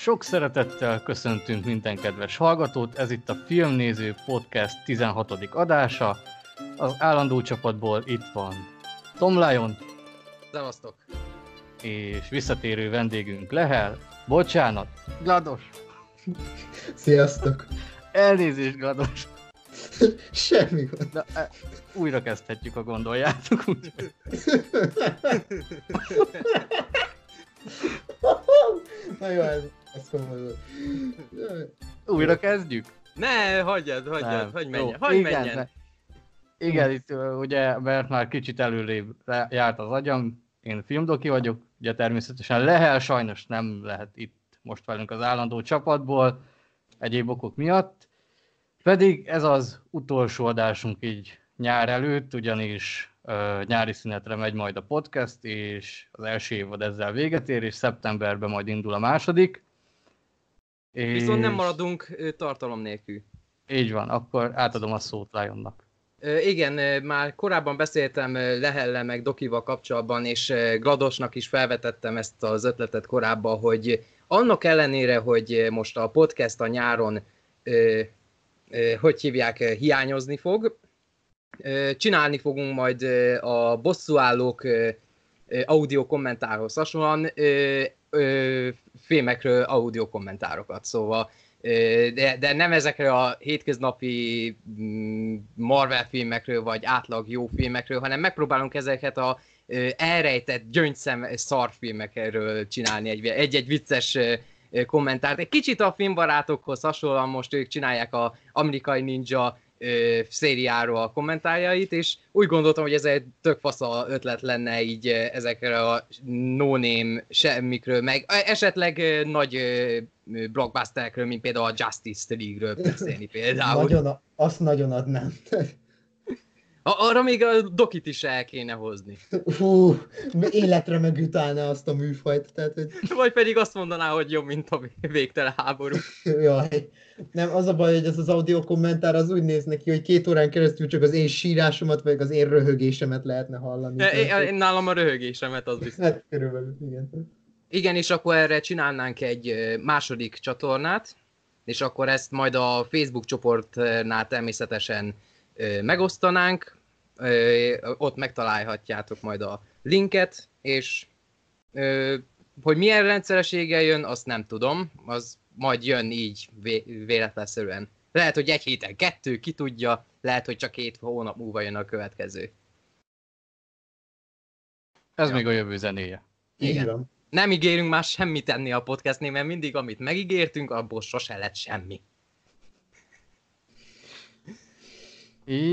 Sok szeretettel köszöntünk minden kedves hallgatót, ez itt a Filmnéző Podcast 16. adása. Az állandó csapatból itt van Tom Lion. Szevasztok! És visszatérő vendégünk Lehel. Bocsánat, Glados! Sziasztok! Elnézést, Glados! Semmi gond. Na, újra kezdhetjük, ha gondoljátok. Na jó, ez komoly volt. Újra kezdjük? Ne, hagyd menjen. Igen, itt ugye, mert már kicsit előrébb járt az agyam, én filmdoki vagyok, ugye természetesen Lehel sajnos nem lehet itt most velünk az állandó csapatból, egyéb okok miatt. Pedig ez az utolsó adásunk így nyár előtt, ugyanis nyári szünetre megy majd a podcast, és az első évad ezzel véget ér, és szeptemberben majd indul a második. És... viszont nem maradunk tartalom nélkül. Így van, akkor átadom a szót Lionnak. Igen, már korábban beszéltem Lehellel meg Dokival kapcsolatban, és Gladosnak is felvetettem ezt az ötletet korábban, hogy annak ellenére, hogy most a podcast a nyáron... hiányozni fog. Csinálni fogunk majd a bosszúállók audio kommentárhoz hasonlóan filmekről audio kommentárokat, szóval de nem ezekre a hétköznapi Marvel filmekről, vagy átlag jó filmekről, hanem megpróbálunk ezeket a elrejtett gyöngyszem szarfilmekről csinálni egy-egy vicces kommentárt. Egy kicsit a filmbarátokhoz hasonlóan most ők csinálják az Amerikai Ninja szériáról a kommentárjait, és úgy gondoltam, hogy ez egy tök fasza ötlet lenne így ezekre a no-name semmikről, meg esetleg nagy blockbusterekről, mint például a Justice League-ről beszélni például. Azt nagyon adnám. Arra még a Dokit is el kéne hozni. Életre megütálná azt a műfajt. Tehát, hogy... vagy pedig azt mondaná, hogy jobb, mint a végtelen háború. Jaj. Nem, az a baj, hogy ez az audio kommentár az úgy néz neki, hogy 2 órán keresztül csak az én sírásomat, vagy az én röhögésemet lehetne hallani. Én nálam a röhögésemet, az biztos. Hát körülbelül, igen. Igen, és akkor erre csinálnánk egy második csatornát, és akkor ezt majd a Facebook csoportnál természetesen megosztanánk, ott megtalálhatjátok majd a linket, és hogy milyen rendszerességgel jön, azt nem tudom, az majd jön így véletlenszerűen. Lehet, hogy egy héten 2, ki tudja, lehet, hogy csak 2 hónap múlva jön a következő. Ez ja. Még a jövő zenéje. Igen. Nem ígérünk már semmit enni a podcastnél, mert mindig amit megígértünk, abból sose lett semmi.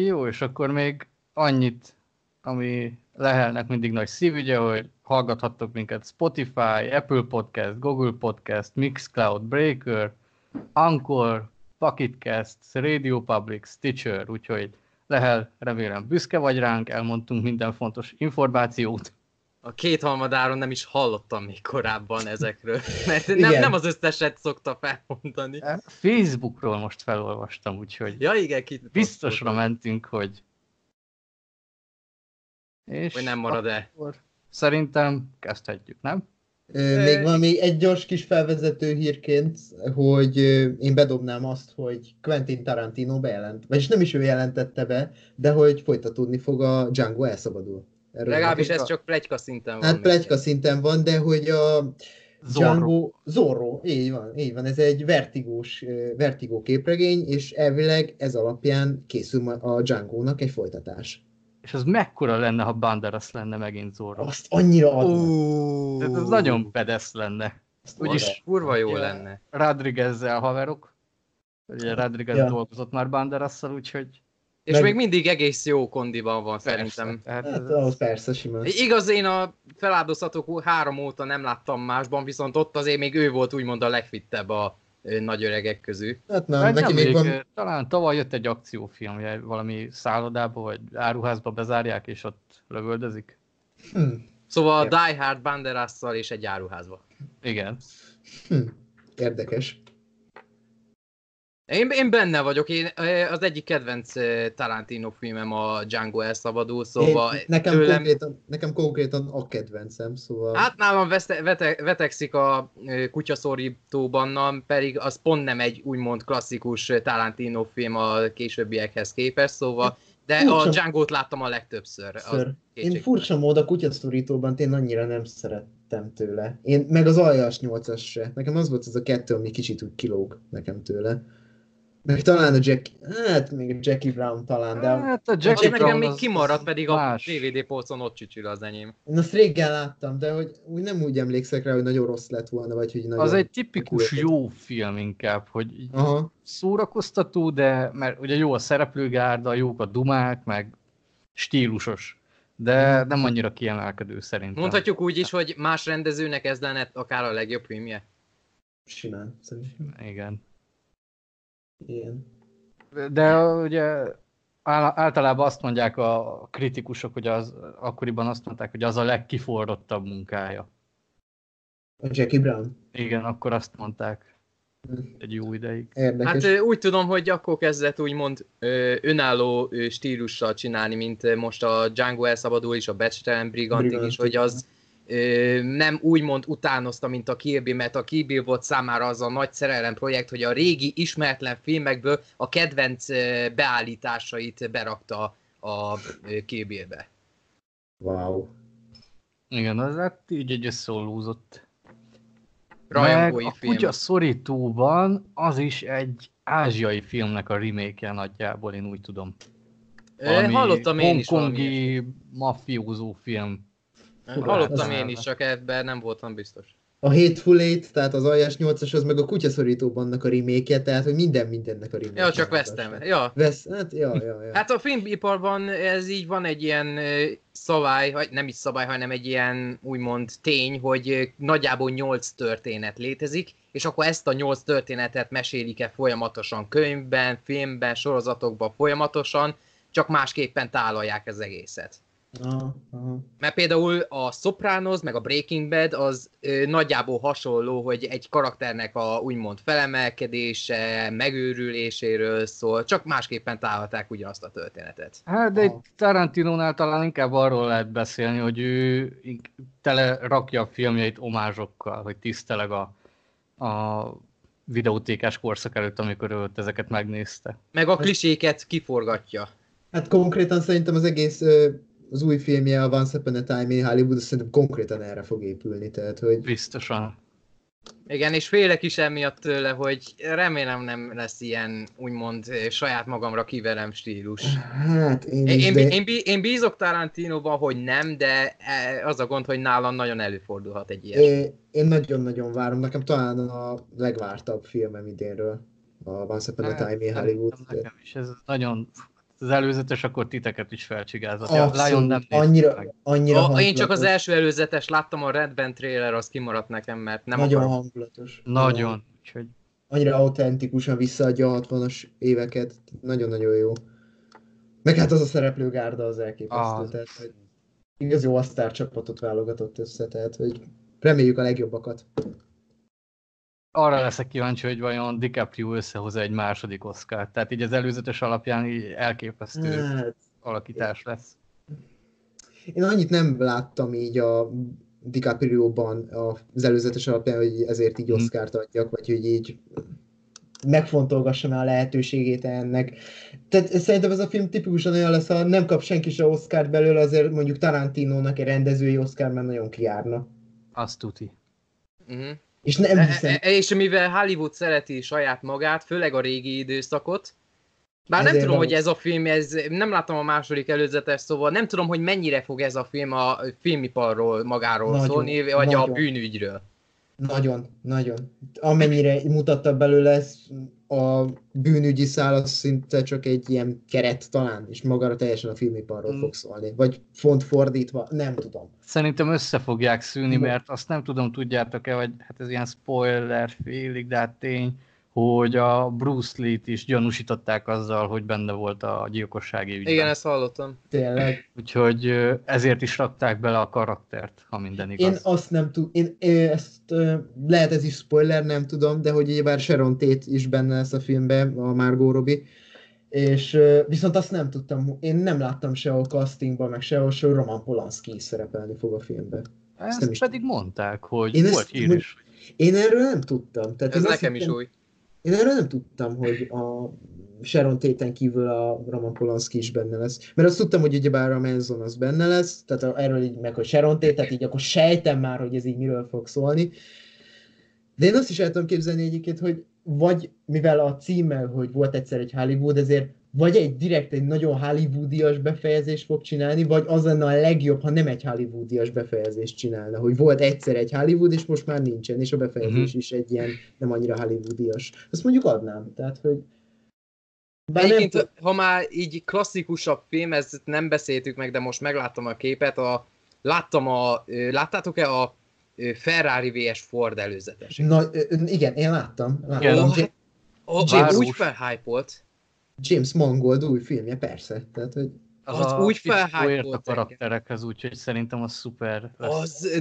Jó, és akkor még annyit, ami Lehelnek mindig nagy szívügye, hogy hallgathattok minket Spotify, Apple Podcast, Google Podcast, Mixcloud, Breaker, Anchor, Pocketcast, Radio Public, Stitcher, úgyhogy Lehel, remélem büszke vagy ránk, elmondtunk minden fontos információt. A 2/3-áron nem is hallottam még korábban ezekről, mert nem az összeset szokta felmondani. Facebookról most felolvastam, úgyhogy ja, igen, biztosra mentünk, hogy... és hogy nem marad el. Szerintem kezdhetjük, nem? Még valami egy gyors kis felvezető hírként, hogy én bedobnám azt, hogy Quentin Tarantino bejelent, vagyis nem is ő jelentette be, de hogy folytatódni fog a Django elszabadul. Legalábbis ez csak pletyka szinten van. Hát pletyka szinten van, de hogy a Django... Zorro, így van, ez egy vertigó képregény, és elvileg ez alapján készül a Django-nak egy folytatás. És az mekkora lenne, ha Banderas lenne megint Zorro? Azt annyira adna. Ez nagyon pedesz lenne. Úgyis kurva jó lenne. Rodriguez-zel haverok. Ugye Rodriguez dolgozott már Banderasszal, úgyhogy... és meg... még mindig egész jó kondiban van, persze, szerintem. Persze, simán. Igaz, én a Feláldoztatók 3 óta nem láttam másban, viszont ott azért még ő volt úgymond a legfittebb a nagy öregek közül. Hát nem, neki még van... talán tavaly jött egy akciófilm, valami szállodába vagy áruházba bezárják, és ott lövöldözik. Szóval a Die Hard Banderasszal és egy áruházba. Igen. Érdekes. Én benne vagyok, én az egyik kedvenc Tarantino filmem a Django elszabadul, szóval... Nekem konkrétan a kedvencem, szóval... Hát nálam vetekszik a Kutyaszorító Banna, pedig az pont nem egy úgymond klasszikus Tarantino film a későbbiekhez képest, szóval... De furcsa. A Django-t láttam a legtöbbször. Én furcsa módon a Kutyaszorítóban tényleg annyira nem szerettem tőle. Én meg az Aljas 8-as se. Nekem az volt ez a kettő, ami kicsit úgy kilóg nekem tőle. Meg talán a Jackie... Hát még a Jackie Brown talán, de... Hát a Jackie Brown nekem még kimaradt, pedig más. A DVD polcon ott csücsül az enyém. Én azt régen láttam, de hogy nem úgy emlékszek rá, hogy nagyon rossz lett volna, vagy hogy nagyon... Az egy tipikus jó film inkább, hogy szórakoztató, de mert ugye jó a szereplőgárda, jók a dumák, meg stílusos. De nem annyira kiemelkedő szerintem. Mondhatjuk úgy is, hogy más rendezőnek ez lenne akár a legjobb filmje? Simán, szerintem. Igen. Igen. De ugye általában azt mondják a kritikusok, hogy az, akkoriban azt mondták, hogy az a legkiforrottabb munkája. A Jackie Brown? Igen, akkor azt mondták egy jó ideig. Érdekes. Hát úgy tudom, hogy akkor kezdett úgymond önálló stílussal csinálni, mint most a Django elszabadul és a Becstelen Brigantig is, hogy az nem úgymond utánozta, mint a Kill Bill, mert a Kill Bill volt számára az a nagy szerelem projekt, hogy a régi ismeretlen filmekből a kedvenc beállításait berakta a Kill Billbe. Wow. Igen, az hát így egy összeolúzott. Rajongói meg film. A Kutyaszorítóban az is egy ázsiai filmnek a remake-je nagyjából, én úgy tudom. Hallottam én is valami. Hongkongi mafiózó film. Hallottam én is, csak ebben nem voltam biztos. A Hateful Eight, tehát az Aljas 8-as, az meg a Kutyaszorítóbannak a remake-je, tehát hogy mindennek a remake-je. Ja, csak vesztem. Ja. Hát, hát a filmiparban ez így van egy ilyen szabály, vagy nem is szabály, hanem egy ilyen úgymond tény, hogy nagyjából 8 történet létezik, és akkor ezt a 8 történetet mesélik-e folyamatosan könyvben, filmben, sorozatokban folyamatosan, csak másképpen tálalják az egészet. Mert például a Sopranos, meg a Breaking Bad az nagyjából hasonló, hogy egy karakternek a úgymond felemelkedése, megőrüléséről szól, csak másképpen tálalták ugyanazt a történetet. Hát de itt Tarantinónál talán inkább arról lehet beszélni, hogy ő tele rakja a filmjeit omázsokkal, hogy tiszteleg a videótékás korszak előtt, amikor ő ezeket megnézte. Meg a kliséket kiforgatja. Hát konkrétan szerintem az egész... Az új filmje, a Once Upon a Time in Hollywood, szerintem konkrétan erre fog épülni, tehát hogy... Biztosan. Igen, és félek is emiatt tőle, hogy remélem nem lesz ilyen, úgymond, saját magamra kiverem stílus. Hát, én bízok Tarantinóban, hogy nem, de az a gond, hogy nálam nagyon előfordulhat egy ilyen. Én nagyon-nagyon várom, nekem talán a legvártabb filmem idénről, a Once Upon a Time in Hollywood. Nekem is, ez nagyon... Az előzetes akkor titeket is felcsigázott. Annyira, én csak az első előzetes láttam, a Red Band trailer, az kimaradt nekem, mert nem nagyon akarom. Hangulatos. Nagyon. Úgyhogy... Annyira autentikusan visszaadja a 60-as éveket. Nagyon-nagyon jó. Meg hát az a szereplőgárda az elképesztő. Tehát, hogy igazi all star csapatot válogatott össze, tehát hogy reméljük a legjobbakat. Arra leszek kíváncsi, hogy vajon DiCaprio összehoz egy második Oscar. Tehát így az előzetes alapján így elképesztő alakítás lesz. Én annyit nem láttam így a DiCaprio-ban az előzetes alapján, hogy ezért így Oscart adjak, vagy hogy így megfontolgassam a lehetőségét ennek. Tehát szerintem ez a film tipikusan olyan lesz, ha nem kap senki se Oscart belőle, azért mondjuk Tarantinónak egy rendezői Oscar már nagyon kijárna. Azt tuti. És nem hiszem. És mivel Hollywood szereti saját magát, főleg a régi időszakot, bár ezért nem tudom, hogy ez a film, nem láttam a második előzetes, szóval nem tudom, hogy mennyire fog ez a film a filmiparról magáról szólni, vagy a bűnügyről. Nagyon. Amennyire mutatta belőle, ez a bűnügyi szál az szinte csak egy ilyen keret talán, és magára teljesen a filmiparról fog szólni. Vagy font fordítva, nem tudom. Szerintem össze fogják szűni, mert azt nem tudom, tudjátok-e, vagy hát ez ilyen spoiler félig, de hát tény, hogy a Bruce Lee-t is gyanúsították azzal, hogy benne volt a gyilkossági ügyben. Igen, ezt hallottam. Tényleg. Úgyhogy ezért is rakták bele a karaktert, ha minden igaz. Én azt nem tudom, lehet ez is spoiler, nem tudom, de hogy bár Sharon Tate is benne lesz a filmben, a Margot Robbie, és viszont azt nem tudtam, én nem láttam sehol castingban, meg sehol, se Roman Polanski is szerepelni fog a filmben. Ezt nem pedig is mondták, hogy én volt hír is. Én erről nem tudtam. Tehát ez nekem is új. Én erről nem tudtam, hogy a Sharon Tate-en kívül a Roman Polanski is benne lesz. Mert azt tudtam, hogy ugyebár a Manson az benne lesz, tehát erről így meg, hogy Sharon Tate, tehát így akkor sejtem már, hogy ez így miről fog szólni. De én azt is el tudom képzelni egyébként, hogy vagy mivel a címmel, hogy volt egyszer egy Hollywood, ezért vagy egy nagyon hollywoodias befejezést fog csinálni, vagy az lenne a legjobb, ha nem egy hollywoodias befejezést csinálna, hogy volt egyszer egy Hollywood, és most már nincsen, és a befejezés is egy ilyen nem annyira hollywoodias. Azt mondjuk adnám, tehát, hogy... Egyébként, ha már így klasszikusabb film, ezt nem beszéltük meg, de most megláttam a képet, láttátok-e a Ferrari vs. Ford előzetes? Na, igen, én láttam. Igen, James úgy felhypolt. James Mangold új filmje, persze. Tehát, hogy... Az úgy felhájpolt a karakterekhez, úgyhogy szerintem az szuper. Az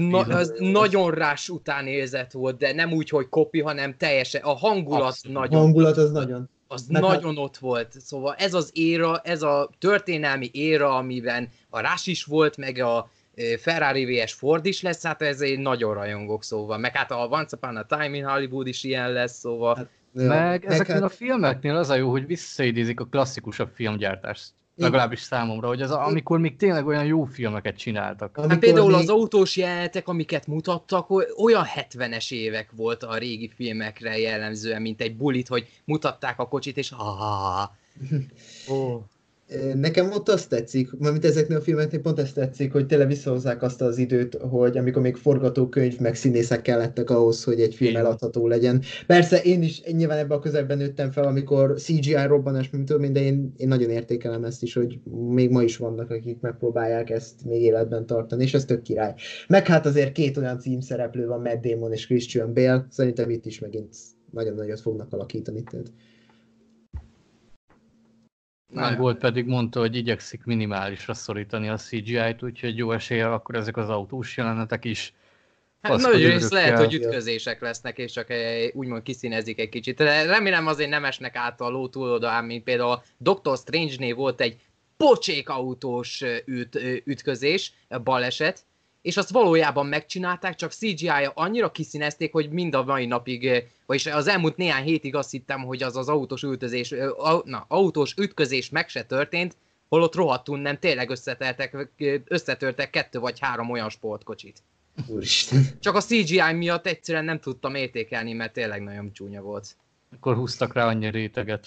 nagyon rás után érzett volt, de nem úgy, hogy kopi, hanem teljesen. A hangulat abszolút. Nagyon. A hangulat az nagyon. Az nagyon ott volt. Szóval ez az éra, ez a történelmi éra, amiben a rás is volt, meg a Ferrari vs. Ford is lesz, hát ezért nagyon rajongok, szóval. Meg hát a Once Upon a Time in Hollywood is ilyen lesz, szóval... Hát, meg ezeknél a filmeknél az a jó, hogy visszaidézik a klasszikusabb filmgyártást, legalábbis számomra, hogy az, amikor még tényleg olyan jó filmeket csináltak. Hát például az autós jelenetek, amiket mutattak, olyan 70-es évek volt a régi filmekre jellemzően, mint egy bulit, hogy mutatták a kocsit, és Nekem ott azt tetszik, mert ezeknél a filmeknél pont azt tetszik, hogy tényleg visszahozzák azt az időt, hogy amikor még forgatókönyv, meg színészek kellettek ahhoz, hogy egy film eladható legyen. Persze én is nyilván ebben a közegben nőttem fel, amikor CGI robbanás, de én nagyon értékelem ezt is, hogy még ma is vannak, akik megpróbálják ezt még életben tartani, és ez tök király. Meg hát azért két olyan címszereplő van, Matt Damon és Christian Bale, szerintem itt is megint nagyon nagyot fognak alakítani. Mangold pedig mondta, hogy igyekszik minimálisra szorítani a CGI-t, úgyhogy jó eséllyel akkor ezek az autós jelenetek is. Hát nagyon rész lehet, hogy ütközések lesznek, és csak úgymond kiszínezik egy kicsit. De remélem azért nem esnek át a ló túloldalán, mint például a Dr. Strange-nél volt egy pocsék autós ütközés, baleset, és azt valójában megcsinálták, csak CGI-ja annyira kiszínezték, hogy mind a mai napig, vagyis az elmúlt néhány hétig azt hittem, hogy az az autós ütközés meg se történt, holott rohadtul nem, tényleg összetörtek 2 vagy 3 olyan sportkocsit. Úristen. Csak a CGI miatt egyszerűen nem tudtam értékelni, mert tényleg nagyon csúnya volt. Akkor húztak rá annyi réteget,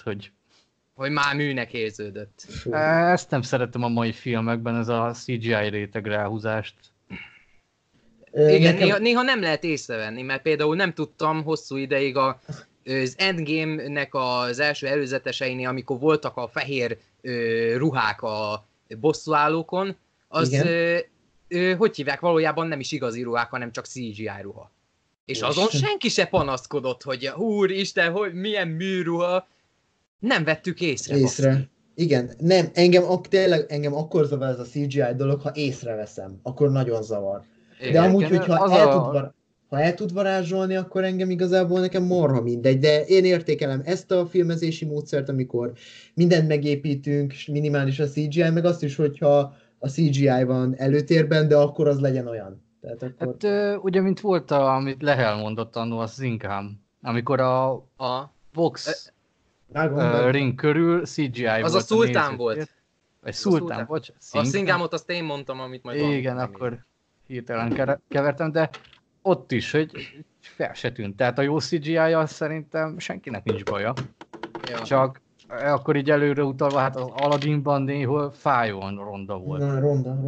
hogy már műnek érződött. Ezt nem szeretem a mai filmekben, ez a CGI réteg ráhúzást. Igen, néha nem lehet észrevenni, mert például nem tudtam hosszú ideig az Endgame-nek az első előzeteseinél, amikor voltak a fehér ruhák a bosszúállókon, az, hogy hívják, valójában nem is igazi ruhák, hanem csak CGI ruha. És azon senki se panaszkodott, hogy úristen, hogy milyen műruha, nem vettük észre. Igen, nem, engem akkor zavar ez a CGI dolog, ha észreveszem, akkor nagyon zavar. De amúgy, hogyha el tud varázsolni, akkor engem igazából nekem marha mindegy, de én értékelem ezt a filmezési módszert, amikor mindent megépítünk, és minimális a CGI, meg azt is, hogyha a CGI van előtérben, de akkor az legyen olyan. Tehát akkor... Hát ugye, mint volt, amit Lehel mondott annó, az Zingham, amikor a Vox ring körül CGI az volt. Az a Szultán volt. Vagy Szultán, bocs. A Zinghamot azt én mondtam, amit majd igen, akkor... hirtelen kevertem, de ott is, hogy fel se tűnt. Tehát a jó CGI-ja szerintem senkinek nincs baja. Ja. Csak akkor így előre utalva, hát az Aladdinban néhol fájóan ronda volt. Na, ronda.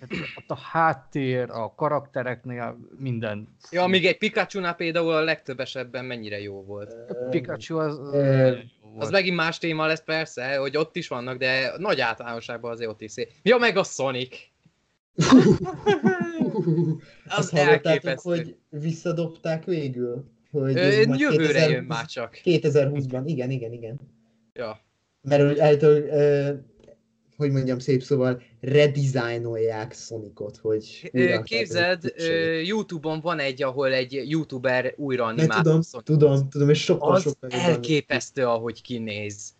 Tehát ott a háttér, a karaktereknél minden... Ja, még egy Pikachu-nál például a legtöbb esetben mennyire jó volt. A Pikachu az megint más téma lesz persze, hogy ott is vannak, de nagy általánosságban azért ott is szép. Ja, meg a Sonic! Azt hallottátok, hogy visszadobták végül? hogy jövőre 2020, jön már csak. 2020-ban, igen. Ja. Mert hogy mondjam szép szóval, redesignolják Sonicot, hogy... Képzeld, YouTube-on van egy, ahol egy YouTuber újra animál Sonicot. Tudom, és sokkal elképesztő, ahogy kinéz.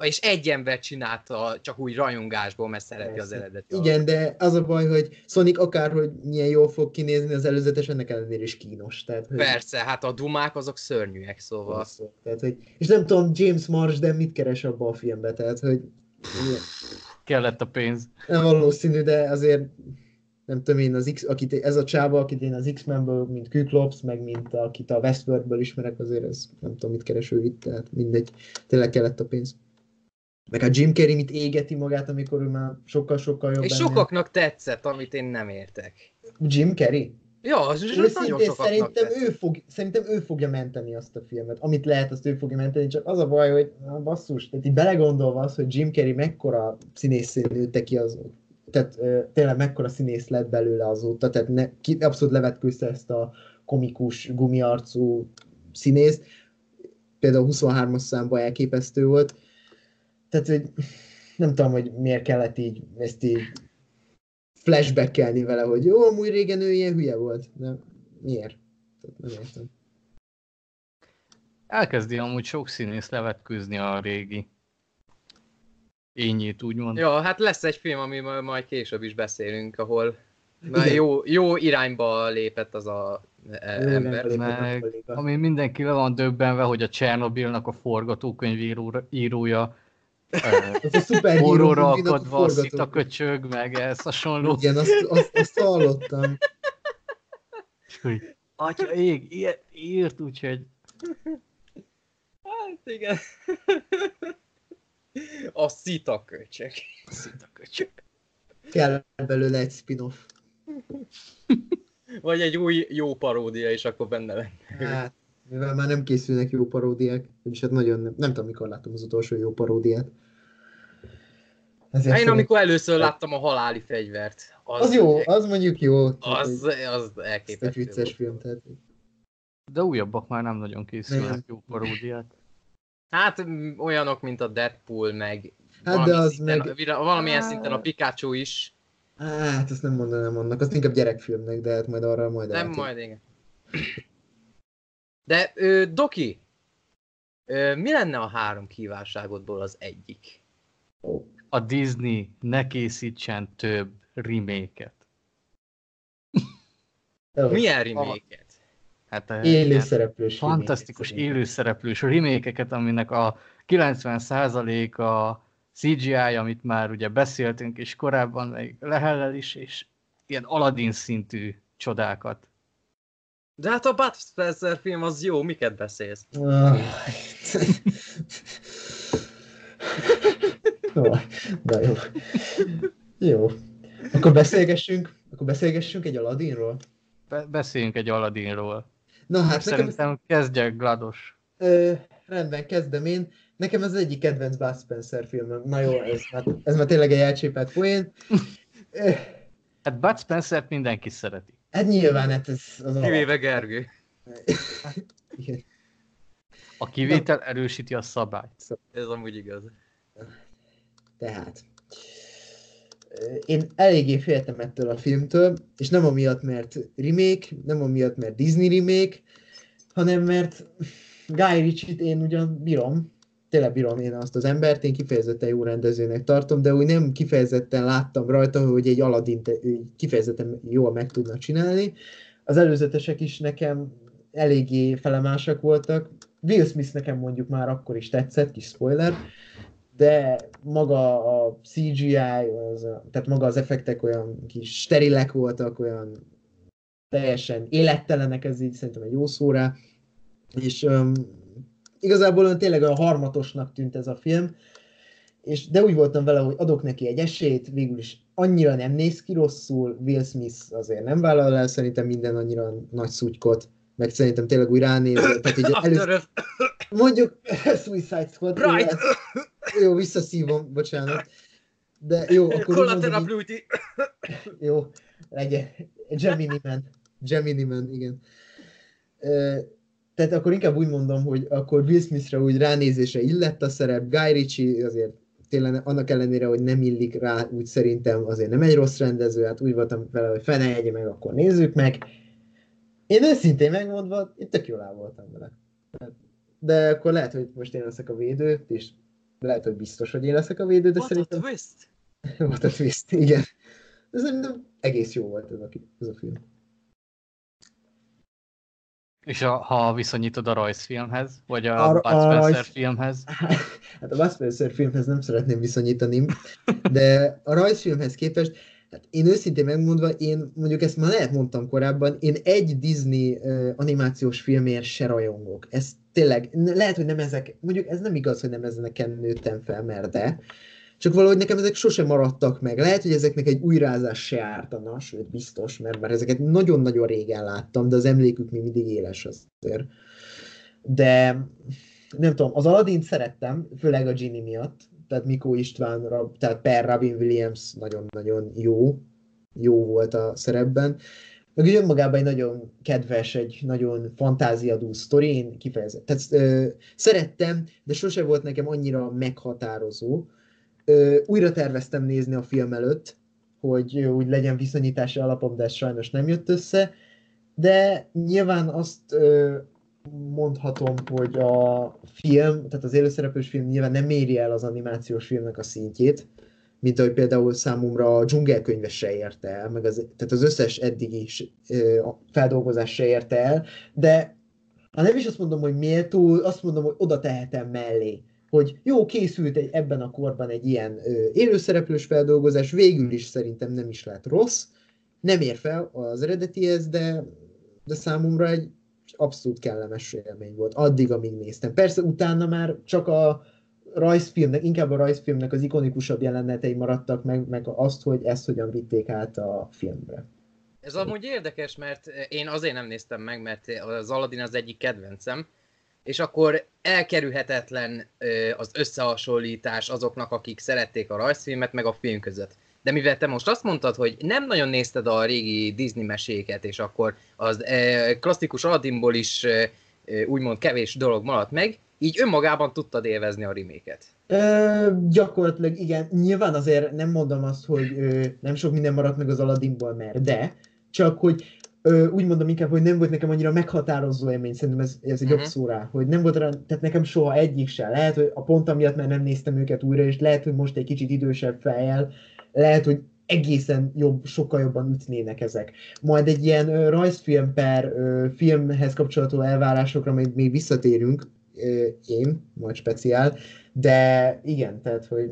És egy ember csinálta csak úgy rajongásból, mert szereti az eredetit. Igen, de az a baj, hogy Sonic akárhogy milyen jól fog kinézni, az előzetes ennek ellenére is kínos. Tehát, hogy... Persze, hát a dumák azok szörnyűek, szóval. Persze, tehát, hogy... És nem tudom, James Marsden mit keres abban a filmben, tehát, hogy... Kellett a pénz. Nem valószínű, de azért nem tudom én, ez a csába, akit én az X-Menből, mint Küklops, meg mint akit a Westworldből ismerek, azért ez nem tudom, mit keres ő itt, tehát mindegy, tényleg kellett a pénz. Meg a Jim Carrey mit égeti magát, amikor ő már sokkal-sokkal jobb. És sokaknak tetszett, amit én nem értek. Jim Carrey? Ja, az is nagyon sokaknak tetszett. Szerintem ő fogja menteni azt a filmet. Amit lehet, azt ő fogja menteni, csak az a baj, hogy na, basszus, tehát így belegondolva az, hogy Jim Carrey mekkora színészé nőtte ki azóta. Tehát tényleg mekkora színész lett belőle azóta. Tehát abszolút levetkőzte ezt a komikus, gumiarcú színészt. Például 23-as számban elképesztő volt. Tehát, hogy nem tudom, hogy miért kellett így, ezt így flashbackelni vele, hogy jó, amúgy régen ő ilyen hülye volt. De miért? Nem értem. Elkezdi amúgy sok színész levetkőzni a régi ényét, úgymond. Ja, hát lesz egy film, amiről majd később is beszélünk, ahol jó irányba lépett az a ember. Meg, ami mindenki le van döbbenve, hogy a Csernobilnak a forgatókönyv írója horrorra akadva, a szitaköcsög, meg ez hasonló. Igen, azt hallottam. Atya ég, ilyet írt, úgyhogy... Hát igen. A szitaköcsög. Kell belőle egy spin-off. Vagy egy új jó paródia, és akkor benne lenne. Hát. Mivel már nem készülnek jó paródiák, és hát nagyon nem tudom, mikor láttam az utolsó jó paródiát. Ezért én amikor először láttam a Haláli fegyvert. Az jó, az mondjuk jó. Az elképesztő. Ez egy vicces film, tehát. De újabbak már nem nagyon készülnek jó paródiát. Hát olyanok, mint a Deadpool, meg, hát valamilyen szinten a Pikachu is. Hát azt nem mondanám annak, azt inkább gyerekfilmnek, de hát majd arra majd ellátom. Nem, majd igen. De, Doki, mi lenne a 3 kívánságodból az egyik? A Disney ne készítsen több remake-et. Milyen remake-et? Hát, élőszereplős fantasztikus élőszereplős remake-eket, aminek a 90% a CGI, amit már ugye beszéltünk, és korábban meg Lehellel is, és ilyen Aladdin szintű csodákat. De hát a Bud Spencer film az jó, miket beszélsz? Na jó. Jó. Akkor beszélgessünk egy Aladdinról. Beszéljünk egy Aladdinról. Na hát szerintem kezdjek, GLaDOS. Rendben, kezdem én. Nekem ez az egyik kedvenc Bud Spencer filmem. Na jó, ez már tényleg egy elcsépelt poén. Hát Bud Spencert mindenki szereti. Hát nyilván, ez az kivéve Gergő. Igen. A kivétel erősíti a szabályt. Ez amúgy igaz. Tehát. Én eléggé féltem ettől a filmtől, és nem amiatt, mert remake, nem amiatt, mert Disney remake, hanem mert Guy Ritchie-t én ugyan bírom, tényleg bírom én azt az embert, én kifejezetten jó rendezőnek tartom, de úgy nem kifejezetten láttam rajta, hogy egy Aladdint kifejezetten jól meg tudna csinálni. Az előzetesek is nekem eléggé felemásak voltak. Will Smith nekem mondjuk már akkor is tetszett, kis spoiler, de maga a CGI, tehát maga az effektek olyan kis sterilek voltak, olyan teljesen élettelenek, ez így szerintem egy jó szó rá, és... igazából tényleg olyan harmatosnak tűnt ez a film, de úgy voltam vele, hogy adok neki egy esélyt, végül is annyira nem néz ki rosszul, Will Smith azért nem vállal el, szerintem minden annyira nagy szutykot, meg szerintem tényleg úgy ránéz, tehát így mondjuk Suicide Squad, jó, visszaszívom, bocsánat, de jó, akkor jó, legyen, Gemini Man, igen. Tehát akkor inkább úgy mondom, hogy akkor Will Smithre úgy ránézése illett a szerep, Guy Ritchie azért tényleg annak ellenére, hogy nem illik rá, úgy szerintem azért nem egy rossz rendező, hát úgy voltam vele, hogy fene egye meg, akkor nézzük meg. Én őszintén megmondva, én tök jól áll voltam vele. De akkor lehet, hogy most én leszek a védő, és lehet, hogy biztos, hogy én leszek a védő, de what szerintem... What a twist! What a twist, igen. De szerintem egész jó volt ez a film. És ha viszonyítod a rajzfilmhez, vagy a Bud Spencer filmhez? Hát a Bud Spencer filmhez nem szeretném viszonyítani, de a rajzfilmhez képest, hát én őszintén megmondva, én mondjuk ezt már lehet mondtam korábban, én egy Disney animációs filmért se rajongok. Ez tényleg, lehet, hogy nem ezek, mondjuk ez nem igaz, hogy nem ezeneken nőttem fel, mert de, csak valahogy nekem ezek sosem maradtak meg. Lehet, hogy ezeknek egy újrázás se ártana, sőt biztos, mert már ezeket nagyon-nagyon régen láttam, de az emlékük még mindig éles azért. De nem tudom, az Aladdint szerettem, főleg a Genie miatt, tehát Mikó István, tehát per Robin Williams nagyon-nagyon jó volt a szerepben. Meg ugye önmagában egy nagyon kedves, egy nagyon fantáziadú sztori, én kifejezetten. Tehát szerettem, de sose volt nekem annyira meghatározó. Újra terveztem nézni a film előtt, hogy úgy legyen viszonyítási alapom, de ez sajnos nem jött össze, de nyilván azt mondhatom, hogy a film, tehát az élőszereplős film nyilván nem éri el az animációs filmnek a szintjét, mint ahogy például számomra a Dzsungelkönyve se érte el, meg tehát az összes eddigi feldolgozás se érte el, de nem is azt mondom, hogy méltó, azt mondom, hogy oda tehetem mellé, hogy jó, készült ebben a korban egy ilyen élőszereplős feldolgozás, végül is szerintem nem is lett rossz, nem ér fel az eredetihez, de számomra egy abszolút kellemes élmény volt, addig, amíg néztem. Persze utána már csak a rajzfilmnek, inkább a rajzfilmnek az ikonikusabb jelenetei maradtak meg azt, hogy ezt hogyan vitték át a filmre. Ez amúgy érdekes, mert én azért nem néztem meg, mert az Aladdin az egyik kedvencem, és akkor elkerülhetetlen az összehasonlítás azoknak, akik szerették a rajzfilmet, meg a film között. De mivel te most azt mondtad, hogy nem nagyon nézted a régi Disney meséket, és akkor az klasszikus Aladdinból is úgymond kevés dolog maradt meg, így önmagában tudtad élvezni a remake-et. Gyakorlatilag igen. Nyilván azért nem mondom azt, hogy nem sok minden maradt meg az Aladdinból, mert de, csak hogy úgy mondom inkább, hogy nem volt nekem annyira meghatározó élmény, szerintem ez egy jobb szó rá, hogy nem volt rá, tehát nekem soha egyik sem. Lehet, hogy a pont amiatt már nem néztem őket újra, és lehet, hogy most egy kicsit idősebb fejjel, lehet, hogy egészen sokkal jobban ütnének ezek. Majd egy ilyen rajzfilm per filmhez kapcsolatú elvárásokra még visszatérünk, én, majd speciál, de igen, tehát, hogy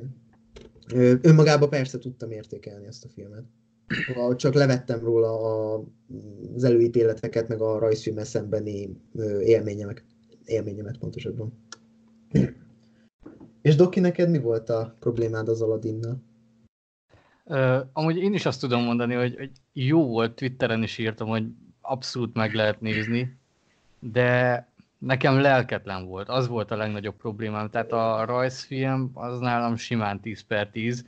önmagában persze tudtam értékelni ezt a filmet. Csak levettem róla az előítéleteket, meg a rajzfilmmel szembeni élményemet pontosabban. És Doki, neked mi volt a problémád az Aladinnal? Amúgy én is azt tudom mondani, hogy jó volt, Twitteren is írtam, hogy abszolút meg lehet nézni, de nekem lelketlen volt, az volt a legnagyobb problémám, tehát a rajzfilm az nálam simán 10/10,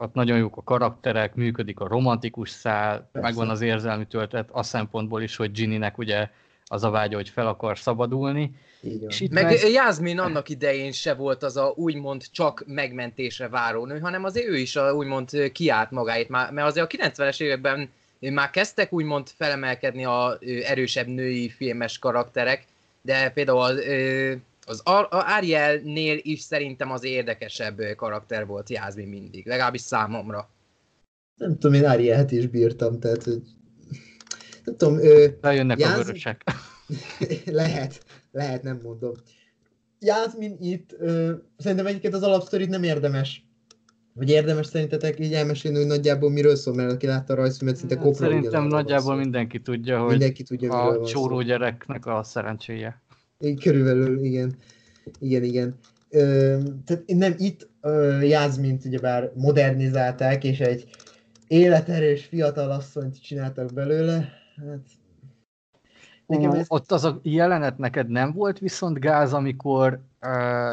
ott nagyon jók a karakterek, működik a romantikus szál, persze. Megvan az érzelmi töltet, a szempontból is, hogy Ginnynek ugye az a vágya, hogy fel akar szabadulni. És itt meg Jasmine annak idején se volt az a úgymond csak megmentésre váró nő, hanem azért ő is úgymond kiállt magáit, mert azért a 90-es években már kezdtek úgymond felemelkedni a erősebb női filmes karakterek, de például az Arielnél is szerintem az érdekesebb karakter volt Jasmine mindig, legalábbis számomra. Nem tudom, én Arielt is bírtam, tehát, hogy... Nem tudom, eljönnek a vörösek. Lehet, nem mondom. Jasmine itt, szerintem egyiket az alapsztorit nem érdemes. Vagy érdemes szerintetek így elmesélni, hogy nagyjából miről szól, mert aki látta a rajzfilmet, szinte kopra ugyanaz. Szerintem nagyjából mindenki tudja, hogy a csóró gyereknek a szerencséje. Körülbelül, igen. Tehát nem itt Jasmine-t ugyebár modernizálták, és egy életerős fiatal asszonyt csináltak belőle. Hát, ott az a jelenet neked nem volt viszont gáz, amikor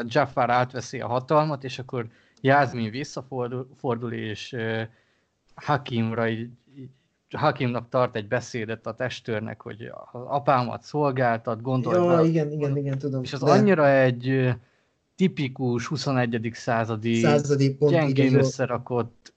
Jafar átveszi a hatalmat, és akkor Jasmine visszafordul, és Hakimra így Hakimnak tart egy beszédet a testőrnek, hogy az apámat szolgáltat, gondolja. Igen, tudom. És az annyira egy tipikus 21. századi gyengén összerakott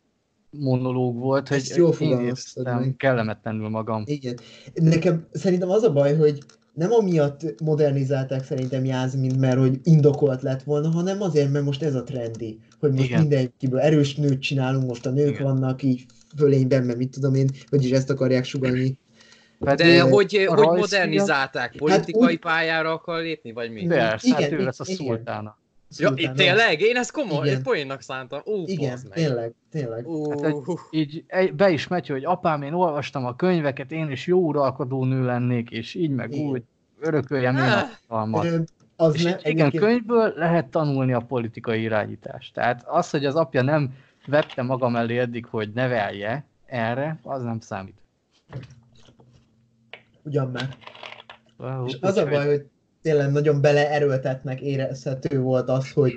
monológ volt, hogy én éreztem kellemetlenül magam. Igen. Nekem szerintem az a baj, hogy nem amiatt modernizálták szerintem Jászmint, mert hogy indokolt lett volna, hanem azért, mert most ez a trendi, hogy most mindenkiből erős nőt csinálunk, most a nők vannak így fölényben, mert mit tudom én, vagyis ezt akarják sugalni. De hogy modernizálták? Politikai pályára akar lépni, vagy mi? Persze, hát ő lesz a szultána. Ja, tényleg? Én ezt komoly poénnak szántam. Igen, tényleg. Hát, így be is megy, hogy apám, én olvastam a könyveket, én is jó uralkodó nő lennék, és így meg úgy örököljem én a hatalmat. Igen, könyvből lehet tanulni a politikai irányítást. Tehát az, hogy az apja nem vette magam elé eddig, hogy nevelje erre, az nem számít. Ugyan már. És az a baj, hogy tényleg nagyon beleerőltetnek érezhető volt az, hogy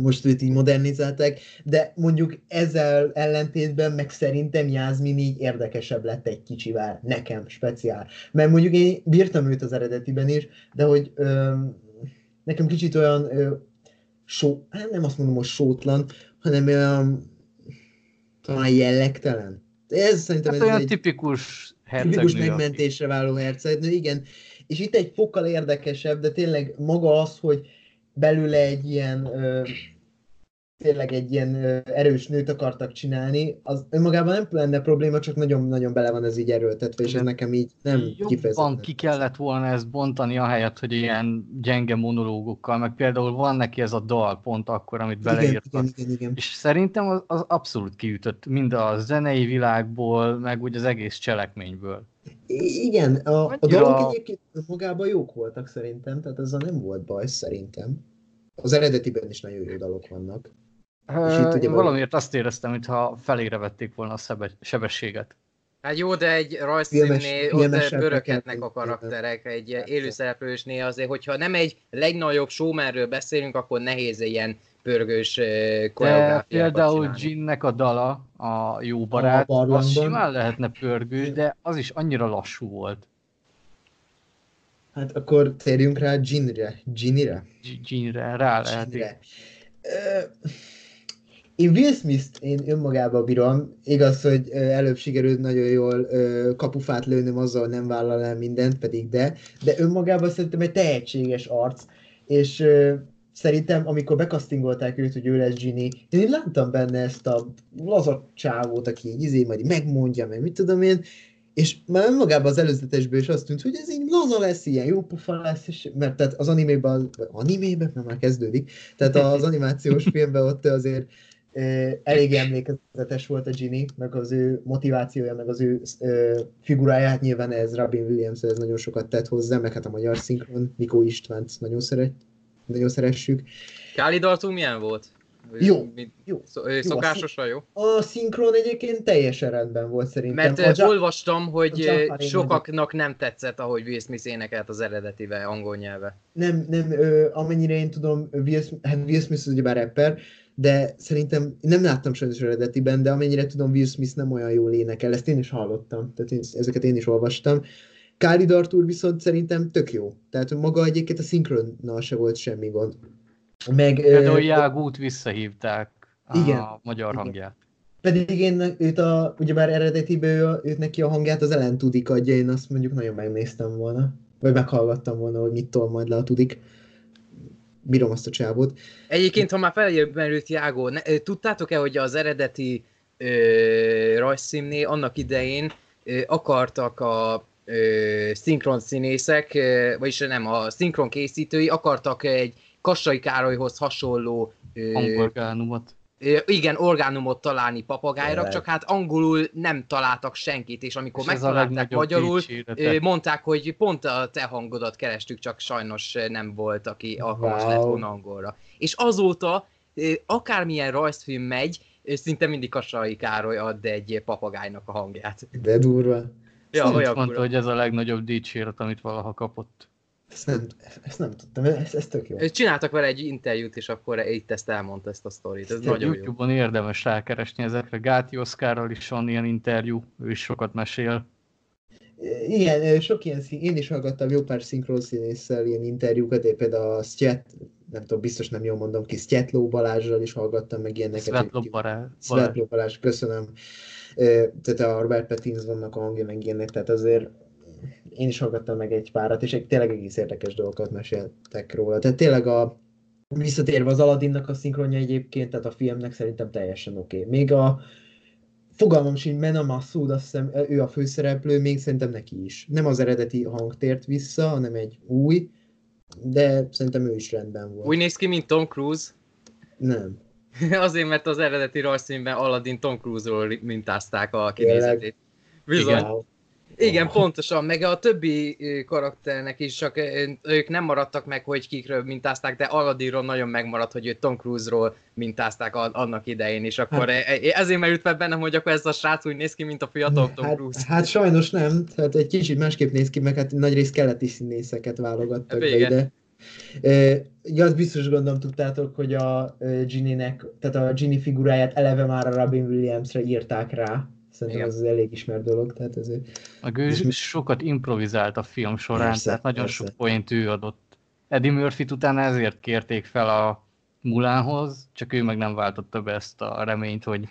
most őt így modernizálták, de mondjuk ezzel ellentétben meg szerintem Jászmin így érdekesebb lett egy kicsivel, nekem speciál. Mert mondjuk én bírtam őt az eredetiben is, de hogy nekem kicsit olyan nem azt mondom, hogy sótlan, hanem talán jellegtelen. Ez szerintem hát ez olyan egy tipikus hercegnő. Tipikus megmentésre váló hercegnő, igen. És itt egy fokkal érdekesebb, de tényleg maga az, hogy belőle egy ilyen, tényleg egy ilyen erős nőt akartak csinálni, az önmagában nem lenne probléma, csak nagyon-nagyon bele van ez így erőltetve, és ez nekem így nem kifejezetten. Jobban ki kellett volna ezt bontani, ahelyett, hogy ilyen gyenge monológokkal, meg például van neki ez a dal pont akkor, amit beleírtak. Igen. És szerintem az abszolút kiütött, mind a zenei világból, meg úgy az egész cselekményből. Igen, a dolgok egyébként magában jók voltak szerintem, tehát ezzel nem volt baj szerintem. Az eredetiben is nagyon jó dalok vannak. Valamiért azt éreztem, mintha felére vették volna a sebességet. Hát jó, de egy rajzszínnél ott pöröketnek a karakterek, egy élőszereplősnél azért, hogyha nem egy legnagyobb showmanről beszélünk, akkor nehéz ilyen pörgős koreográfiákat csinálni. Például Ginnek a dala, a jó barát, az simán lehetne pörgős, de az is annyira lassú volt. Hát akkor térjünk rá Ginre rá lehet. Én Will Smith-t én önmagába bírom, igaz, hogy előbb sikerült nagyon jól kapufát lőnöm azzal, hogy nem vállal el mindent, pedig de önmagában szerintem egy tehetséges arc, és szerintem, amikor bekasztingolták őt, hogy ő lesz Ginny, én láttam benne ezt a laza csávót, aki így majd megmondja, meg mit tudom én, és már önmagában az előzetesből is azt tűnt, hogy ez így laza lesz, ilyen jó pufa lesz, és, mert tehát az animében, mert már kezdődik, tehát az animációs filmben ott azért elég emlékezetes volt a Ginny, meg az ő motivációja, meg az ő figuráját, nyilván ez Robin Williams, ez nagyon sokat tett hozzá, meg hát a magyar szinkron, Nikó Istvánt nagyon szeressük. Káli Daltú milyen volt? Jó. Szokásosan jó? A szinkron egyébként teljesen rendben volt szerintem. Mert olvastam, hogy sokaknak nem tetszett, ahogy Will Smith énekelt az eredetibe, angol nyelve. Nem, amennyire én tudom, Will Smith ugyebár rapper, de szerintem nem láttam sajnos eredetiben, de amennyire tudom, Will Smith nem olyan jól énekel, ezt én is hallottam, tehát ezeket én is olvastam. Khalid Arthur viszont szerintem tök jó, tehát maga egyébként a szinkronnal se volt semmi gond. Például Jágút visszahívták a magyar hangját. Pedig én őt ugyebár eredetiből őt neki a hangját az Ellen Tudyk adja, én azt mondjuk nagyon megnéztem volna, vagy meghallgattam volna, hogy mit tol majd le a Tudyk. Bírom azt a csávot. Egyébként, ha már felmerült Jágó, tudtátok-e, hogy az eredeti rajzszínnél annak idején akartak a szinkron színészek, vagyis nem, a szinkron készítői akartak egy Kassai Károlyhoz hasonló orgánumot. Igen, orgánumot találni papagájra, csak hát angolul nem találtak senkit, és amikor megtalálták magyarul, mondták, hogy pont a te hangodat kerestük, csak sajnos nem volt, aki alkalmas lett volna angolra. És azóta akármilyen rajzfilm megy, szinte mindig Kassai Károly ad egy papagájnak a hangját. De durva. Ja, mondta, hogy ez a legnagyobb dicséret, amit valaha kapott. Ezt nem tudtam, ez tök jó. Csináltak vele egy interjút, és akkor itt ezt elmondta, ezt a sztorit. Ez nagyon YouTube-on jó. Érdemes rákeresni ezekre. Gáti Oszkárral is van ilyen interjú, ő is sokat mesél. Igen, sok ilyen, én is hallgattam jó pár szinkronszínésszel ilyen interjúkat, éppen a Sztyet, nem tudom, biztos nem jól mondom ki, Sztyetló Balázsral is hallgattam, meg ilyeneket. Sztyetló Balázs, köszönöm. Tehát a Robert Pattinsonnak a hangja, meg ilyenek, tehát azért én is hallgattam meg egy párat, és tényleg egész érdekes dolgokat meséltek róla. Tehát tényleg visszatérve az Aladdinnak a szinkronja egyébként, tehát a filmnek szerintem teljesen oké. Még a fogalmam sincs, Mena Massoud, azt hiszem, ő a főszereplő, még szerintem neki is. Nem az eredeti hang tért vissza, hanem egy új, de szerintem ő is rendben volt. Úgy néz ki, mint Tom Cruise? Nem. Azért, mert az eredeti rajzfilmben Aladdin Tom Cruise-ról mintázták a kinézetét. Bizony. Igen. Igen, pontosan, meg a többi karakternek is, csak ők nem maradtak meg, hogy kikről mintázták, de Aladdinról nagyon megmaradt, hogy őt Tom Cruise-ról mintázták annak idején, és akkor ezért merült fel bennem, hogy akkor ez a srác úgy néz ki, mint a fiatal Tom Cruise. Hát sajnos nem, tehát egy kicsit másképp néz ki, meg hát nagyrészt keleti színészeket válogattak be ide. Azt biztos gondolom tudtátok, hogy a Ginny-nek, tehát a Ginny figuráját eleve már a Robin Williams-re írták rá. Szerintem az elég ismert dolog, tehát ezért... Ő sokat improvizált a film során, persze, tehát nagyon persze. Sok point ő adott. Eddie Murphyt utána ezért kérték fel a Mulánhoz, csak ő meg nem váltotta be ezt a reményt, hogy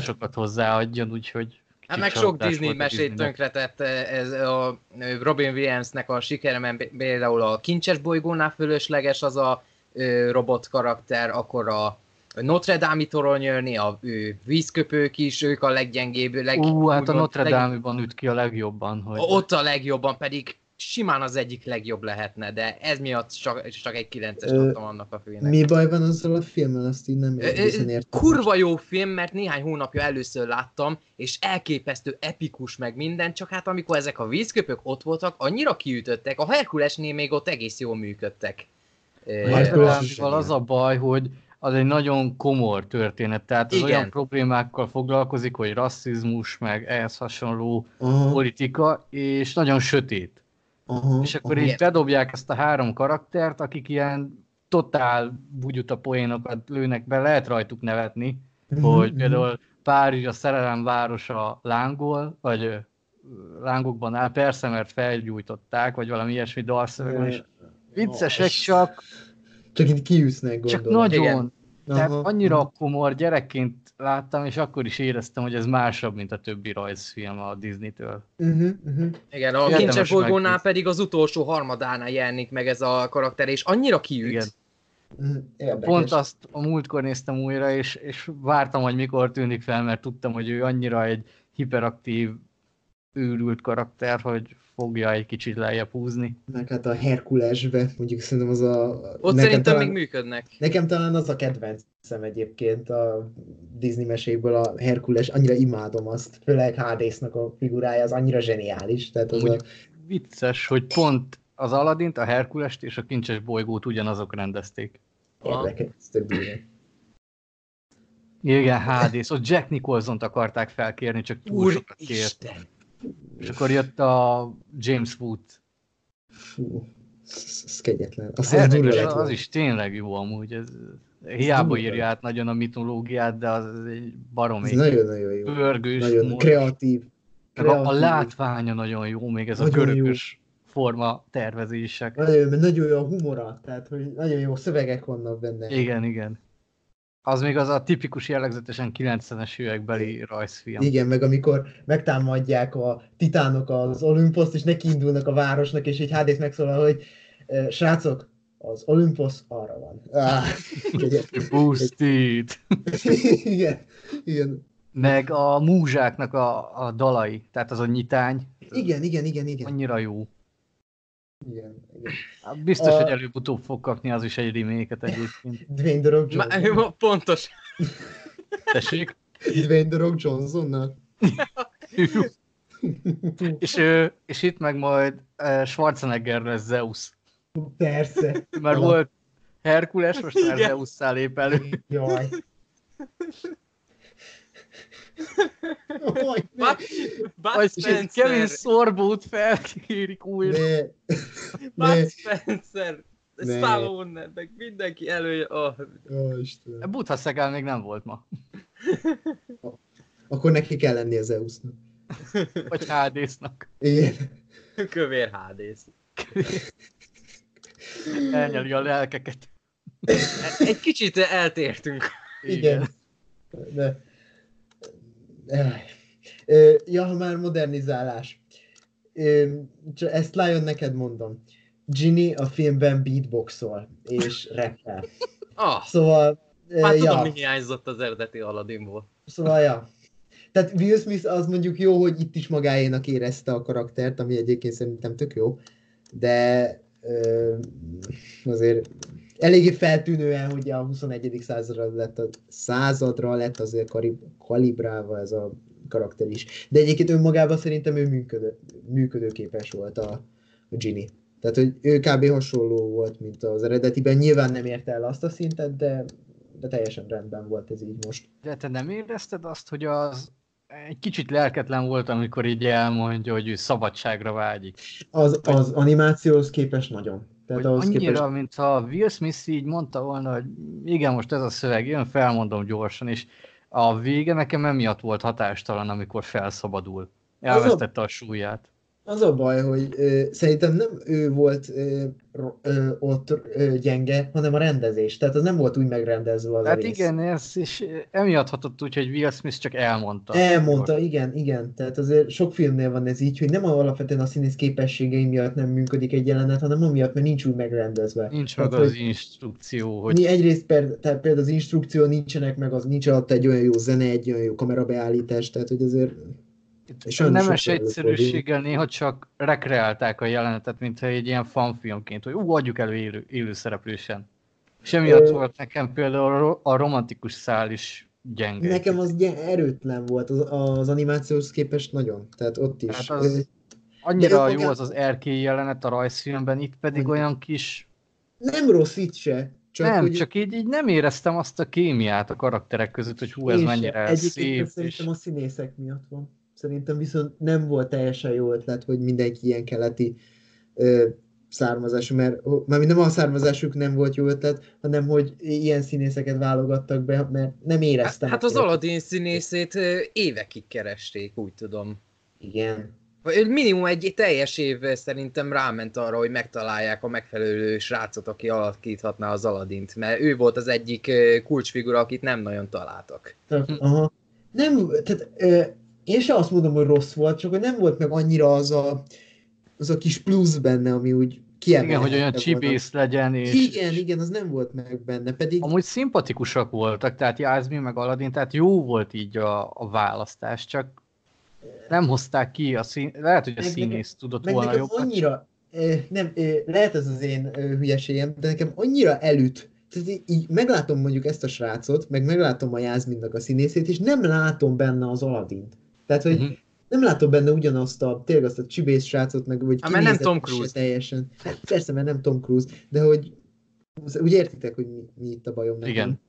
sokat hozzáadjon, úgyhogy... Hát meg sok Disney mesét tönkretett ez a Robin Williamsnek a sikere, például a Kincses bolygónál fölösleges az a robot karakter, akkor a Notre Dame-i toronyőrni, a vízköpők is, ők a leggyengébb. Hát a Notre Dame-ban üt ki a legjobban. Hogy... Ott a legjobban, pedig simán az egyik legjobb lehetne, de ez miatt csak egy 9-es adtam annak a filmnek. Mi baj van azzal a filmmel, azt így nem értem. Kurva jó film, mert néhány hónapja először láttam, és elképesztő epikus meg minden, csak hát amikor ezek a vízköpők ott voltak, annyira kiütöttek, a Herkulesnél még ott egész jól működtek. Az a baj, hogy az egy nagyon komor történet, tehát az olyan problémákkal foglalkozik, hogy rasszizmus, meg ehhez hasonló politika, és nagyon sötét. És akkor így bedobják ezt a három karaktert, akik ilyen totál bugyuta poénokat lőnek be, lehet rajtuk nevetni, hogy például Párizs, a szerelem városa lángol, vagy lángokban áll, persze, mert felgyújtották, vagy valami ilyesmi dalszövegben is. Viccesek csak... Csak itt kiüsznek, gondolom. Csak nagyon. Igen. Tehát annyira komor, gyerekként láttam, és akkor is éreztem, hogy ez másabb, mint a többi rajzfilm a Disney-től. Igen, a Kincses bolygónál pedig az utolsó harmadánál jelenik meg ez a karakter, és annyira kiüt. Pont azt a múltkor néztem újra, és vártam, hogy mikor tűnik fel, mert tudtam, hogy ő annyira egy hiperaktív, őrült karakter, hogy fogja egy kicsit lejjebb húzni. Meg hát a Herkulesbe, mondjuk szerintem az a... Ott szerintem talán, még működnek. Nekem talán az a kedvencem egyébként a Disney mesékből a Herkules, annyira imádom azt, főleg Hádésznak a figurája, az annyira zseniális. Tehát az vicces, hogy pont az Aladdint, a Herkulest és a Kincses bolygót ugyanazok rendezték. Érdekes, többé. Igen, Hádész, ott Jack Nicholsont akarták felkérni, csak túl sokat kért. És akkor jött a James Wood. Fú, ez kegyetlen. Az is tényleg jó amúgy. Ez, hiába írja át nagyon a mitológiát, de az egy baromi. Nagyon-nagyon jó. Pörgős, nagyon kreatív. A látványa nagyon jó, még ez nagyon a körökös forma tervezések. Nagyon jó a humora, tehát hogy nagyon jó szövegek vannak benne. Igen, igen. Az még az a tipikus jellegzetesen 90-es évekbeli rajzfilm. Igen, meg amikor megtámadják a titánok az Olymposzt, és nekiindulnak a városnak, és egy Hádész megszólal, hogy srácok, az Olymposz arra van. Boostit! Igen. Meg a múzsáknak a dalai, tehát az a nyitány. Igen. Annyira jó. Igen. Biztos, hogy előbb-utóbb fog kapni az is egy remake-et egyébként. Dwayne The Rock Johnson. Pontos. Tessék? Dwayne The Rock Johnsonnal. és itt meg majd Schwarzenegger lesz Zeus. Persze. Már volt Herkules, most már Zeus-szá lép elő. Jaj. Vagy Kevin Sorbo-t felkérik újra. Bud Spencer, Stallone, meg mindenki elője. Buddha Szegál még nem volt ma. Akkor neki kell lenni az Zeusnak. Vagy HD-sznak. Igen. Kövér HD-sz. Elnyeli a lelkeket. Egy kicsit eltértünk. Igen. De. Ja, ha már modernizálás. Ezt Lion, neked mondom. Ginny a filmben beatboxol, és rappel. Szóval... Már tudom, mi hiányzott az eredeti Aladdinból. Szóval, ja. Tehát Will Smith az mondjuk jó, hogy itt is magáénak érezte a karaktert, ami egyébként szerintem tök jó, de azért eléggé feltűnően, hogy a 21. századra lett azért kalibrálva ez a karakter is. De egyébként önmagában szerintem ő működőképes volt a Ginny. Tehát, hogy ő kb. Hasonló volt, mint az eredetiben. Nyilván nem érte el azt a szintet, de teljesen rendben volt ez így most. De te nem érezted azt, hogy az egy kicsit lelketlen volt, amikor így elmondja, hogy ő szabadságra vágyik? Az animációhoz képest nagyon. Tehát ahhoz annyira, képest... mintha Will Smith így mondta volna, hogy igen, most ez a szöveg, jön, felmondom gyorsan, és a vége nekem emiatt volt hatástalan, amikor felszabadul. Elvesztette a súlyát. Az a baj, hogy szerintem nem ő volt ott gyenge, hanem a rendezés. Tehát az nem volt úgy megrendezve az hát rész. Igen, ez is emiatt hatott úgy, hogy Will Smith csak elmondta. Igen. Tehát azért sok filmnél van ez így, hogy nem alapvetően a színész képességei miatt nem működik egy jelenet, hanem amiatt, mert nincs úgy megrendezve. Nincs meg az instrukció. Hogy... Egyrészt például az instrukció nincsenek meg, az nincs alatt egy olyan jó zene, egy olyan jó kamerabeállítás, tehát hogy azért... Nemes egyszerűséggel néha csak rekreálták a jelenetet, mintha egy ilyen fanfilmként, hogy adjuk elő élőszereplősen. Semmiatt volt nekem például a romantikus szál is gyenge. Nekem az erőtlen volt az animációhoz képest nagyon, tehát ott is. Hát az annyira jó az erkélyi jelenet a rajzfilmben, itt pedig olyan kis... Nem rossz itt se. Csak így nem éreztem azt a kémiát a karakterek között, hogy hú, ez mennyire szép. Egyébként szerintem a színészek miatt van. Szerintem viszont nem volt teljesen jó ötlet, hogy mindenki ilyen keleti származású, mert nem a származásuk nem volt jó ötlet, hanem hogy ilyen színészeket válogattak be, mert nem éreztem. Hát az Aladdin színészét évekig keresték, úgy tudom. Igen. Minimum egy teljes év szerintem ráment arra, hogy megtalálják a megfelelő srácot, aki alakíthatná az Aladdint, mert ő volt az egyik kulcsfigura, akit nem nagyon találtak. Aha. Nem, tehát... Én se azt mondom, hogy rossz volt, csak hogy nem volt meg annyira az a kis plusz benne, ami úgy kiemelhető. Igen, hogy olyan csibész legyen. És... Igen, az nem volt meg benne. Pedig... Amúgy szimpatikusak voltak, tehát Jasmine meg Aladdin, tehát jó volt így a választás, csak nem hozták ki a szín... Lehet, hogy a színész tudott volna jobb. Annyira, nem, lehet ez az én hülyeségem, de nekem annyira elüt. Tehát így meglátom mondjuk ezt a srácot, meg meglátom a Jasmine-nak a színészét, és nem látom benne az Aladdint. Tehát, hogy nem látom benne ugyanazt tényleg azt a csibész srácot, meg hogy kinézett. Mert nem Tom Cruise. Teljesen. Persze, mert nem Tom Cruise, de hogy úgy értitek, hogy mi itt a bajom nekem. Igen.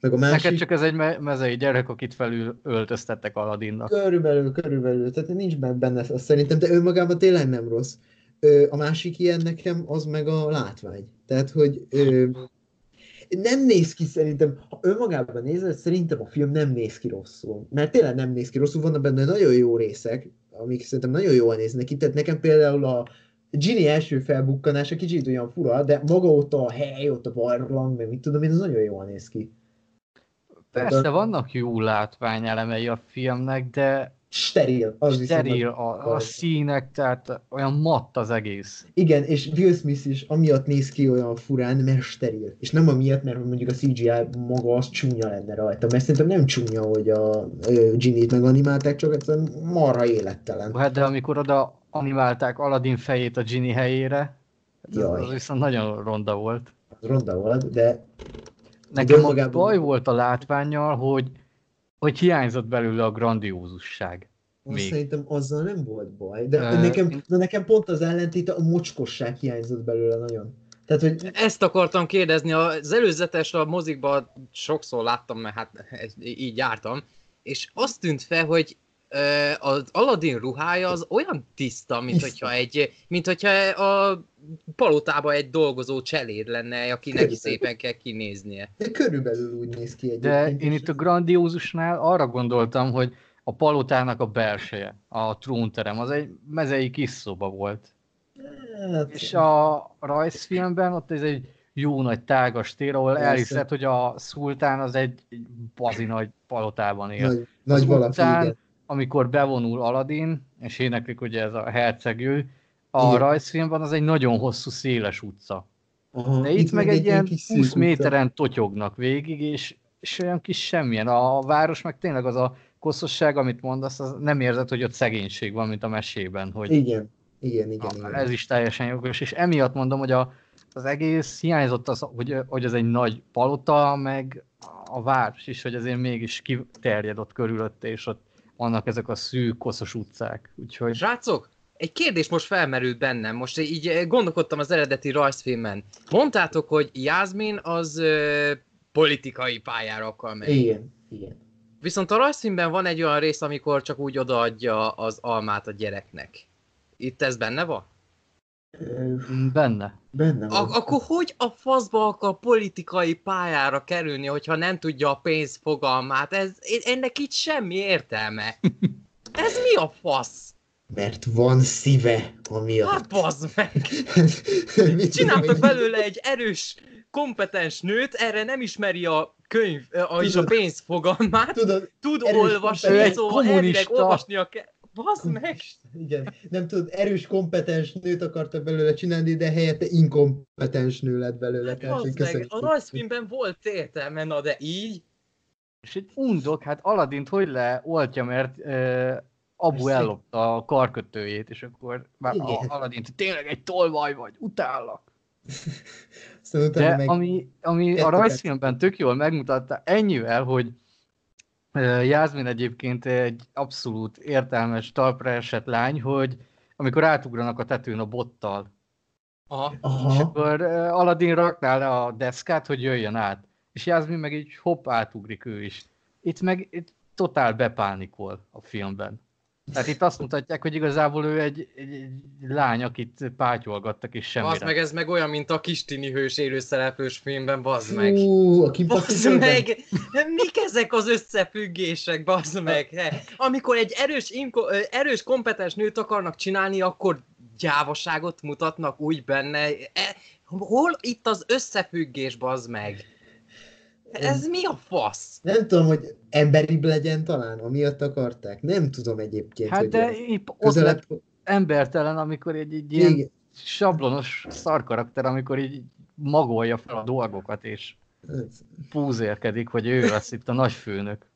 Meg a másik... Neked csak ez egy mezei gyerek, akit felülöltöztettek Aladdinnak. Körülbelül. Tehát nincs benne azt szerintem, de önmagában tényleg nem rossz. A másik ilyen nekem az meg a látvány. Tehát, hogy... Nem néz ki szerintem, ha önmagában nézed, szerintem a film nem néz ki rosszul. Mert tényleg nem néz ki rosszul, vannak benne nagyon jó részek, amik szerintem nagyon jól néznek ki. Tehát nekem például a Ginny első felbukkanása kicsit olyan fura, de maga ott a hely, ott a barlang, meg mit tudom én, az nagyon jól néz ki. Persze, vannak jó látványelemei a filmnek, de... Steril a színek, tehát olyan matt az egész. Igen, és Will Smith is amiatt néz ki olyan furán, mert steril. És nem amiatt, mert mondjuk a CGI maga az csúnya lenne rajta. Mert szerintem nem csúnya, hogy a Ginnyt meganimálták, csak egyszerűen marha élettelen. Hát de amikor oda animálták Aladdin fejét a Ginny helyére, az viszont nagyon ronda volt. Ronda volt, de... Nekem a baj volt a látvánnyal, hogy hiányzott belőle a grandiózusság. Szerintem azzal nem volt baj, de nekem pont az ellentéte, a mocskosság hiányzott belőle nagyon. Tehát, hogy... Ezt akartam kérdezni, az előzetes a mozikban sokszor láttam, mert hát így jártam, és azt tűnt fel, hogy az Aladdin ruhája az olyan tiszta, mint hogyha a palotában egy dolgozó cseléd lenne, akinek szépen kell kinéznie. De körülbelül úgy néz ki egyébként. De én itt a grandiózusnál arra gondoltam, hogy a palotának a belseje, a trónterem, az egy mezei kis szoba volt. Hát, és a rajzfilmben ott ez egy jó nagy tágas tér, ahol elhiszed, hogy a szultán az egy bazi nagy palotában él. Nagy valaki, amikor bevonul Aladdin, és éneklik ugye ez a hercegnő, a igen. rajzfilmben az egy nagyon hosszú, széles utca. Aha, de itt meg egy ilyen 20 méteren totyognak végig, és olyan kis semmilyen. A város meg tényleg az a koszosság, amit mondasz, az nem érzed, hogy ott szegénység van, mint a mesében. Hogy igen. Ez is teljesen jogos, és emiatt mondom, hogy az egész hiányzott az, hogy ez egy nagy palota, meg a város is, hogy azért mégis kiterjed ott körülötte, és ott vannak ezek a szűk, koszos utcák. Úgyhogy... Srácok, egy kérdés most felmerült bennem, most így gondolkodtam az eredeti rajzfilmen. Mondtátok, hogy Jászmin az politikai pályára akar menni. Igen. Viszont a rajzfilmben van egy olyan rész, amikor csak úgy odaadja az almát a gyereknek. Itt ez benne van? Benne van. Akkor hogy a faszba akar politikai pályára kerülni, hogyha nem tudja a pénz fogalmát? Ennek itt semmi értelme. Ez mi a fasz? Mert van szíve, amiatt. Hát bazd meg! Csináltak belőle egy erős, kompetens nőt, erre nem ismeri a könyv, és a pénz fogalmát. Tud olvasni, szóval elvileg olvasnia kell. Basz meg! Igen. Nem tudod, erős, kompetens nőt akartak belőle csinálni, de helyette inkompetens nő lett belőle. Hát meg, a rajzfilmben volt értelme, na de így? És itt undok, hát Aladdint hogy leoltja, mert Abu ellopta a karkötőjét, és akkor már Aladdint tényleg egy tolvaj vagy, utállak. Szóval de meg... ami a rajzfilmben tök jól megmutatta ennyivel, hogy Jászmin egyébként egy abszolút értelmes, talpra esett lány, hogy amikor átugranak a tetőn a bottal, és akkor Aladdin rakná le a deszkát, hogy jöjjön át. És Jászmin meg így hopp, átugrik ő is. Itt totál bepánikol a filmben. Tehát itt azt mutatják, hogy igazából ő egy lány, akit pátyolgattak, és semmire. Bazd meg, ez meg olyan, mint a kistini hős élőszereplős filmben, bazd meg. Mik ezek az összefüggések, bazd meg? Amikor egy erős, kompetens nőt akarnak csinálni, akkor gyávaságot mutatnak úgy benne. Hol itt az összefüggés, bazd meg? Ez mi a fasz? Nem tudom, hogy emberibb legyen talán, amiatt akarták. Nem tudom egyébként, hát hogy... de épp közelebb... embertelen, amikor egy ilyen sablonos szarkarakter, amikor így magolja fel a dolgokat, és púzérkedik, hogy ő lesz itt a nagyfőnök.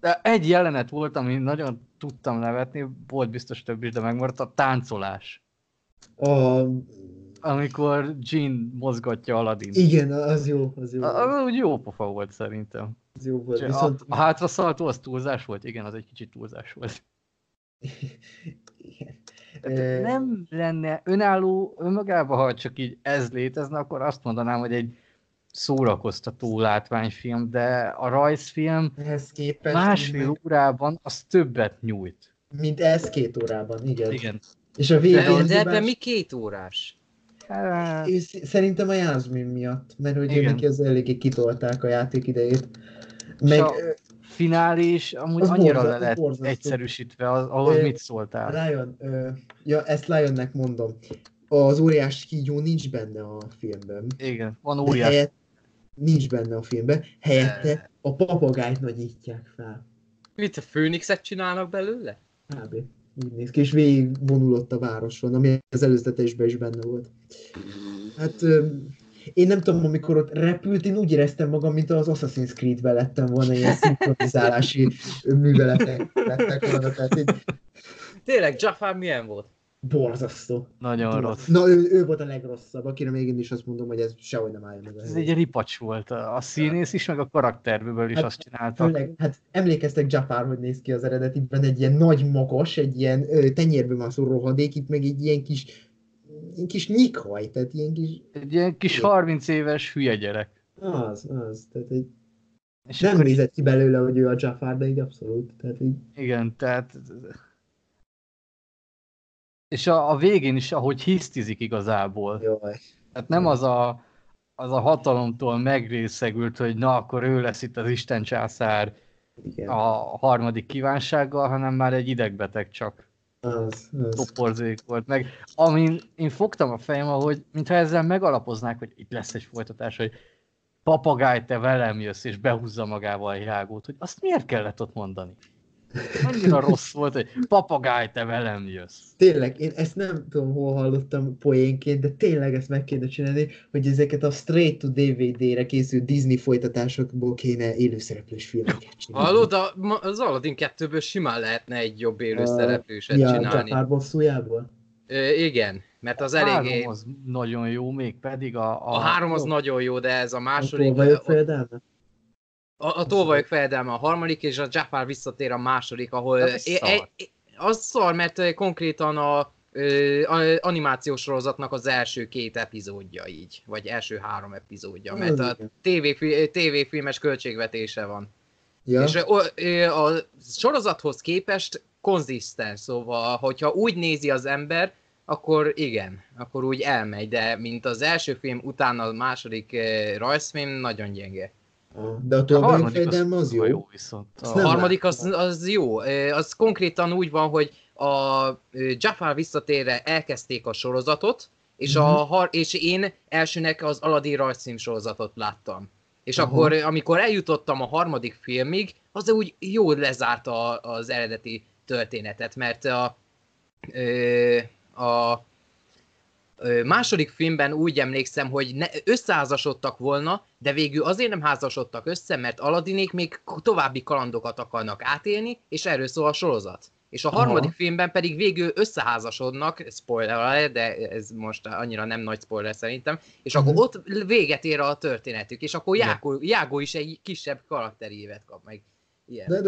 De egy jelenet volt, ami nagyon tudtam nevetni, volt biztos több is, de megmaradt a táncolás. Amikor Jean mozgatja Aladdin. Igen, az jó. Úgy jó pofa volt szerintem. Az jó volt. Viszont... A hátraszaltó az túlzás volt? Igen, az egy kicsit túlzás volt. Igen. Nem lenne önálló önmagában, ha csak így ez létezne, akkor azt mondanám, hogy egy szórakoztató látványfilm, de a rajzfilm másfél órában az többet nyújt. Mint ez 2 órában, igen. És a végén... De ebben mi 2 órás? És szerintem a Jászmin miatt, mert ugye neki az eléggé kitolták a játék idejét. Meg a finális amúgy annyira le lett egyszerűsítve, ahhoz mit szóltál? Lion, ezt Lionnek mondom. Az óriás kígyó nincs benne a filmben. Igen, van óriás. Nincs benne a filmben, helyette a papagájt nagyítják fel. Mit, a főnixet csinálnak belőle? Kb. Úgy néz ki, és végig vonulott a városon, ami az előzetesben is benne volt. Hát én nem tudom, amikor ott repült, én úgy éreztem magam, mint az Assassin's Creed-ben lettem volna, ilyen szinkronizálási műveletek lettek volna. Tehát én... Tényleg, Jafar milyen volt? Borzasztó. Nagyon rossz. Na, ő volt a legrosszabb, akire még én is azt mondom, hogy ez sehogy nem állja meg. Ez egy ripacs volt. A színész is, meg a karakterből is hát, azt csináltak. Főleg, hát emlékeztek Jafar, hogy néz ki az eredetiben, egy ilyen nagy magas, egy ilyen tenyérben mászó rohadék, itt meg egy ilyen kis nyikhaj, tehát ilyen kis... Egy ilyen kis 30 éves hülye gyerek. Az, tehát egy És nem akkor nézett ki belőle, hogy ő a Jafar, de így abszolút. Tehát így... Igen, tehát... És a végén is, ahogy hisztizik igazából. Jaj. Tehát nem az a hatalomtól megrészegült, hogy na, akkor ő lesz itt az Isten császár a harmadik kívánsággal, hanem már egy idegbeteg csak toporzék volt meg. Amin én fogtam a fejem, ahogy mintha ezzel megalapoznák, hogy itt lesz egy folytatás, hogy papagáj, te velem jössz, és behúzza magával a jágót, hogy azt miért kellett ott mondani? Annyira rossz volt, hogy papagáj, te velem jössz. Tényleg, én ezt nem tudom, hol hallottam poénként, de tényleg ezt meg kéne csinálni, hogy ezeket a straight to DVD-re készült Disney folytatásokból kéne élőszereplős filmeket csinálni. Hallod, az Aladdin 2-ből simán lehetne egy jobb élőszereplőset csinálni. A Jafar bosszújából? Igen, mert az elég... A három az nagyon jó, még pedig a három az nagyon jó, de ez a második... A tolvajok fejedelme a harmadik, és a Jafar visszatér a második, ahol... Az szar, mert konkrétan a animációs sorozatnak az első két epizódja így, vagy első három epizódja, mert a TV-filmes költségvetése van. Ja. És a sorozathoz képest konzisztens, szóval, hogyha úgy nézi az ember, akkor igen, akkor úgy elmegy, de mint az első film, utána a második rajzfilm nagyon gyenge. De a tolvajok fejedelme az jó. Jó viszont. A harmadik az jó. Az konkrétan úgy van, hogy a Jafar visszatérre elkezdték a sorozatot, és, és én elsőnek az Aladdin rajzfilm sorozatot láttam. És akkor, amikor eljutottam a harmadik filmig, az úgy jól lezárta az eredeti történetet, mert a második filmben úgy emlékszem, hogy összeházasodtak volna, de végül azért nem házasodtak össze, mert Aladinék még további kalandokat akarnak átélni, és erről szól a sorozat. És a harmadik filmben pedig végül összeházasodnak, spoiler, de ez most annyira nem nagy spoiler szerintem, és akkor ott véget ér a történetük, és akkor Jágó is egy kisebb karakterívet kap meg.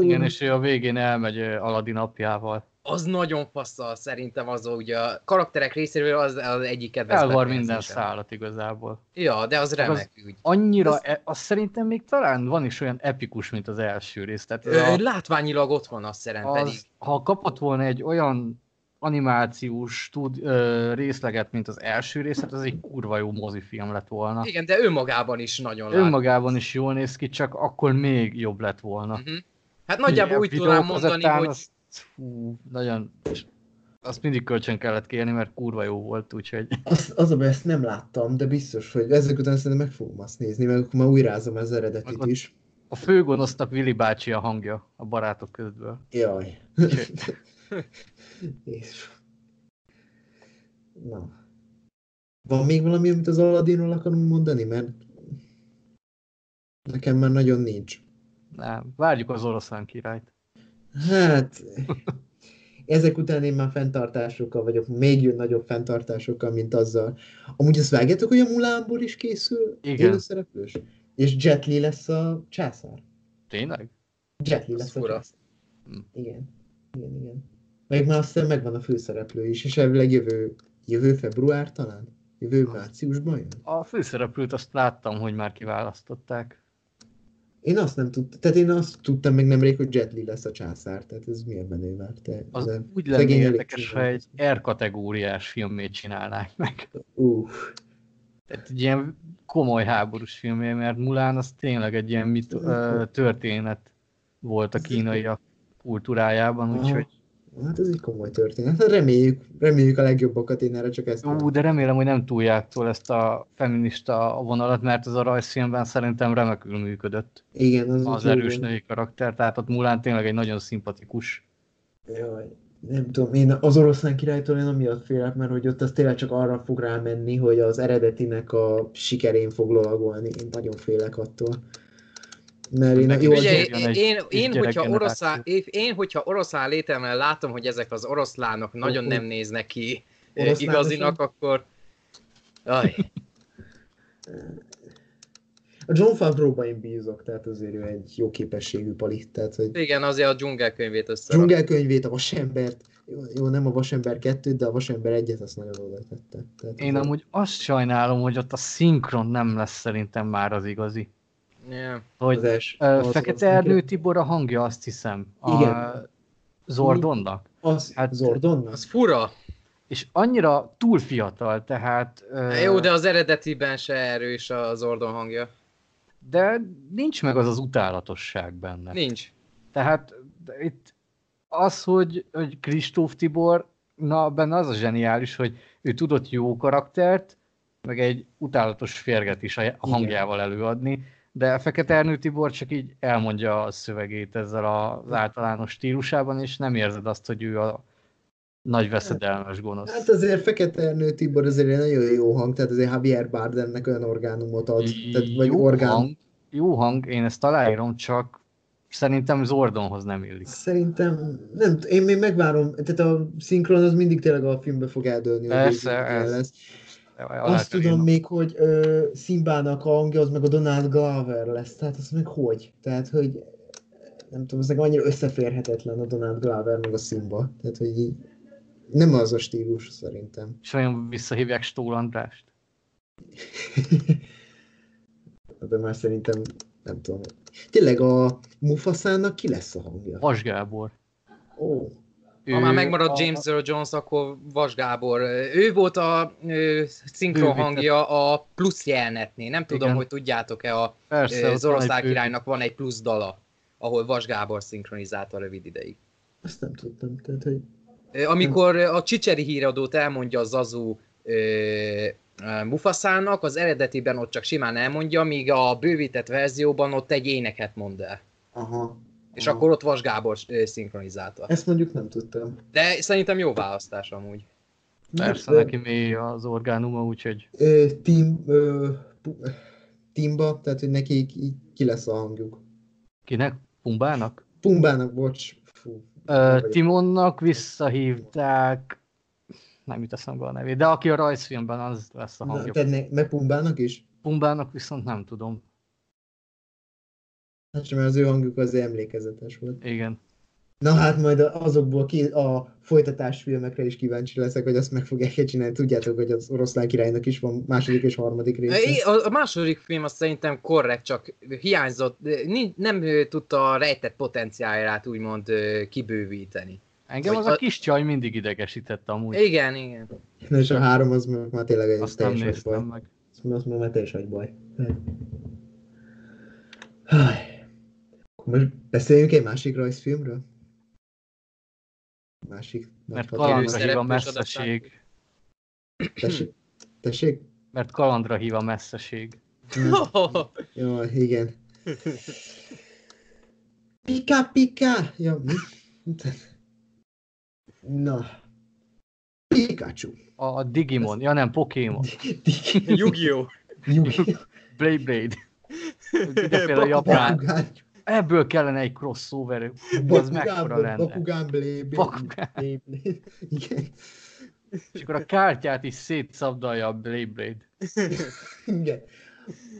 Igen, és ő a végén elmegy Aladin apjával. Az nagyon faszal szerintem az, ugye a karakterek részéről az egyik kedvenc. Elvar minden szállat igazából. Ja, de az remek ügy. Annyira, az szerintem még talán van is olyan epikus, mint az első rész. Tehát látványilag ott van az szerintem. Ha kapott volna egy olyan animációs részleget, mint az első részlet, az egy kurva jó mozifilm lett volna. Igen, de önmagában is nagyon látványos. Önmagában is jól néz ki, csak akkor még jobb lett volna. Hát nagyjából úgy tudom mondani, hogy... Fú, nagyon... Azt mindig kölcsön kellett kérni, mert kurva jó volt, úgyhogy... Az a baj, ezt nem láttam, de biztos, hogy ezek után szerintem meg fogom azt nézni, mert akkor már újrázom az eredetit is. A főgonosznak Willy bácsi a hangja, a Barátok közből. Jaj. Na. Van még valami, amit az Aladdinról akarunk mondani? Mert nekem már nagyon nincs. Nem, várjuk az Oroszlán királyt. Hát, ezek után én már fenntartásokkal vagyok, még nagyobb fenntartásokkal, mint azzal. Amúgy azt vágjátok, hogy a Mulánból is készül élőszereplős? És Jet Li lesz a császár. Tényleg? Jet Li lesz a császár. Igen. Meg már aztán megvan a főszereplő is, és elvileg jövő február talán? Jövő márciusban jön? A főszereplőt azt láttam, hogy már kiválasztották. Én azt nem tudtam, tehát én azt tudtam meg nemrég, hogy Jet Li lesz a császár, tehát ez milyen menő már. Az úgy lenne érdekes, ha egy R-kategóriás filmét csinálnák meg. Tehát egy ilyen komoly háborús filmé, mert Mulán az tényleg egy ilyen történet volt a kínaiak kultúrájában, úgyhogy... Hát ez egy komoly történet. Reméljük a legjobbakat, én erre csak ezt... de remélem, hogy nem túljátszol ezt a feminista vonalat, mert ez a rajzfilmben szerintem remekül működött. Igen, az erős női karakter, tehát ott Mulán tényleg egy nagyon szimpatikus. Jaj, nem tudom, én az Oroszlán királytól én amiatt félek, mert hogy ott az tényleg csak arra fog rámenni, hogy az eredetinek a sikerén fog lovagolni. Én nagyon félek attól. Én, hogyha oroszlán létemben látom, hogy ezek az oroszlánok nagyon nem néznek ki igazinak, akkor... Aj. A John Favreau-ban én bízok, tehát azért ő egy jó képességű pali. Tehát, hogy... Igen, azért a dzsungelkönyvét összerak. A vasembert, jó, nem a vasember 2-t, de a vasember 1-et azt nagyon oda tette. Tehát én amúgy azt sajnálom, hogy ott a szinkron nem lesz szerintem már az igazi. Yeah. Hogy Fekete Erdő Tibor a hangja, azt hiszem. Igen. Zordonnak. Az, hát, Zordonnak? Az fura. És annyira túl fiatal, tehát... Jó, de az eredetiben se erős a Zordon hangja. De nincs meg az az utálatosság benne. Nincs. Tehát itt az, hogy Kristóf Tibor, na benne az a zseniális, hogy ő tudott jó karaktert, meg egy utálatos férget is a hangjával előadni, de Fekete Ernő Tibor csak így elmondja a szövegét ezzel az általános stílusában, és nem érzed azt, hogy ő a nagy veszedelmes gonosz. Hát azért Fekete Ernő Tibor azért egy nagyon jó hang, tehát azért Javier Bardemnek olyan orgánumot ad, tehát vagy jó orgán... hang, jó hang, én ezt aláírom, csak szerintem Zordonhoz nem illik. Szerintem, nem, én még megvárom, tehát a szinkron az mindig tényleg a filmbe fog eldőlni. Persze. Azt tudom még, hogy Szimbának a hangja, az meg a Donald Glover lesz, tehát az meg hogy? Tehát, hogy nem tudom, az meg annyira összeférhetetlen a Donald Glover meg a Szimba, tehát, hogy így nem az a stílus szerintem. És olyan visszahívják Stól Andrást? De már szerintem, nem tudom. Tényleg a Mufaszának ki lesz a hangja? Vas Gábor. Ó. Ha már megmaradt James Earl Jones, akkor Vas Gábor. Ő volt a szinkron hangja a plusz jelnetnél. Nem tudom, hogy tudjátok-e, az Oroszlán királynak van egy plusz dala, ahol Vas Gábor szinkronizálta rövid ideig. Ezt nem tudtam. Tehát, hogy... Amikor a Csicseri híradót elmondja a Zazu Mufaszának, az eredetiben ott csak simán elmondja, míg a bővített verzióban ott egy éneket mond el. Aha. És akkor ott Vas Gábor szinkronizálta. Ezt mondjuk nem tudtam. De szerintem jó választás amúgy. Persze, neki mély az orgánuma, úgyhogy... Timba, tehát hogy neki ki lesz a hangjuk. Kinek? Pumbának? Pumbának, bocs. Fú, Timonnak visszahívták... Nem jut eszembe a nevét, de aki a rajzfilmben, az lesz a hangjuk. Meg Pumbának is? Pumbának viszont nem tudom. Hát sem, mert az ő hangjuk az emlékezetes volt. Igen. Na hát majd azokból a folytatásfilmekre is kíváncsi leszek, hogy azt meg fogják csinálni. Tudjátok, hogy az Oroszlán királynak is van második és harmadik része. A második film az szerintem korrekt, csak hiányzott, nem tudta a rejtett potenciáját úgymond kibővíteni. Engem az a kis csaj mindig idegesített amúgy. Igen. Na és a 3 az már tényleg egy teljes baj. Azt már teljes egy baj. Most beszéljünk egy másik rajzfilmről? Másik. Mert kalandra hív a messzeség. Tessék? Mert kalandra hív a messzeség. Jó, igen. Pika! Jó, mi? Na. Pikachu. A Digimon. Ja nem, Pokémon. Yu-Gi-Oh! Blade. Ideféle japán. Ebből kellene egy crossover. Az mekkora lenne. Bakugán Blade. Igen. És akkor a kártyát is szétszabdalja a Blade. Igen.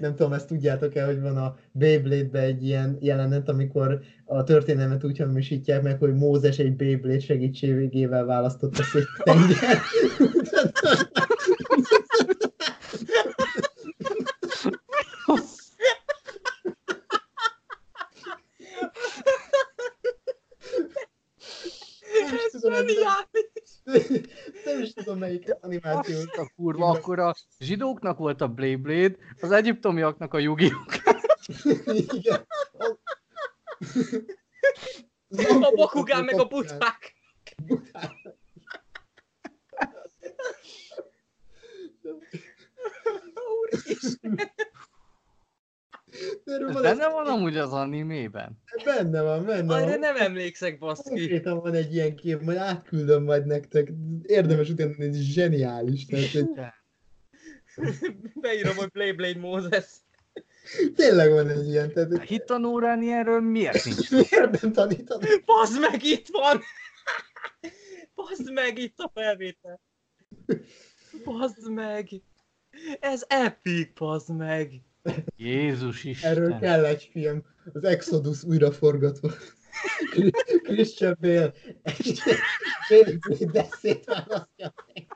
Nem tudom, ezt tudjátok-e, hogy van a Beyblade-ben egy ilyen jelenet, amikor a történelmet úgy hamisítják meg, hogy Mózes egy Beyblade segítségével választotta szét tenger. Nem is tudom, melyik animáció. A kurva, akkor a zsidóknak volt a Beyblade, az egyiptomiaknak a Yu-Gi-Oh! Igen. A Bakugán meg a buták. Úristen! Benne van amúgy az animében? Benne van. De nem emlékszek, baszki. Konkrétan van egy ilyen kép, majd átküldöm majd nektek. Érdemes utána nézni, zseniális. Tehát, hogy... Beírom, hogy Blade Mózes. Tényleg van egy ilyen. Tehát... Hittanórán ilyenről miért nincs? Miért nem tanítanak? Baszd meg, itt van! Baszd meg, itt a felvétel! Baszd meg! Ez epic, baszd meg! Jézus Isten! Erről kell egy film. Az Exodus újraforgatva. Christian Bale de szétválasztja meg.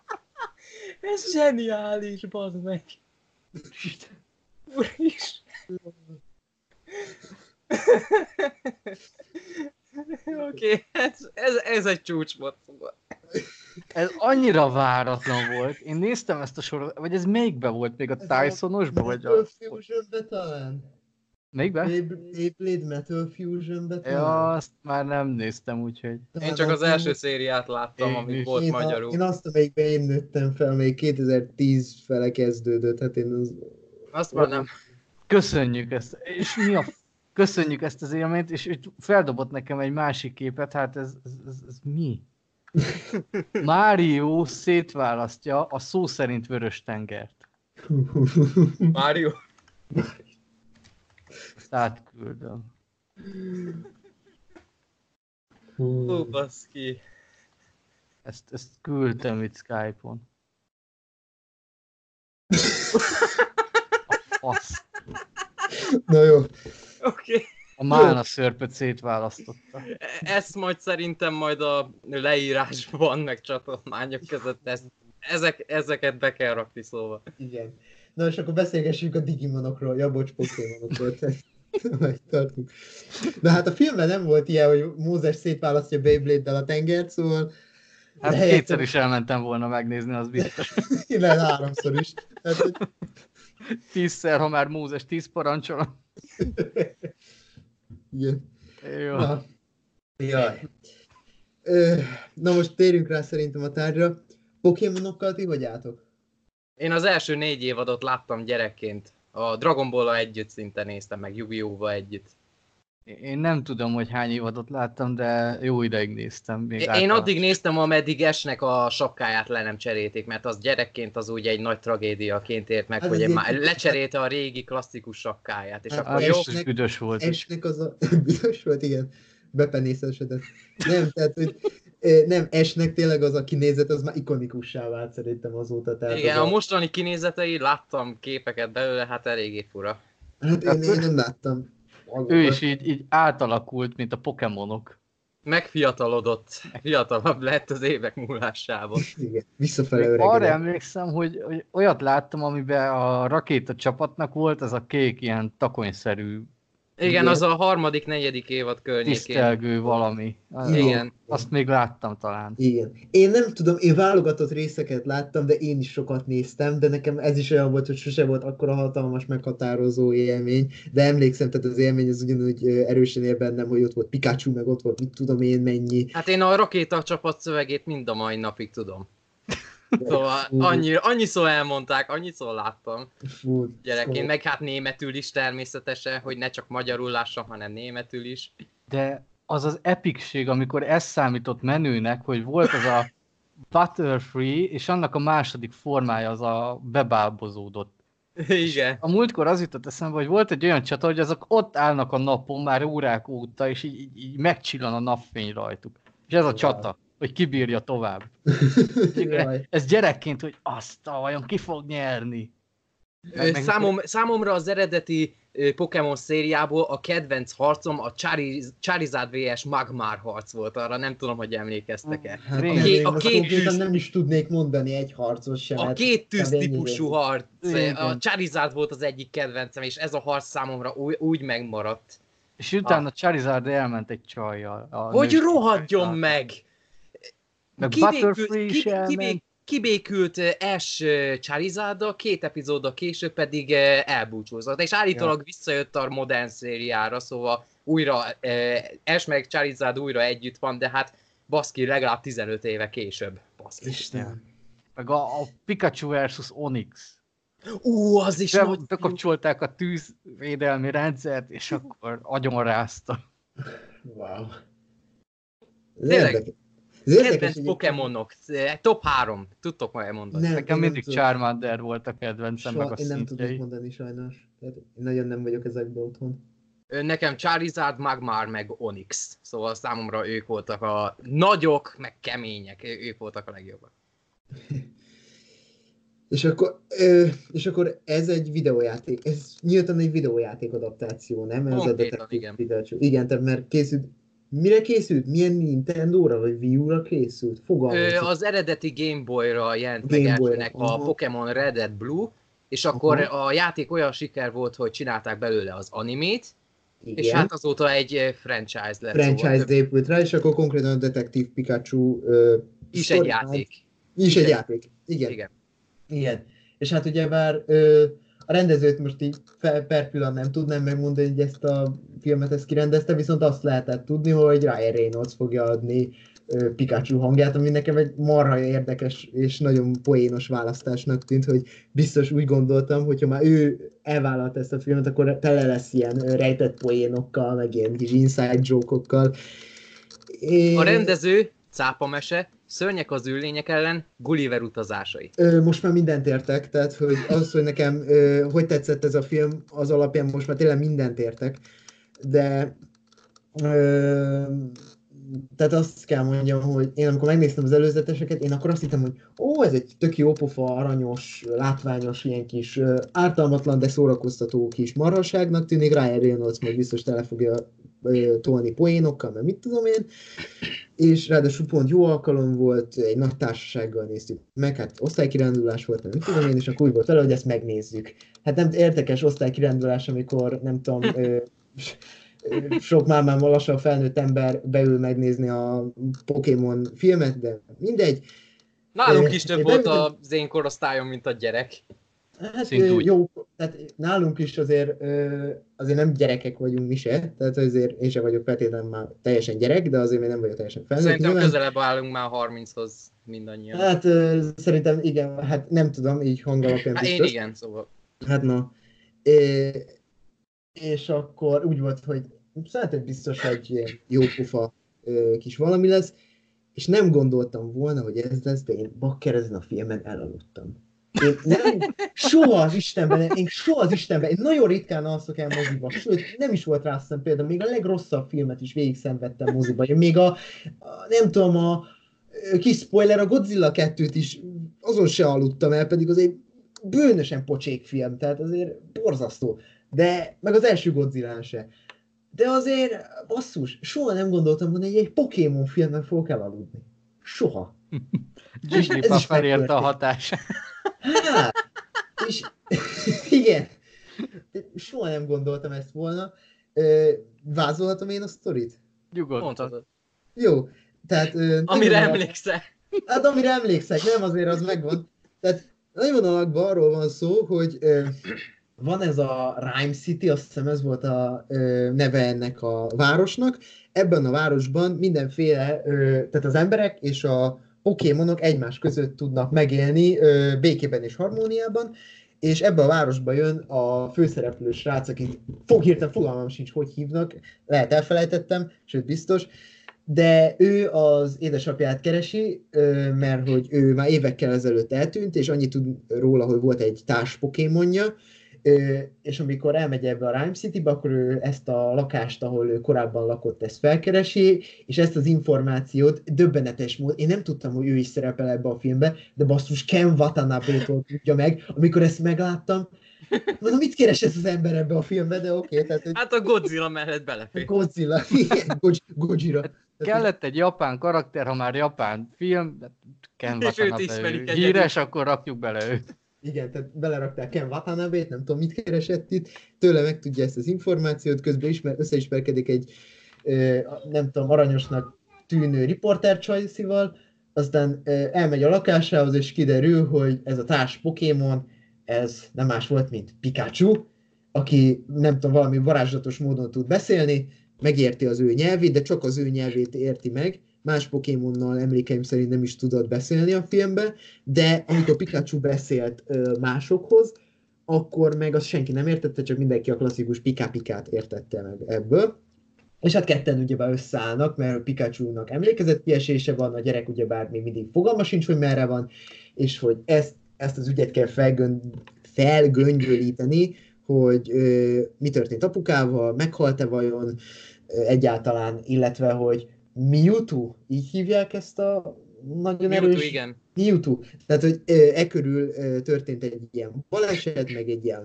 Ez zseniális, bazd meg! Úristen! Oké, ez egy csúcsmocsfogat. Ez annyira váratlan volt. Én néztem ezt a sorot, vagy ez melyikben volt? Még a Tysonosban? Metal Fusion-ben talán? Melyikben? Beyblade Metal Fusion-ben talán? Ja, azt már nem néztem, úgyhogy... Én csak az első szériát láttam, amit volt magyarul. Én azt, amelyikben én nőttem fel, még 2010 fele kezdődött, hát én az... Azt már nem... Köszönjük ezt, és mi a... Köszönjük ezt az élményt, és feldobott nekem egy másik képet, hát ez mi? Mário szétválasztja a szó szerint Vörös-tengert. Mário? Ezt átküldöm. Ó, baszki. Ezt küldtem itt Skype-on. A fasz. Na jó. Okay. A málna szörpöt szétválasztotta. Ezt majd szerintem majd a leírásban, meg csatolmányok között ezeket be kell rakni szóval. Igen. Na és akkor beszélgessünk a Digimonokról, ja bocs, Pokémonokról. Tartunk. Na hát a filmben nem volt ilyen, hogy Mózes szétválasztja Beyblade-del a tengert, szóval... Hát kétszer is elmentem volna megnézni, az biztos. Lehet háromszor is. Hát, hogy... 10-szer, ha már Mózes 10 parancsol. Igen. Jó. Na. Jaj. Na most térjünk rá szerintem a tárgyra. Pokémonokkal ti hogy álltok? Én az első 4 évadot láttam gyerekként. A Dragon Ball-al együtt szinte néztem, meg Yu-Gi-Oh-val együtt. Én nem tudom, hogy hány évadot láttam, de jó ideig néztem. Még én addig néztem, ameddig Ash-nek a sapkáját le nem cserélték, mert az gyerekként az úgy egy nagy tragédiaként ért meg, hát hogy már lecserélte a régi klasszikus sapkáját. És hát akkor jó, büdös volt. Ash-nek az a... büdös volt, igen. Bepenészesedett. Nem, tehát, hogy... Nem, Ash-nek tényleg az a kinézet, az már ikonikussá vált szerintem azóta. Tehát igen, a mostani kinézetei, láttam képeket belőle, hát eléggé fura. Hát én nem láttam. Ő is így átalakult, mint a Pokémonok. Megfiatalodott. Fiatalabb lett az évek múlásában. Igen, visszafele öregedett. Arra emlékszem, hogy olyat láttam, amiben a rakéta csapatnak volt, ez a kék, ilyen takonyszerű. Igen, az a 3., 4. évad környékén. Tisztelgő valami. Igen. Azt még láttam talán. Igen. Én nem tudom, én válogatott részeket láttam, de én is sokat néztem, de nekem ez is olyan volt, hogy sose volt akkora hatalmas, meghatározó élmény, de emlékszem, tehát az élmény az ugyanúgy erősen él bennem, hogy ott volt Pikachu, meg ott volt mit tudom én mennyi. Hát én a rakéta csapat szövegét mind a mai napig tudom. Szóval annyiszor elmondták, annyiszor láttam gyerekként, meg hát németül is természetesen, hogy ne csak magyarul lássam, hanem németül is. De az az epikség, amikor ez számított menőnek, hogy volt az a Butterfree, és annak a második formája az a bebábozódott. Igen. És a múltkor az jutott eszembe, hogy volt egy olyan csata, hogy azok ott állnak a napon már órák óta, és így megcsillan a napfény rajtuk. És ez a csata, hogy kibírja tovább. Ez gyerekként, hogy azt a vajon ki fog nyerni. Számomra az eredeti Pokémon szériából a kedvenc harcom a Charizard vs. Magmar harc volt, arra nem tudom, hogy emlékeztek-e. Hát, nem is tudnék mondani egy harcot sem. A két tűz típusú harc. A Charizard volt az egyik kedvencem, és ez a harc számomra úgy megmaradt. És utána Charizard elment egy csajjal. Hogy rohadjon meg! Kibékült Ash Charizarddal, 2 epizóddal később pedig elbúcsúzott, és állítólag visszajött a modern szériára, szóval újra Ash meg Charizard újra együtt van, de hát baszki, legalább 15 éve később. Baszki. Isten. Meg a Pikachu versus Onix. Az is volt. Bekapcsolták a tűzvédelmi rendszert, és akkor agyonrázta. Wow. Tényleg. Kedvenc Pokémonok, top 3, tudtok majd elmondani. Nekem mindig Charmander volt a kedvencem, meg a szintjei. Én nem tudok mondani sajnos, én nagyon nem vagyok ezekben otthon. Nekem Charizard, Magmar, meg Onix, szóval számomra ők voltak a nagyok, meg kemények, ők voltak a legjobbak. És akkor ez egy videójáték, ez nyilván egy videójáték adaptáció, nem? Konkrétan, igen. Igen, tehát mert készült. Mire készült? Milyen Nintendo-ra vagy Wii U-ra készült? Az eredeti Game Boy-ra jelent meg elsőnek a Pokémon Red and Blue, és akkor a játék olyan siker volt, hogy csinálták belőle az animét, Igen. És hát azóta egy franchise lett. Franchise épült rá, és akkor konkrétan a Detektív Pikachu is egy játék. Is egy játék. Igen. Igen. Igen. És hát ugye már a rendezőt most így per pillan nem tudnám megmondani, hogy ezt a filmet ezt kirendezte, viszont azt lehetett tudni, hogy Ryan Reynolds fogja adni Pikachu hangját, ami nekem egy marha érdekes és nagyon poénos választásnak tűnt, hogy biztos úgy gondoltam, hogyha már ő elvállalt ezt a filmet, akkor tele lesz ilyen rejtett poénokkal, meg ilyen kis inside joke-okkal. A rendező, cápamese, Szörnyek az űrlények ellen, Gulliver utazásai. Most már mindent értek, tehát hogy az, hogy nekem hogy tetszett ez a film, az alapján most már tényleg mindent értek, de tehát azt kell mondjam, hogy én amikor megnéztem az előzeteseket, én akkor azt hittem, hogy ez egy tök jó pofa, aranyos, látványos, ilyen kis ártalmatlan, de szórakoztató kis marhaságnak tűnik, Ryan Reynolds meg biztos tele fogja tolni poénokkal, mert mit tudom én, és ráadásul pont jó alkalom volt, egy nagy társasággal néztük meg, hát osztálykirándulás volt, mert mit tudom én, és akkor úgy volt vele, hogy ezt megnézzük. Hát nem érdekes osztálykirándulás, amikor nem tudom, sok már lassan felnőtt ember beül megnézni a Pokémon filmet, de mindegy. Nálunk is több volt az én korosztályom, mint a gyerek. Hát jó, tehát nálunk is azért nem gyerekek vagyunk mi se, tehát azért én sem vagyok feltétlenül már teljesen gyerek, de azért még nem vagyok teljesen felnőtt. Szerintem közelebb állunk már 30-hoz mindannyian. Hát szerintem igen, hát nem tudom, így hangalapján hát biztos. Hát én igen, szóval. Hát na. És akkor úgy volt, hogy szerintem biztos egy jó pufa kis valami lesz, és nem gondoltam volna, hogy ez lesz, de én bakker ezen a filmen elaludtam. Soha az Istenben, én nagyon ritkán alszok el moziba, sőt, nem is volt rá szem például, még a legrosszabb filmet is végig szenvedtem moziba, még a kis spoiler, a Godzilla 2-t is, azon se aludtam el, pedig az egy bőnösen pocsék film, tehát azért borzasztó, de meg az első Godzillán se. De azért, basszus, soha nem gondoltam, hogy egy Pokémon filmben fogok elaludni. Soha. Gigi felérte a hatás. Hát, és igen, soha nem gondoltam ezt volna. Vázolhatom én a sztorit? Nyugodtan. Jó, tehát... Amire emlékszel. Hát amire emlékszek, nem azért az megvan. Tehát nagyon alakban arról van szó, hogy van ez a Rime City, azt hiszem ez volt a neve ennek a városnak. Ebben a városban mindenféle, tehát az emberek és a Pokémonok egymás között tudnak megélni békében és harmóniában, és ebbe a városba jön a főszereplő srác, akit hirtelen fogalmam sincs, hogy hívnak, lehet elfelejtettem, sőt biztos, de ő az édesapját keresi, mert hogy ő már évekkel ezelőtt eltűnt, és annyit tud róla, hogy volt egy társ Pokémonja, és amikor elmegy ebbe a Rime Citybe, akkor ő ezt a lakást, ahol ő korábban lakott, ezt felkeresi, és ezt az információt döbbenetes módon, én nem tudtam, hogy ő is szerepel ebbe a filmbe, de basszus Ken Watanabe-tól tudja meg, amikor ezt megláttam, mondom, mit keres ez az ember ebbe a filmbe, de oké. Hogy... Hát a Godzilla mellett belefér. Godzilla, igen, Gojira. Hát kellett egy japán karakter, ha már japán film, Ken Watanabe híres, akkor rakjuk bele őt. Igen, tehát belerakták Ken Watanabe-t, nem tudom, mit keresett itt, tőle megtudja ezt az információt, közben összeismerkedik egy, nem tudom, aranyosnak tűnő riporter csajszival, aztán elmegy a lakásához, és kiderül, hogy ez a társ Pokémon, ez nem más volt, mint Pikachu, aki, nem tudom, valami varázslatos módon tud beszélni, megérti az ő nyelvét, de csak az ő nyelvét érti meg, más Pokémonnal emlékeim szerint nem is tudott beszélni a filmben, de amikor Pikachu beszélt másokhoz, akkor meg azt senki nem értette, csak mindenki a klasszikus Pika-Pikát értette meg ebből. És hát ketten ugyebár összeállnak, mert a Pikachu-nak emlékezetkiesése van, a gyerek ugyebár még mindig fogalma sincs, hogy merre van, és hogy ezt az ügyet kell felgöngyölíteni, hogy mi történt apukával, meghalt-e vajon egyáltalán, illetve hogy Mewtwo, így hívják ezt a nagyon erős. Mewtwo, igen. Mewtwo. Tehát, hogy körül történt egy ilyen baleset, meg egy ilyen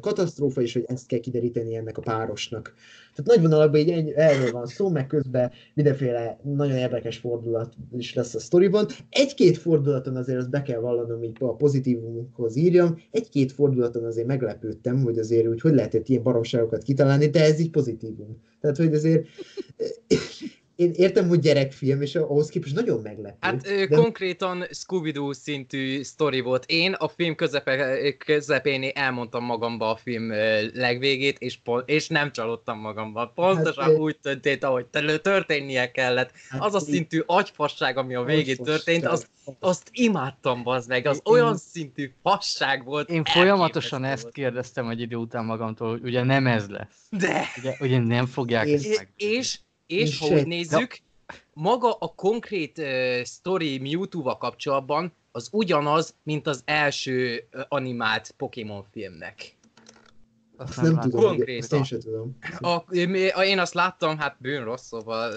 katasztrófa, és hogy ezt kell kideríteni ennek a párosnak. Tehát nagy vonalakban így erről van szó, meg közben mindenféle nagyon érdekes fordulat is lesz a sztoriban. Egy-két fordulaton azért azt be kell vallanom, így a pozitívumhoz írjam, egy-két fordulaton azért meglepődtem, hogy azért úgy hogy lehetett ilyen baromságokat kitalálni, de ez így pozitívum. Tehát, hogy azért... Én értem, hogy gyerekfilm, és ahhoz képest nagyon meglepő. Hát konkrétan Scooby-Doo szintű sztori volt. Én a film közepén elmondtam magamba a film legvégét, és nem csalódtam magamba. Pontosan hát, úgy történt, ahogy történnie kellett. Hát, az a szintű agyfasság, ami a végén történt, azt imádtam, bazd meg. Az olyan szintű fasság volt. Én folyamatosan ezt kérdeztem egy idő után magamtól, hogy ugye nem ez lesz. De! Ugye nem fogják ezt meg. És ha úgy nézzük, maga a konkrét sztori Mewtwo-val kapcsolatban az ugyanaz, mint az első animált Pokémon filmnek. Azt nem tudom. Konkrétan. Én sem tudom. Én azt láttam, hát bűn rossz, szóval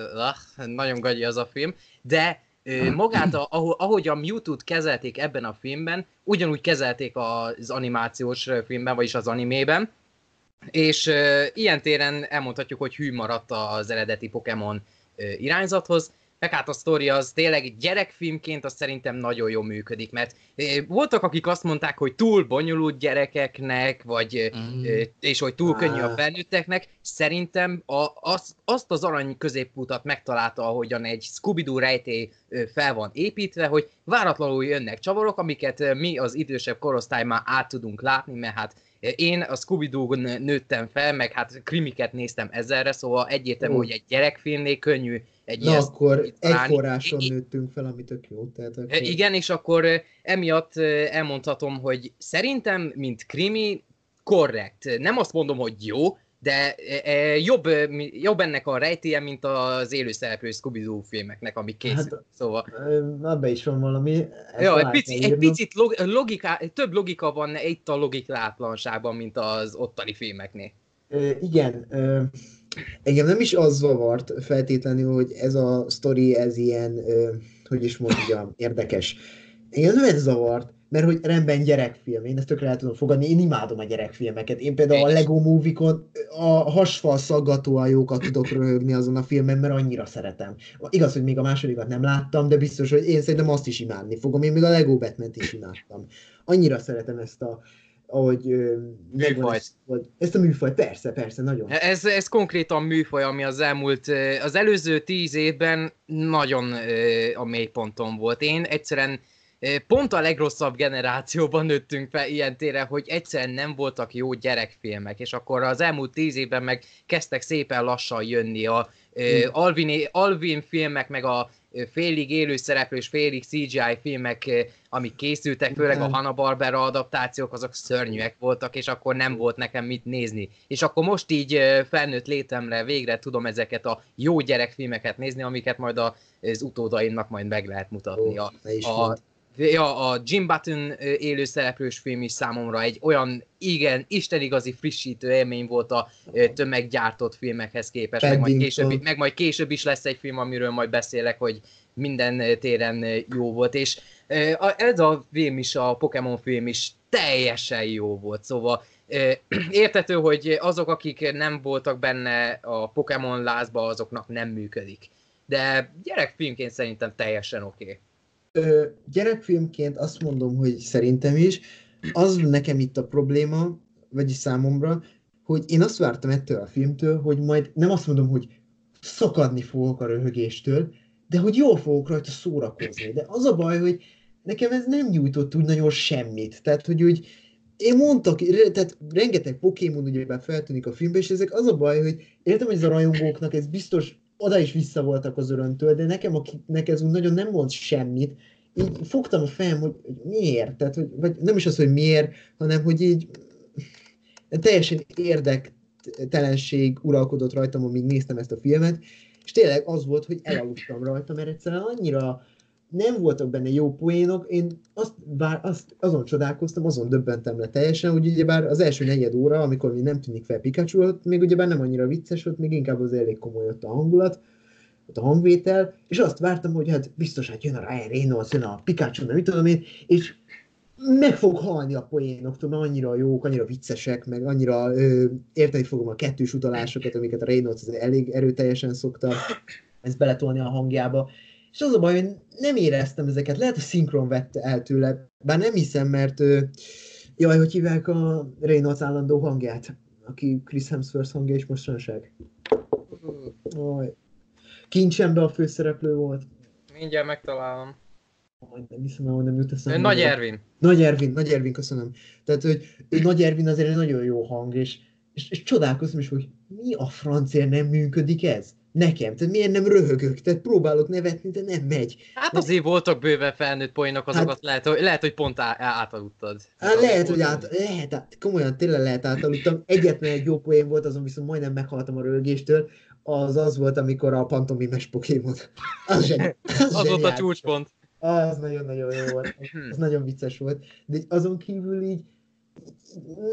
nagyon gagyi az a film, de magát, ahogy a Mewtwo-t kezelték ebben a filmben, ugyanúgy kezelték az animációs filmben, vagyis az animében. És ilyen téren elmondhatjuk, hogy hű maradt az eredeti Pokémon irányzathoz. Meg hát a sztori az tényleg gyerekfilmként az szerintem nagyon jól működik, mert voltak, akik azt mondták, hogy túl bonyolult gyerekeknek, vagy, és hogy túl könnyű a felnőtteknek. Szerintem azt az arany középutat megtalálta, ahogyan egy Scooby-Doo rejtély fel van építve, hogy váratlanul jönnek csavarok, amiket mi az idősebb korosztály már át tudunk látni, mert hát én a Scooby-Doo-n nőttem fel, meg hát krimiket néztem ezerre, szóval egyértelmű, hogy egy gyerekfilmnél könnyű egy ilyen... Na akkor egy forráson nőttünk fel, ami tök jó. Tehát akkor... Igen, és akkor emiatt elmondhatom, hogy szerintem, mint krimi, korrekt. Nem azt mondom, hogy jó, de jobb ennek a rejtélye, mint az élőszereplő Scooby-Doo filmeknek, amik készült. Hát, szóval... Ebbe is van valami. Ja, egy picit több logika van itt a logikátlanságban, mint az ottani filmeknél. Igen. Engem nem is az zavart feltétlenül, hogy ez a sztori, ez ilyen, hogy is mondjam, érdekes. Engem nem ez zavart. Mert hogy rendben gyerekfilm, én ezt tökre el tudom fogadni, én imádom a gyerekfilmeket. Én például a Lego Movie-kon a hasfal szaggatóajókat tudok röhögni azon a filmen, mert annyira szeretem. Igaz, hogy még a másodikat nem láttam, de biztos, hogy én szerintem azt is imádni fogom. Én még a Lego Batman-t is imádtam. Annyira szeretem ezt a... ahogy... műfajt. Ezt a műfajt, persze, nagyon. Ez konkrétan műfaj, ami az előző 10 évben nagyon a mélyponton volt. Én egyszerűen pont a legrosszabb generációban nőttünk fel ilyen téren, hogy egyszerűen nem voltak jó gyerekfilmek, és akkor az elmúlt 10 évben meg kezdtek szépen lassan jönni a Alvin filmek, meg a félig élőszereplő és félig CGI filmek, amik készültek, főleg a Hanna-Barbera adaptációk, azok szörnyűek voltak, és akkor nem volt nekem mit nézni. És akkor most így felnőtt létemre végre tudom ezeket a jó gyerekfilmeket nézni, amiket majd az utódaimnak majd meg lehet mutatni. A Jim Button élőszereplős film is számomra egy olyan, igen, istenigazi frissítő élmény volt a tömeggyártott filmekhez képest. Meg majd később is lesz egy film, amiről majd beszélek, hogy minden téren jó volt. És ez a film is, a Pokémon film is teljesen jó volt. Szóval értető, hogy azok, akik nem voltak benne a Pokémon lázba, azoknak nem működik. De gyerekfilmként szerintem teljesen oké. Gyerekfilmként azt mondom, hogy szerintem is, az nekem itt a probléma, vagyis számomra, hogy én azt vártam ettől a filmtől, hogy majd nem azt mondom, hogy szakadni fogok a röhögéstől, de hogy jól fogok rajta szórakozni. De az a baj, hogy nekem ez nem nyújtott úgy nagyon semmit. Tehát, hogy úgy én mondtak, tehát rengeteg Pokémon ugye feltűnik a filmben, és ezek az a baj, hogy értem, hogy ez a rajongóknak ez biztos oda is vissza voltak az örömtől, de nekem, akinek ez úgy nagyon nem mond semmit, így fogtam a fejem, hogy miért, tehát, hogy, vagy nem is az, hogy miért, hanem, hogy így teljesen érdektelenség uralkodott rajtam, amíg néztem ezt a filmet, és tényleg az volt, hogy elaludtam rajta, mert egyszerűen annyira nem voltak benne jó poénok, én azon csodálkoztam, azon döbbentem le teljesen, hogy ugyebár az első negyed óra, amikor még nem tűnik fel Pikachu, ott még ugyebár nem annyira vicces, ott még inkább az elég komoly ott a hangulat, ott a honvétel, és azt vártam, hogy hát biztos, hát jön a Ryan Reynolds, jön a Pikachu, mert mit tudom én, és meg fog halni a poénoktól, mert annyira jók, annyira viccesek, meg annyira érteni fogom a kettős utalásokat, amiket a Reynolds elég erőteljesen szokta ezt beletolni a hangjába. És az a baj, hogy nem éreztem ezeket, lehet a szinkron vette el tőle, bár nem hiszem, mert jaj, hogy hívják a Reynolds állandó hangját, aki Chris Hemsworth hangja is mostanság. Kincsemben a főszereplő volt. Mindjárt megtalálom. Majdnem hiszem el, hogy nem jut eszembe. Nagy Ervin, köszönöm. Tehát, hogy Nagy Ervin azért egy nagyon jó hang, és csodálkozom is, hogy mi a francért nem működik ez? Nekem, tehát miért nem röhögök? Tehát próbálok nevetni, de nem megy. Hát azért voltak bőven felnőtt poénok, azokat hát, lehet, hogy pont átaludtad. Hát komolyan tényleg lehet átaludtam. Egyetlen egy jó poén volt, azon viszont majdnem meghaltam a röhögéstől. Az volt, amikor a pantomimes Pokémon. Az volt a csúcspont. Az nagyon-nagyon jó volt. Az nagyon vicces volt. De azon kívül így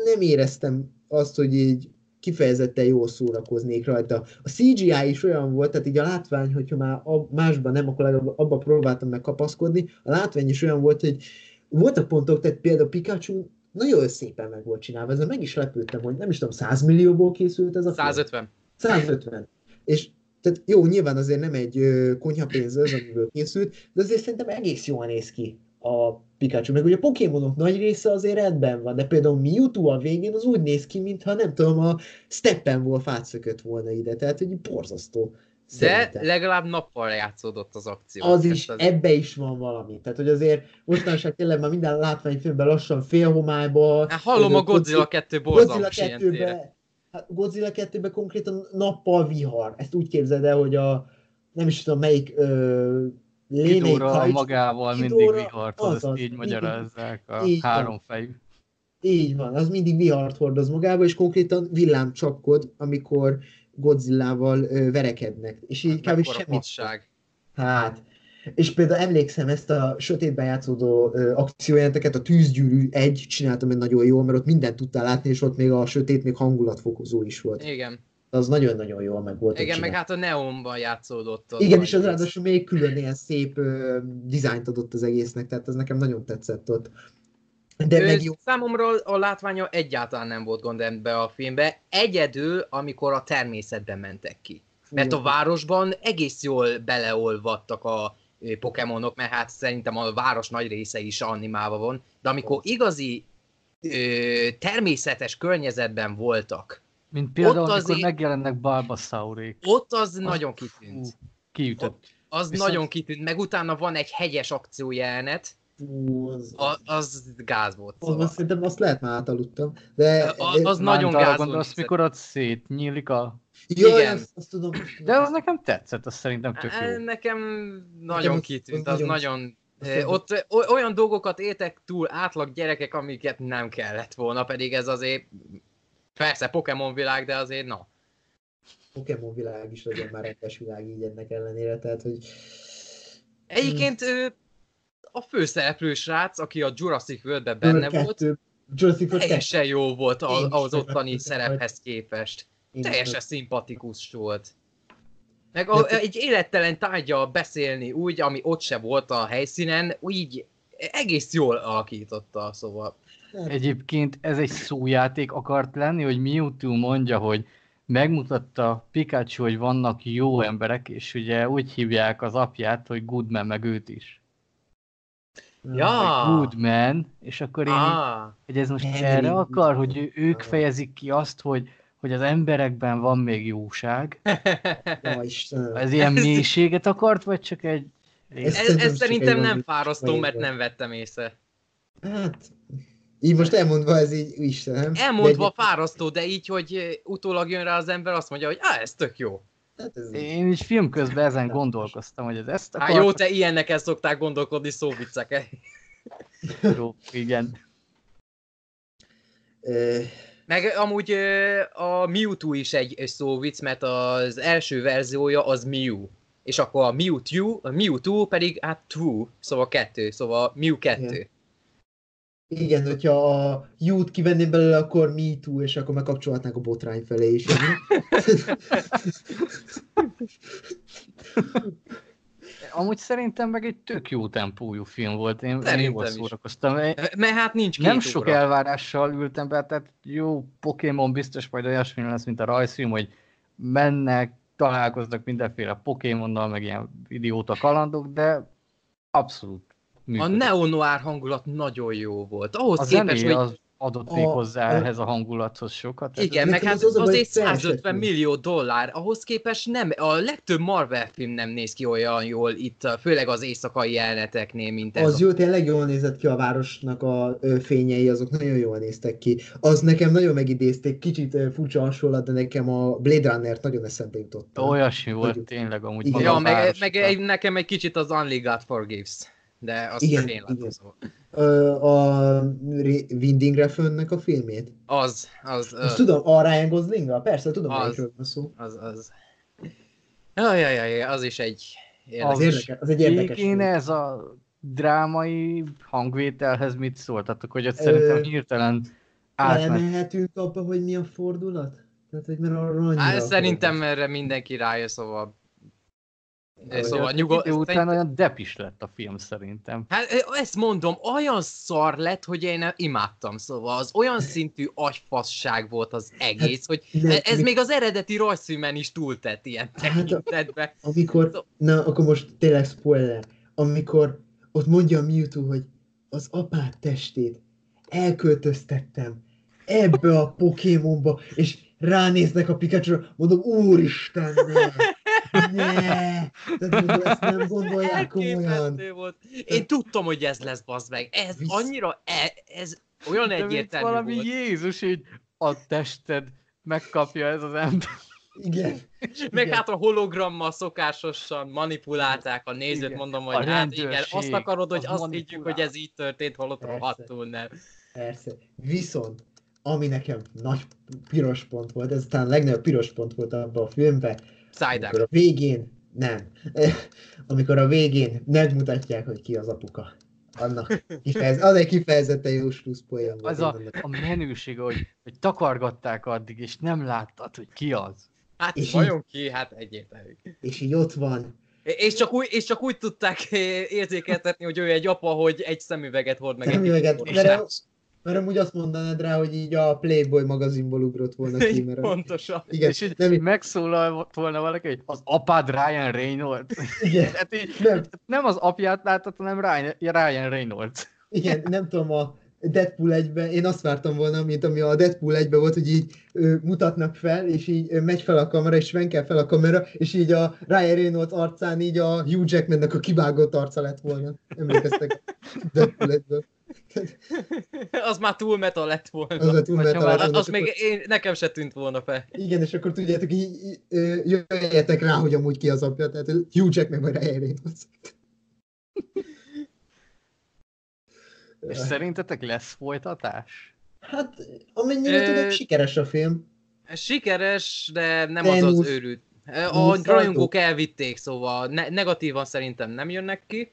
nem éreztem azt, hogy így kifejezetten jól szórakoznék rajta. A CGI is olyan volt, tehát így a látvány, hogyha már másban nem, akkor legalább abba próbáltam meg kapaszkodni. A látvány is olyan volt, hogy voltak pontok, tehát például Pikachu nagyon szépen meg volt csinálva. Ezzel meg is lepődtem, hogy nem is tudom, 100 millióból készült ez a 150. 150. És tehát jó, nyilván azért nem egy konyhapénz az, amiből készült, de azért szerintem egész jól néz ki a Pikachu. Meg ugye a Pokémonok nagy része azért rendben van, de például Mewtwo a végén az úgy néz ki, mintha nem tudom, a Steppenwolf átszökött volna ide, tehát egy borzasztó. Szerintem. De legalább nappal játszódott az akció. Ebbe is van valami. Tehát, hogy azért mostanság tényleg már minden látványfilmben lassan félhomályba. Hát hallom a Godzilla 2 borzalmas ilyen tére. Hát Godzilla 2-ben konkrétan nappal vihar. Ezt úgy képzeld el, hogy a nem is tudom melyik Hidóra magával mindig vihart hordoz, így magyarázzák a háromfejű. Így van, az mindig vihart hordoz magába, és konkrétan villám csapkod, amikor Godzillával verekednek. És így kb. Semmit. Hát. És például emlékszem ezt a sötétben játszódó akciójelenteket, a Tűzgyűrű 1 csináltam én nagyon jól, mert ott mindent tudtál látni, és ott még a sötét még hangulatfokozó is volt. Igen. Az nagyon-nagyon jól meg volt. Igen, meg hát a neonban játszódott. Igen, és az ráadásul még külön ilyen szép dizájnt adott az egésznek, tehát ez nekem nagyon tetszett ott. De meg jó. Számomra a látványa egyáltalán nem volt gond ebbe a filmbe, egyedül, amikor a természetben mentek ki. Mert a városban egész jól beleolvadtak a Pokémonok, mert hát szerintem a város nagy része is animálva van, de amikor igazi természetes környezetben voltak, mint például, amikor megjelennek Barbasaurék. Ott az nagyon kitűnt. Kiütött. Az viszont... nagyon kitűnt, meg utána van egy hegyes akciójelenet, az gáz volt. Szóval. Szerintem azt lehet már átaludtam. De az nagyon gáz volt. Azt mikor ott szétnyílik a... Jaj, igen. Azt tudom. De az nekem tetszett, az szerintem tök jó. Nekem nagyon kitűnt, az nagyon... Ott olyan dolgokat éltek túl átlag gyerekek, amiket nem kellett volna, pedig ez azért... Persze, Pokémon világ, de azért na. Pokémon világ is legyen már rendes világ így ennek ellenére, tehát hogy... Egyébként a főszereplő srác, aki a Jurassic Worldben benne volt, teljesen jó volt az ottani szerephez képest. Teljesen szimpatikus volt. Meg egy élettelen tárgya beszélni úgy, ami ott se volt a helyszínen, úgy egész jól alakította, szóval... Egyébként ez egy szójáték akart lenni, hogy Mewtwo mondja, hogy megmutatta Pikachu, hogy vannak jó emberek, és ugye úgy hívják az apját, hogy Goodman, meg őt is. Ja. Goodman, és akkor hogy ez most erre akar, hogy ők fejezik ki azt, hogy az emberekben van még jóság. Ez ilyen mélységet akart, vagy csak egy... Ez szerintem nem fárasztó, mert nem vettem észre. Hát... Így most elmondva ez így, Istenem. Elmondva fárasztó, de így, hogy utólag jön rá az ember, azt mondja, hogy ez tök jó. Hát ez én is film közben ezen gondolkoztam, hogy ez ezt akartam. Jó, te ilyenekkel szokták gondolkodni, szóviccek. Jó, igen. Meg amúgy a Mewtwo is egy szóvicc, mert az első verziója az Mew. És akkor a Mewtwo pedig hát Two, szóval kettő, szóval Mew 2. Igen, hogyha a jút kivenném belőle, akkor me too, és akkor megkapcsolhatnánk a botrány felé is. Amúgy szerintem meg egy tök jó tempójú film volt, én jól szórakoztam. Mert hát nincs két óra. Nem sok elvárással ültem be, tehát jó Pokémon biztos majd olyasmi lesz, mint a rajzfilm, hogy mennek, találkoznak mindenféle Pokémonnal, meg ilyen idióta kalandok, de abszolút működik. A neo-noir hangulat nagyon jó volt. Ahhoz képest, hogy... adott még hozzá ehhez a hangulathoz sokat. Igen, meg hát azért $150 millió, ahhoz képest nem, a legtöbb Marvel film nem néz ki olyan jól itt, főleg az éjszakai jeleneteknél, mint ez. Az jó, tényleg jól nézett ki a városnak a fényei, azok nagyon jól néztek ki. Az nekem nagyon megidézték, kicsit furcsa hasonlat, de nekem a Blade Runner nagyon eszembe jutott. Olyasmi volt nagyon tényleg amúgy. Igen. Ja, meg nekem egy kicsit az Only God Forgives, de azt én látozom. A Winding Refn-nek a filmét? Azt tudom, a Ryan Gosling-val? Persze, tudom, hogy van szó. Jajajaj, az is egy érdekes. Az egy érdekes. Én ez a drámai hangvételhez mit szóltatok, hogy ott szerintem hirtelen átment. Elmehetünk abba, hogy mi a fordulat? Tehát, hogy mert arra szerintem erre mindenki rájössz, szóval után olyan depis lett a film szerintem. Hát ezt mondom, olyan szar lett, hogy én imádtam, szóval az olyan szintű agyfasság volt az egész, hogy ez még az eredeti rajzfilmen is túltett ilyen tekintetben. Amikor, na akkor most tényleg spoiler, amikor ott mondja a Mewtwo, hogy az apád testét elköltöztettem ebbe a Pokémonba, és ránéznek a Pikachu-ra, mondom, úristen, ne! Tehát ezt nem gondolják komolyan. Én tudtam, hogy ez lesz, bazd meg. Ez annyira, ez olyan egyértelmű volt. Valami Jézus, hogy a tested megkapja ez az ember. Igen. Meg hát a hologrammal szokásosan manipulálták a nézőt, igen. Mondom, hogy hát igen, azt akarod, hogy azt higgyük, hogy ez így történt, holott rohadtul nem. Persze. Viszont, ami nekem nagy piros pont volt, ez talán legnagyobb piros pont volt abban a filmben, amikor a végén, megmutatják, hogy ki az apuka. Annak az egy kifejezetten jó slusszpoén. Az a menőség, hogy takargatták addig, és nem láttad, hogy ki az. Hát és vajon ki, hát egyértelmű. És így ott van. És csak úgy tudták érzékeltetni, hogy ő egy apa, hogy egy szemüveget hord meg. Mert amúgy azt mondanád rá, hogy így a Playboy magazinból ugrott volna ki. Mert pontosan. Igen, és így megszólalt volna valaki, hogy az apád Ryan Reynolds. Igen. Hát így, nem az apját láttad, hanem Ryan Reynolds. Igen, nem tudom, a Deadpool 1-ben, én azt vártam volna, mint ami a Deadpool 1-ben volt, hogy így mutatnak fel, és így megy fel a kamera, és svenkel fel a kamera, és így a Ryan Reynolds arcán így a Hugh Jackmannek a kivágott arca lett volna. Emlékeztek Deadpool 1-ből. Az már túl meta lett volna. Az még nekem se tűnt volna fel. Igen, és akkor tudjátok, így jöjjetek rá, hogy amúgy ki az apja, tehát Hugh Jackman meg majd ráérjék. És szerintetek lesz folytatás? Hát, amennyire tudok, sikeres a film. Sikeres, de nem az az őrült. A rajongók elvitték, szóval negatívan szerintem nem jönnek ki.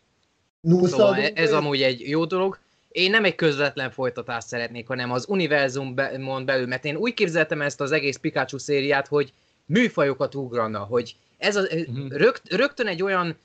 Szóval ez amúgy egy jó dolog. Én nem egy közvetlen folytatást szeretnék, hanem az univerzumon belül, mert én úgy képzeltem ezt az egész Pikachu szériát, hogy műfajokat ugrana, hogy ez rögtön egy olyan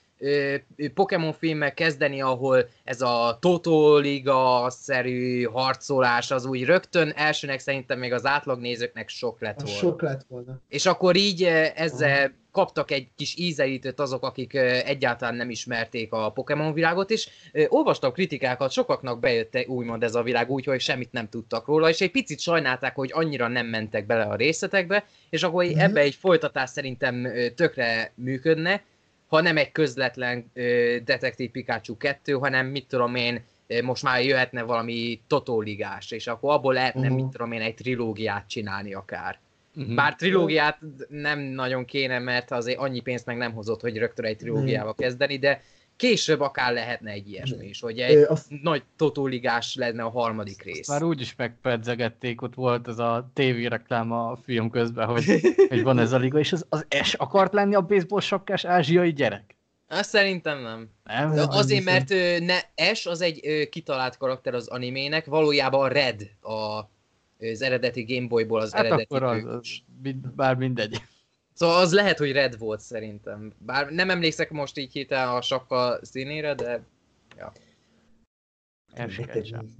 Pokémon filmmel kezdeni, ahol ez a Totó Liga-szerű harcolás, az úgy rögtön elsőnek szerintem még az átlagnézőknek sok lett volna. Sok lett volna. És akkor így ezzel kaptak egy kis ízelítőt azok, akik egyáltalán nem ismerték a Pokémon világot, és olvastam kritikákat, sokaknak bejött úgymond ez a világ úgy, hogy semmit nem tudtak róla, és egy picit sajnálták, hogy annyira nem mentek bele a részletekbe, és akkor ebbe egy folytatás szerintem tökre működne, ha nem egy közvetlen Detektív Pikachu 2, hanem mit tudom én, most már jöhetne valami totóligás, és akkor abból lehetne, mit tudom én, egy trilógiát csinálni akár. Bár trilógiát nem nagyon kéne, mert azért annyi pénzt meg nem hozott, hogy rögtön egy trilógiával kezdeni, de később akár lehetne egy ilyesmi is, hogy egy nagy totóligás lenne a harmadik rész. Már úgyis megpedzegették, ott volt ez a tévéreklám a film közben, hogy van ez a liga, és az S akart lenni a baseball sapkás ázsiai gyerek. Azt szerintem nem. Nem, de azért, mert Ash az egy kitalált karakter az animének, valójában Red az eredeti Game Boy-ból az hát eredeti. Akkor bár mindegy. Szóval az lehet, hogy Red volt szerintem. Bár nem emlékszek most így héten a sakka színére, de... Ja.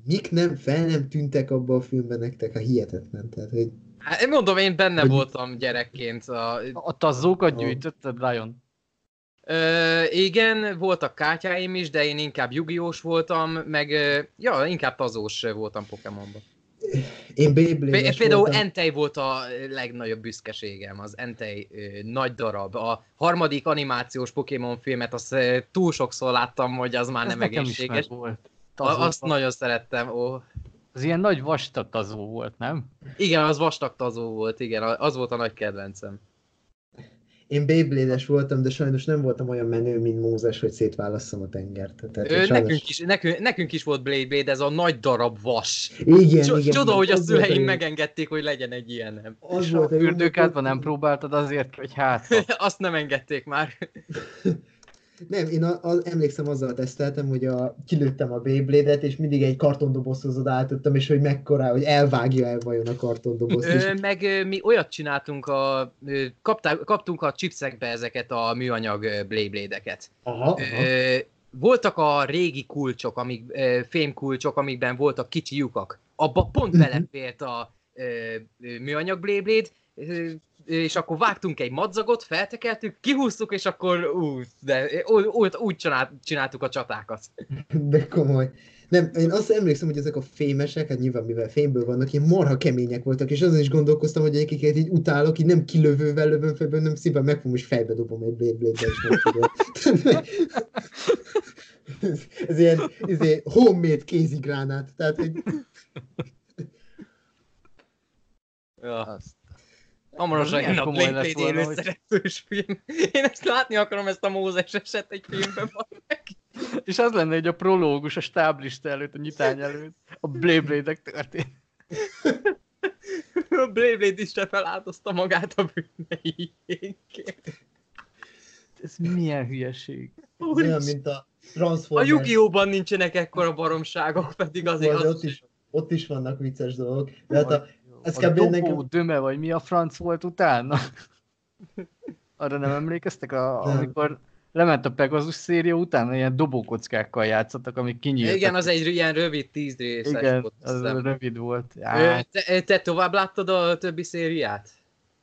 Mik nem fel nem tűntek abba a filmben nektek, a hihetetlen, tehát hogy... Hát én mondom, én benne voltam gyerekként. A tazzókat gyűjtötted, Ryan? Igen, voltak kártyáim is, de én inkább Yu-Gi-Oh-s voltam, meg ja, inkább tazós voltam Pokémonban. Én Beyblade-es például voltam. Entei volt a legnagyobb büszkeségem, az Entei nagy darab. A harmadik animációs Pokémon filmet azt túl sokszor láttam, hogy az már ez nem egészséges. Volt. Azt nagyon szerettem. Ó. Az ilyen nagy vastag tazó volt, nem? Igen, az vastag tazó volt, igen, az volt a nagy kedvencem. Én Beyblade-es voltam, de sajnos nem voltam olyan menő, mint Mózes, hogy szétválasszam a tengert. Tehát, sajnos... nekünk is volt Beyblade, ez a nagy darab vas. Igen, igen. Csoda, hogy a szüleim megengedték, hogy legyen egy ilyen. Az volt a fürdőkádban nem próbáltad azért, hogy hát. Azt nem engedték már. Nem, én emlékszem, azzal teszteltem, hogy kilőttem a Beyblade-et, és mindig egy kartondobozhoz odaálltottam, és hogy mekkora, hogy elvágja el vajon a kartondobozt is. Meg mi olyat csináltunk, kaptunk a chipsekbe ezeket a műanyag Beyblade-eket. Voltak a régi kulcsok, fémkulcsok, amikben voltak kicsi lyukak. Abba pont belefért a műanyag Beyblade, és akkor vágtunk egy madzagot, feltekeltük, kihúztuk, és akkor úgy csináltuk a csatákat. De komoly. Nem, én azt emlékszem, hogy ezek a fémesek, hát nyilván mivel fémből vannak, ilyen marha kemények voltak, és azon is gondolkoztam, hogy egyiket így utálok, így nem kilövővel lövöm fejből, nem szépen megfogom, és fejbe dobom egy Beyblade-be, és nem tudom. Ez ilyen homemade kézigránát. Tehát, hogy... Ja, azt. Hamarosan jön a Beyblade élőszereplős film. Én ezt látni akarom, ezt a Mózes eset egy filmben van meg. És az lenne, hogy a prológus a stáblista előtt, a nyitány előtt a Beyblade-ek történt. A Beyblade is se feláldozta magát a bűneikénként. Ez milyen hülyeség. Olyan, mint a Transformers. A Yu-Gi-Oh-ban nincsenek ekkora baromságok, pedig azért az... Ott is vannak vicces dolgok. De hát a dobó döme, vagy mi a franc volt utána? Arra nem emlékeztek? Amikor lement a Pegasus széria, utána ilyen dobókockákkal játszottak, amik kinyíltak. Igen, az egy ilyen rövid 10 részes volt. Igen, az rövid volt. Te tovább láttad a többi szériát?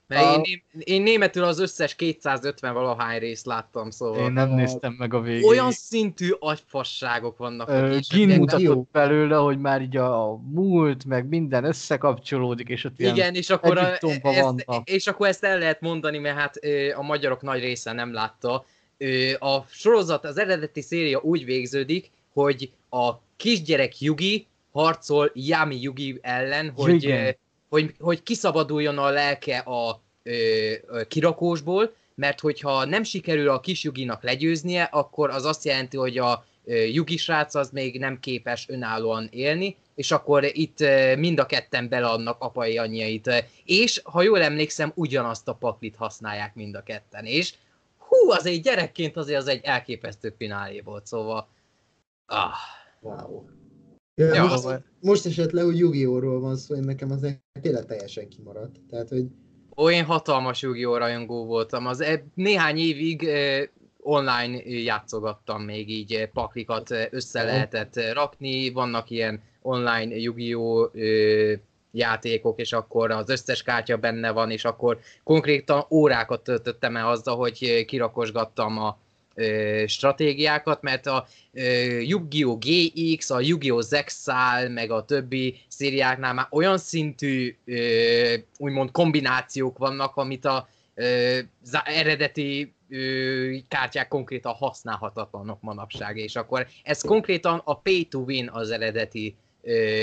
Mert én németül az összes 250-valahány részt láttam, szóval... Én nem néztem meg a végét. Olyan szintű agyfasságok vannak. Gin mutatott belőle, hogy már így a múlt, meg minden összekapcsolódik, és ott igen, ilyen Egyiptomban vannak. És akkor ezt el lehet mondani, mert hát a magyarok nagy része nem látta. A sorozat, az eredeti széria úgy végződik, hogy a kisgyerek Yugi harcol Yami Yugi ellen, hogy... Igen. Hogy kiszabaduljon a lelke a kirakósból, mert hogyha nem sikerül a kis Yuginak legyőznie, akkor az azt jelenti, hogy a Yugi srác az még nem képes önállóan élni, és akkor itt mind a ketten beleadnak apai anyjait. És ha jól emlékszem, ugyanazt a paklit használják mind a ketten. És hú, azért gyerekként azért az egy elképesztő finálé volt, szóval... Ah. Wow. Ja, ja, most esett le, hogy Yu-Gi-Oh-ról van szó, én nekem az tényleg teljesen kimaradt. Tehát, hogy... Én hatalmas Yu-Gi-Oh rajongó voltam. Az néhány évig online játszogattam még így, paklikat össze lehetett rakni, vannak ilyen online Yu-Gi-Oh játékok, és akkor az összes kártya benne van, és akkor konkrétan órákat töltöttem el azzal, hogy kirakosgattam a stratégiákat, mert a Yu-Gi-Oh! GX, a Yu-Gi-Oh! Zexal, meg a többi szériáknál már olyan szintű úgymond kombinációk vannak, amit az eredeti kártyák konkrétan használhatatlanok manapság, és akkor ez konkrétan a pay to win az eredeti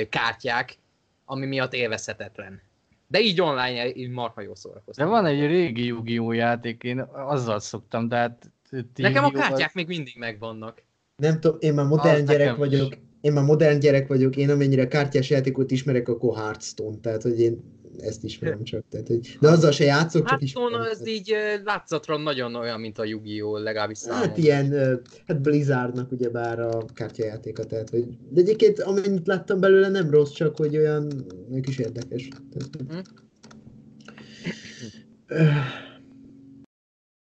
kártyák, ami miatt élvezhetetlen. De így online így marha jól szórakoztam. De van egy régi Yu-Gi-Oh! játék, én azzal szoktam, de hát nekem a kártyák még mindig megvannak. Nem tudom, én már modern gyerek vagyok. én már modern gyerek vagyok, én amennyire kártyás játékot ismerek, akkor Hearthstone, tehát hogy én ezt ismerem csak. Tehát, hogy... De azzal se játszok, csak ismerem. Hearthstone az így látszatra nagyon olyan, mint a Yu-Gi-Oh, legalábbis számomra. Hát ilyen, hát Blizzardnak ugyebár a kártyajátéka, tehát hogy... De egyébként amennyit láttam belőle nem rossz, csak hogy olyan kis érdekes. Tehát...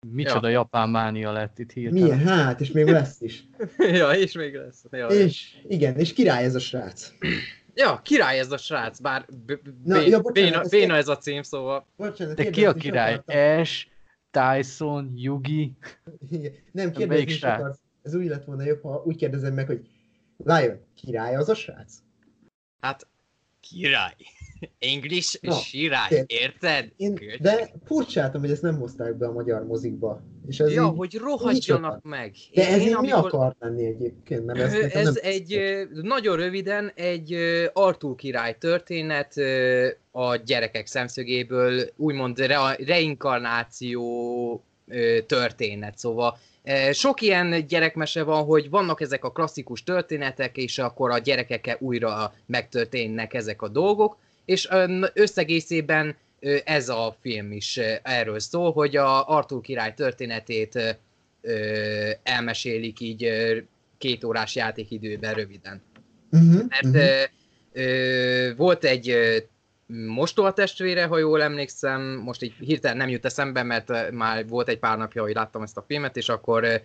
Micsoda ja. Japán mánia lett itt hirtelen. Milyen? Hát, és még lesz is. Ja, és még lesz. Ja, és igen, és király ez a srác. Ja, király ez a srác, bár béna ez a cím, szóval... Bocsánat, de ki a király? Ash, Tyson, Yugi? Igen. Nem, kérdezni is akarsz. Ez úgy lett volna jobb, ha úgy kérdezem meg, hogy várjon, király az a srác? Hát, király. English sirály, érted? Én, de furcsáltam, hogy ezt nem hozták be a magyar mozikba. És ez ja, hogy rohadjanak meg. De ez én, amikor... mi akar lenni egyébként? Mert ez nem egy, nagyon röviden, egy Artúr király történet a gyerekek szemszögéből, úgymond reinkarnáció történet, szóval sok ilyen gyerekmese van, hogy vannak ezek a klasszikus történetek, és akkor a gyerekekkel újra megtörténnek ezek a dolgok, és összegészében ez a film is erről szól, hogy a Artúr király történetét elmesélik így 2 órás játékidőben röviden. Mert volt egy Mostó a testvére, ha jól emlékszem, most így hirtelen nem jut eszembe, mert már volt egy pár napja, hogy láttam ezt a filmet, és akkor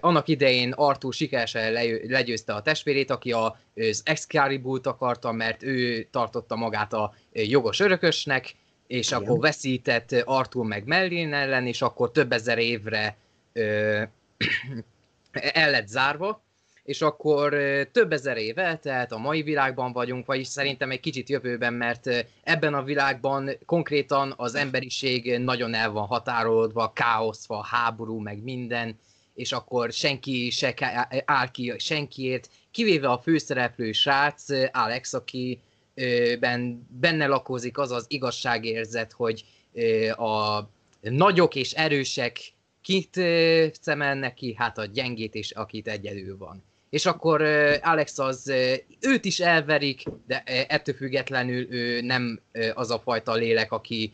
annak idején Arthur sikeresen legyőzte a testvérét, aki az Excaliburt akarta, mert ő tartotta magát a jogos örökösnek, és igen. Akkor veszített Arthur meg Merlin ellen, és akkor több ezer évre el lett zárva. És akkor több ezer éve, tehát a mai világban vagyunk, vagyis szerintem egy kicsit jövőben, mert ebben a világban konkrétan az emberiség nagyon el van határolódva, káosz van, háború, meg minden, és akkor senki se áll ki senkiért, kivéve a főszereplő srác, Alex, aki benne lakozik az az igazságérzet, hogy a nagyok és erősek kit szemelnek ki, hát a gyengét és akit egyedül van. És akkor Alex az, őt is elverik, de ettől függetlenül ő nem az a fajta lélek, aki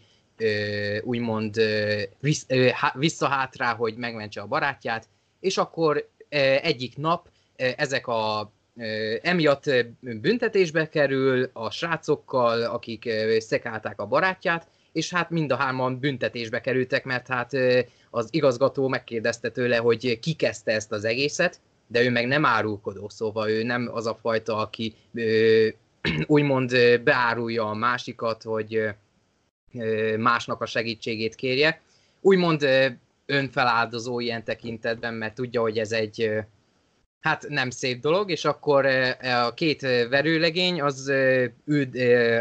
úgymond visszahált rá, hogy megmentse a barátját, és akkor egyik nap ezek a emiatt büntetésbe kerül a srácokkal, akik szekálták a barátját, és hát mind a hárman büntetésbe kerültek, mert hát az igazgató megkérdezte tőle, hogy ki kezdte ezt az egészet, de ő meg nem árulkodó, szóval ő nem az a fajta, aki úgymond beárulja a másikat, hogy másnak a segítségét kérje. Úgymond önfeláldozó ilyen tekintetben, mert tudja, hogy ez egy hát nem szép dolog, és akkor a két verőlegény az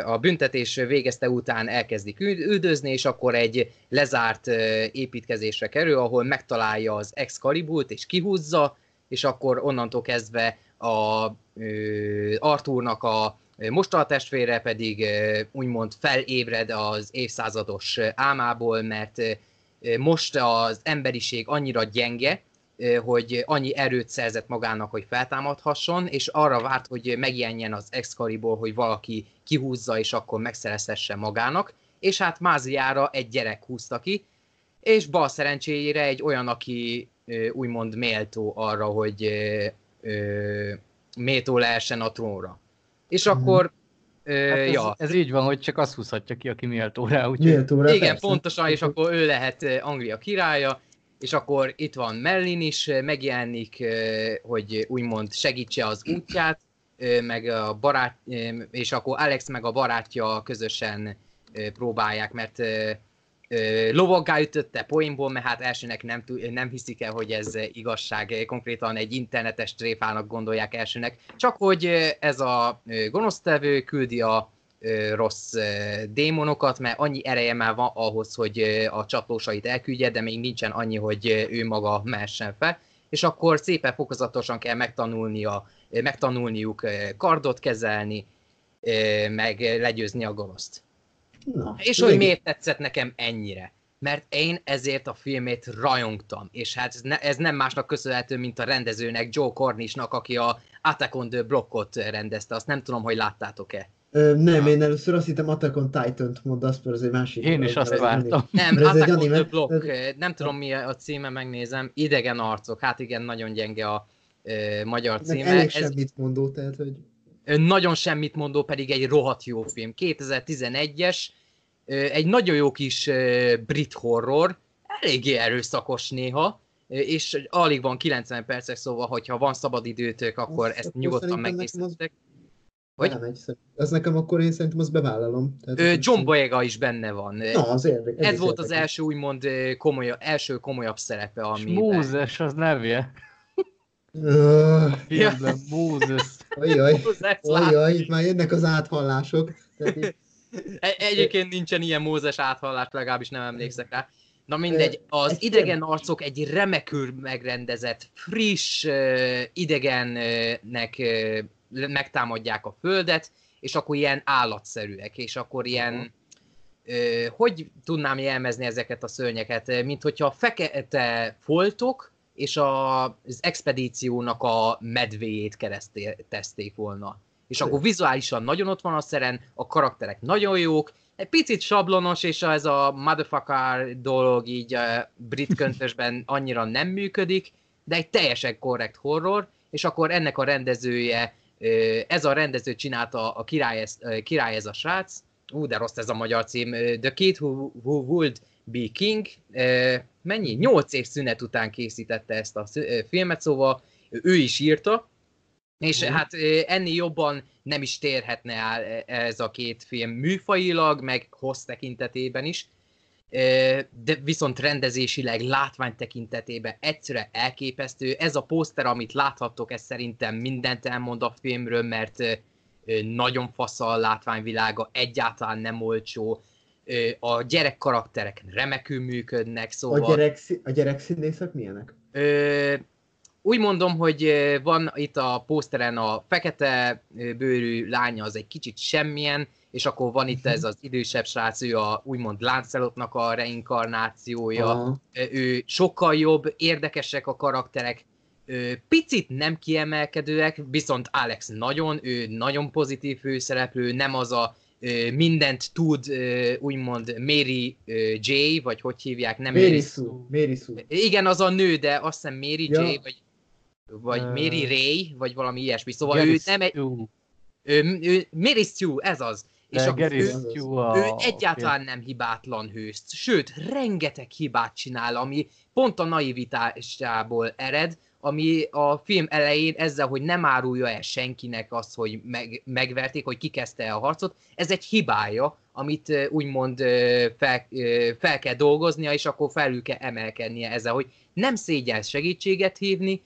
a büntetés végezte után elkezdik üldözni, és akkor egy lezárt építkezésre kerül, ahol megtalálja az Excaliburt, és kihúzza, és akkor onnantól kezdve a Arthurnak a mostani testvére pedig úgymond felébred az évszázados álmából, mert most az emberiség annyira gyenge, hogy annyi erőt szerzett magának, hogy feltámadhasson, és arra várt, hogy megjelenjen az Excalibur, hogy valaki kihúzza, és akkor megszerezhesse magának, és hát mázliára egy gyerek húzta ki, és bal szerencsére egy olyan, aki úgymond méltó arra, hogy méltó lehessen a trónra. És akkor... Hát ez így van, hogy csak azt húzhatja ki, aki méltó rá. Igen, persze. Pontosan, és akkor ő lehet Anglia királya, és akkor itt van Merlin is, megjelenik, hogy úgymond segítse az útját, meg a barát, és akkor Alex meg a barátja közösen próbálják, mert lovaggá ütötte poénból, mert hát elsőnek nem hiszik el, hogy ez igazság, konkrétan egy internetes tréfának gondolják elsőnek, csak hogy ez a gonosztevő küldi a rossz démonokat, mert annyi ereje már van ahhoz, hogy a csatlósait elküldje, de még nincsen annyi, hogy ő maga mehessen fel, és akkor szépen fokozatosan kell megtanulniuk kardot kezelni, meg legyőzni a gonoszt. Na, és hogy miért tetszett nekem ennyire? mert én ezért a filmét rajongtam. És hát ez nem másnak köszönhető, mint a rendezőnek, Joe Cornishnak, aki a Attack on the Blockot rendezte. Azt nem tudom, hogy láttátok-e. Nem, én először azt hittem Attack on Titan-t mondasz, mert ez egy másik. Én is azt vártam. Nem, Attack on the Block, nem tudom mi a címe, megnézem. Idegen arcok, hát igen, nagyon gyenge a magyar címe. Elég semmit mondó, tehát, hogy... Nagyon semmit mondó, pedig egy rohadt jó film. 2011-es, egy nagyon jó kis brit horror, eléggé erőszakos néha, és alig van 90 percek, szóval, hogyha van szabad időtök, akkor ezt nyugodtan megnézhetek. Ez nekem akkor én szerintem azt bevállalom. Tehát John Boyega is benne van. Na, ez volt az első úgymond komolyabb szerepe. Mózes, az nevje. Mózes. Ajaj, itt már jönnek az áthallások. Egyébként nincsen ilyen Mózes áthallás, legalábbis nem emlékszek rá. Na mindegy, az idegen arcok egy remekül megrendezett, friss idegennek megtámadják a Földet, és akkor ilyen állatszerűek, és akkor ilyen... hogy tudnám jelmezni ezeket a szörnyeket? Mint hogyha a fekete foltok és az expedíciónak a medvéjét keresztezték volna. És akkor vizuálisan nagyon ott van a szeren, a karakterek nagyon jók, egy picit sablonos, és ez a motherfucker dolog így a brit köntösben annyira nem működik, de egy teljesen korrekt horror, és akkor ennek a rendezője, ez a rendező csinálta a Király ez a srác, de rossz ez a magyar cím, The Kid Who Would Be King, mennyi? 8 év szünet után készítette ezt a filmet, szóval ő is írta, és hát ennél jobban nem is térhetne el ez a két film műfajilag, meg hossz tekintetében is, de viszont rendezésileg, látvány tekintetében egyszerűen elképesztő. Ez a poszter, amit láthattok, ez szerintem mindent elmond a filmről, mert nagyon fasza a látványvilága, egyáltalán nem olcsó, a gyerek karakterek remekül működnek, szóval... A gyerekszínészek milyenek? Úgy mondom, hogy van itt a pószteren a fekete bőrű lánya, az egy kicsit semmilyen, és akkor van itt ez az idősebb srác, ő a úgymond Lancelotnak a reinkarnációja, ő sokkal jobb, érdekesek a karakterek, picit nem kiemelkedőek, viszont Alex nagyon, ő nagyon pozitív főszereplő, nem az a mindent tud, úgymond Mary J, vagy hogy hívják, nem Mary Sue. Igen, az a nő, de azt hiszem Mary J, vagy Mary Ray, vagy valami ilyesmi, szóval Gary ő nem egy... Mary Sue, ez az. És ő egyáltalán nem hibátlan hős, sőt, rengeteg hibát csinál, ami pont a naivitásából ered, ami a film elején ezzel, hogy nem árulja el senkinek azt, hogy megverték, hogy ki kezdte el a harcot, ez egy hibája, amit úgymond fel kell dolgoznia, és akkor felül kell emelkednie ezzel, hogy nem szégyel segítséget hívni,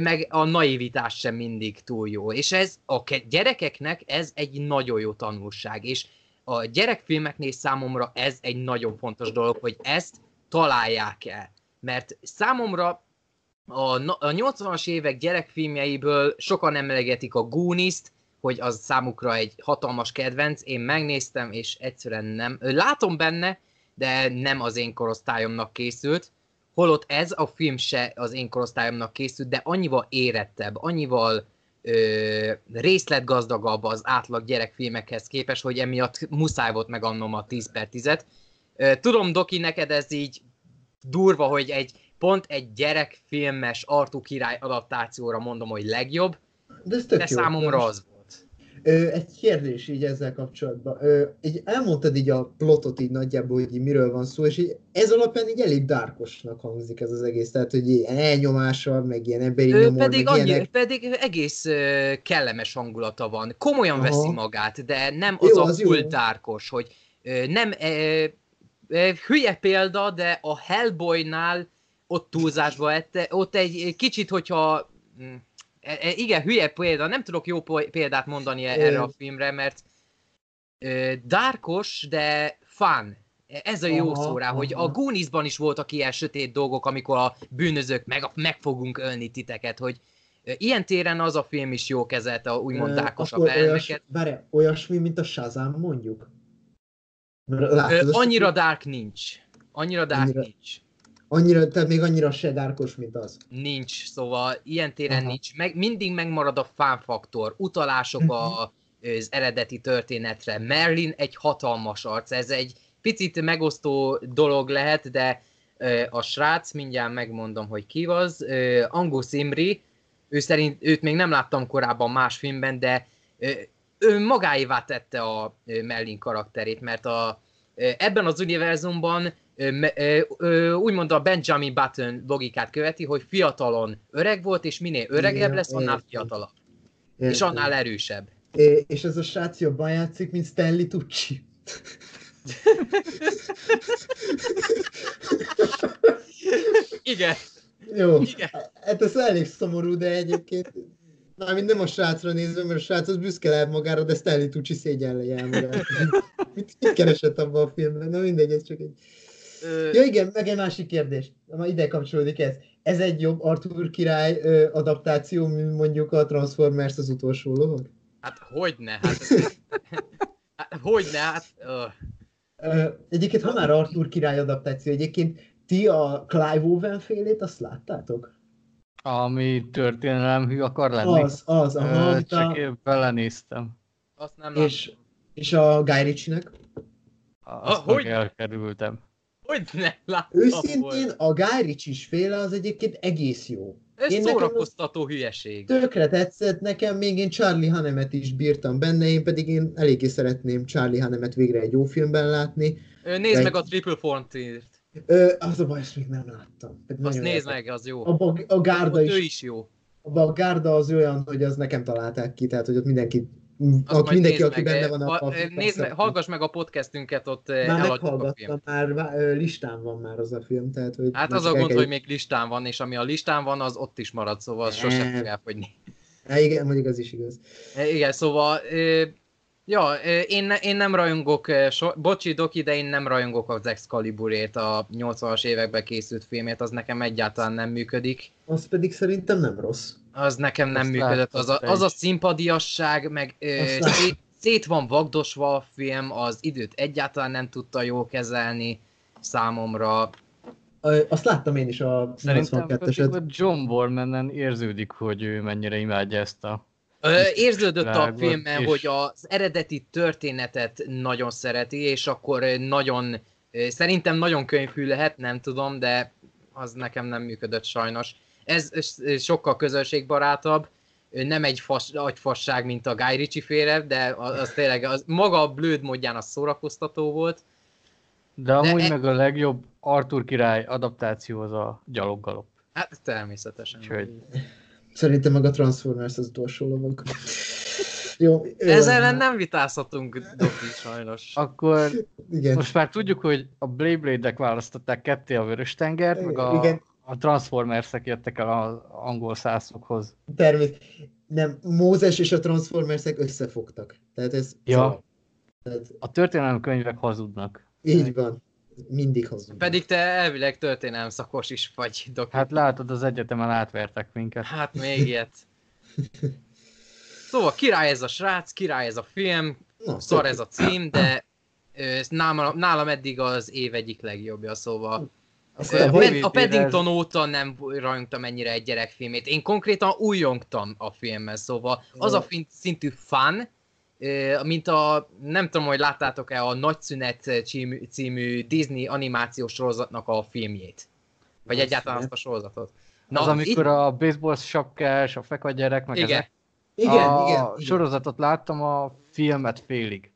meg a naivitás sem mindig túl jó. És ez a gyerekeknek ez egy nagyon jó tanulság, és a gyerekfilmeknél számomra ez egy nagyon fontos dolog, hogy ezt találják el. Mert számomra a 80-as évek gyerekfilmjeiből sokan emlegetik a Goonies-t, hogy az számukra egy hatalmas kedvenc, én megnéztem, és egyszerűen nem. Látom benne, de nem az én korosztályomnak készült, holott ez a film se az én korosztályomnak készült, de annyival érettebb, annyival részletgazdagabb az átlag gyerekfilmekhez képest, hogy emiatt muszáj volt megannom a 10/10-et. Tudom, Doki, neked ez így durva, hogy pont egy gyerekfilmes Artú király adaptációra mondom, hogy legjobb, de számomra az volt. Egy kérdés így ezzel kapcsolatban. Így elmondtad így a plotot így nagyjából, hogy így miről van szó, és így ez alapján így elég dárkosnak hangzik ez az egész, tehát hogy ilyen elnyomással, meg ilyen emberi nyomor, pedig egész kellemes hangulata van. Komolyan veszi magát, de nem az jó, a full dárkos, hogy nem... hülye példa, de a Hellboynál ott túlzásba ott egy kicsit, hogyha... Igen, hülye példa, nem tudok jó példát mondani erre a filmre, mert dárkos, de fun. Ez a jó szó rá, hogy a Gooniesban is voltak ilyen sötét dolgok, amikor a bűnözők meg fogunk ölni titeket, hogy ilyen téren az a film is jó kezelte, úgymond dárkosabb elmeket. Olyasmi, mint a Shazam, mondjuk? Annyira dark nincs. Annyira dark nincs. Annyira, tehát még annyira se dárkos, mint az. Nincs, szóval ilyen téren nincs. Mindig megmarad a fánfaktor, utalások az eredeti történetre. Merlin egy hatalmas arc, ez egy picit megosztó dolog lehet, de a srác, mindjárt megmondom, hogy ki az, Angus Imri, őt még nem láttam korábban más filmben, de ő magáévá tette a Merlin karakterét, mert ebben az univerzumban úgymond a Benjamin Button logikát követi, hogy fiatalon öreg volt, és minél öregebb lesz, annál fiatalabb. És annál erősebb. És ez a srác jobban játszik, mint Stanley Tucci. Igen. Jó. Igen. Hát ez elég szomorú, de egyébként... Mármint nem a srácra nézve, mert a srác az büszke lehet magára, de Stanley Tucci szégyenlegyen magát. Mit keresett abban a filmben? Na mindegy, ez csak egy... Ja igen, meg egy másik kérdés. Ide kapcsolódik ez. Ez egy jobb Arthur király adaptáció, mint mondjuk a Transformers az utolsó lovag? Hát hogyne, hát... Egyébként, ha már Arthur király adaptáció, egyébként ti a Clive Owen félét azt láttátok? Ami történelemhű akar lenni. Az, aha. Csak én belenéztem. Azt nem látom. És a Guy Ritchie-nek? Azt meg elkerültem. Hogy nem láttam. Őszintén a Guy Ritchie-s féle az egyébként egész jó. Ez szórakoztató hülyeség. Tökre tetszett nekem, még én Charlie Hunnam-et is bírtam benne, én pedig eléggé szeretném Charlie Hunnam-et végre egy jó filmben látni. Nézd meg a Triple Frontier-t. Az a baj, ezt még nem láttam. Azt nézd meg, az jó. A gárda is jó. A gárda az olyan, hogy az nekem találták ki, tehát hogy ott mindenki aki benne van. Hallgass meg a podcastünket, ott eladjuk a filmet. Már listán van már az a film. Tehát, hogy hát az a gond, hogy még listán van, és ami a listán van, az ott is marad, szóval az sosem fog elfogyni. Igen, mondjuk az is igaz. Igen, szóval... Ja, én nem rajongok, bocsi Doki, de én nem rajongok az Excaliburért, a 80-as években készült filmét, az nekem egyáltalán nem működik. Az pedig szerintem nem rossz. Az nekem nem működött, az a színpadiasság, meg szét van vagdosva a film, az időt egyáltalán nem tudta jól kezelni számomra. Azt láttam én is a 82-eset. John Borman-en érződik, hogy ő mennyire imádja ezt a... Érződött a filmben, hogy az eredeti történetet nagyon szereti, és akkor szerintem nagyon könyvű lehet, nem tudom, de az nekem nem működött sajnos. Ez sokkal közönségbarátabb, nem egy agyfasság, mint a Guy Ritchie féle, de az tényleg maga a blőd módján az szórakoztató volt. De amúgy meg a legjobb Arthur király adaptáció az a gyaloggalop. Hát természetesen. Szerintem meg a Transformers az utolsó lovag. Jó. Ezzel ellen nem vitázhatunk, Doki, sajnos. Akkor igen. Most már tudjuk, hogy a Beyblade-ek választották ketté a Vöröstengert, meg a Transformers-ek jöttek el az angol szászokhoz. Nem, Mózes és a Transformers-ek összefogtak. Tehát ez... Ja. A történelmi könyvek hazudnak. Így van. Mindig hazudnak. Pedig te elvileg történelem szakos is vagy, Doki. Hát látod, az egyetemen átvertek minket. Hát még ilyet. Szóval király ez a srác, király ez a film, szar ez a cím, de nálam eddig az év egyik legjobbja, szóval... A Paddington óta nem rajongtam ennyire egy gyerekfilmét. Én konkrétan újongtam a filmben, szóval az a szintű fun, mint a, nem tudom, hogy láttátok-e a Nagyszünet című Disney animációs sorozatnak a filmjét. Vagy egyáltalán azt a sorozatot. Na, az, amikor a baseball sapkás, a feka gyerek, meg ezek. Igen. Sorozatot láttam, a filmet félig.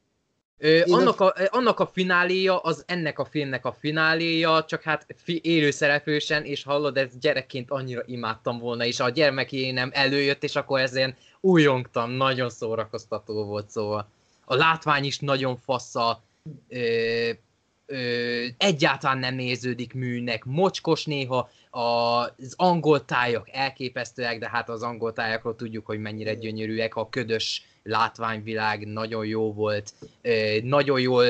Annak a fináléja az ennek a filmnek a fináléja, csak hát élőszereplősen, és hallod, ezt gyerekként annyira imádtam volna, és a gyermeki nem előjött, és akkor ezért újongtam, nagyon szórakoztató volt, szóval. A látvány is nagyon fassa, egyáltalán nem érződik műnek, mocskos néha, az angol tájak elképesztőek, de hát az angol tájakról tudjuk, hogy mennyire gyönyörűek, a ködös látványvilág nagyon jó volt, nagyon jól,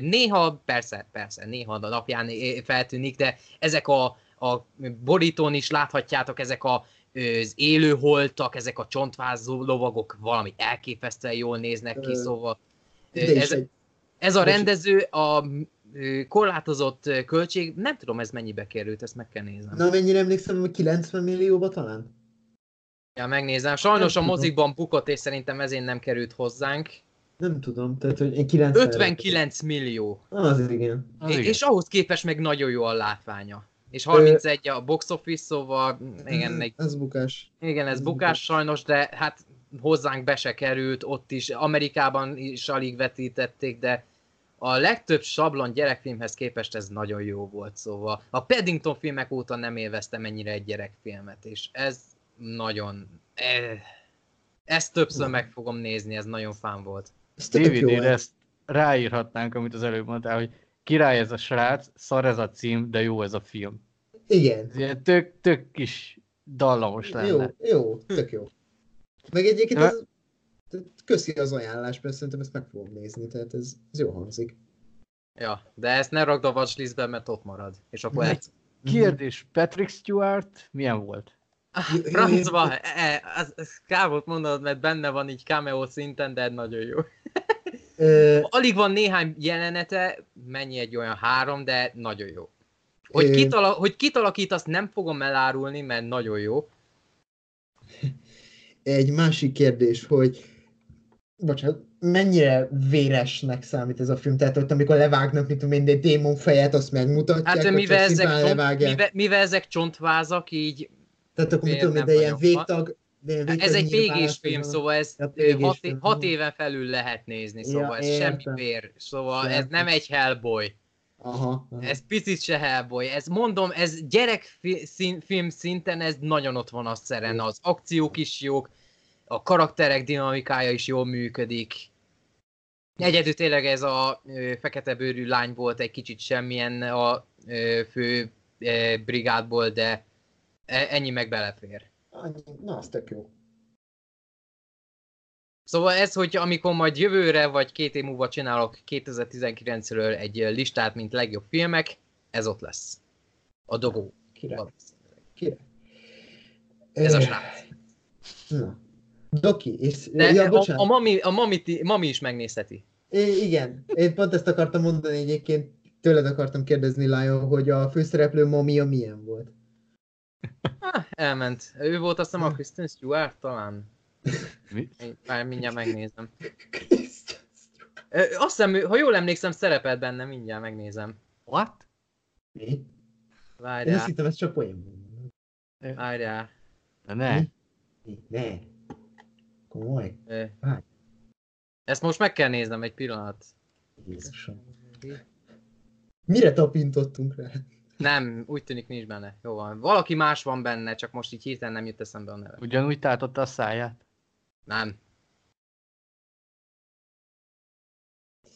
néha, persze, néha a napján feltűnik, de ezek a borítón is láthatjátok, ezek az élőholtak, ezek a csontvázó lovagok valami elképesztően jól néznek ki, szóval ez a rendező a korlátozott költség, nem tudom ez mennyibe került, ezt meg kell néznem. Na mennyire emlékszem, hogy 90 millióba talán? Ja, megnézem. Sajnos nem a mozikban bukott, és szerintem ezért nem került hozzánk. Nem tudom, tehát hogy én 90 59 millió. Az igen. Az igen. És ahhoz képest meg nagyon jó a látványa. És 31 a box office, szóval igen. Ez bukás. Igen, ez bukás sajnos, de hát hozzánk be se került, ott is, Amerikában is alig vetítették, de a legtöbb sablon gyerekfilmhez képest ez nagyon jó volt, szóval. A Paddington filmek óta nem élveztem ennyire egy gyerekfilmet, és ez nagyon... Ezt többször meg fogom nézni, ez nagyon fán volt. DVD-re ezt ráírhatnánk, amit az előbb mondtál, hogy király ez a srác, szar ez a cím, de jó ez a film. Igen. Ilyen tök kis dallamos lenne. Jó, tök jó. Meg egyébként ez... Köszi az ajánlás, mert szerintem ezt meg fogom nézni, tehát ez jó hangzik. Ja, de ezt ne rakd a watchlistbe, mert ott marad. És akkor egy kérdés, Patrick Stewart milyen volt? Francba, kár volt mondanod, mert benne van így cameo szinten, de nagyon jó. Alig van néhány jelenete, mennyi egy olyan 3, de nagyon jó. Hogy kit alakít, azt nem fogom elárulni, mert nagyon jó. Egy másik kérdés, hogy mennyire véresnek számít ez a film? Tehát ott, amikor levágnak, mint mindegy démon fejet, azt megmutatják, hát, mivel ezek csontvázak, így... Tehát akkor mit tudom, de ilyen végtag... Ez egy végés film, szóval ez 6 éven felül lehet nézni, szóval ez semmi vér. Szóval ez nem egy Hellboy. Ez picit se Hellboy. Ez mondom, ez gyerekfilm szinten, ez nagyon ott van a szeren. Az akciók is jók, a karakterek dinamikája is jól működik. Egyedül tényleg ez a fekete bőrű lány volt egy kicsit semmilyen a fő brigádból, de ennyi meg belefér. Na, az tök jó. Szóval ez, hogy amikor majd jövőre vagy 2 év múlva csinálok 2019-ről egy listát, mint legjobb filmek, ez ott lesz. A dogó. Kire? Ez a srác. Na. Doki. És... Ja, a mami is megnézheti. Igen. Én pont ezt akartam mondani egyébként. Tőled akartam kérdezni, Lion, hogy a főszereplő mamia milyen volt? Elment. Ő volt azt hiszem a Kristen Stewart talán. Mindjárt megnézem. Azt hiszem, ha jól emlékszem, szerepelt benne, mindjárt megnézem. What? Mi? Várjál. Én azt hittem, ez csak poén. Várjál. Ne. Komoly. Ezt most meg kell néznem egy pillanat. Jézusom. Mire tapintottunk rá? Nem, úgy tűnik nincs benne. Jó van. Valaki más van benne, csak most így hirtelen nem jut eszembe a neve. Ugyanúgy tátotta a száját? Nem.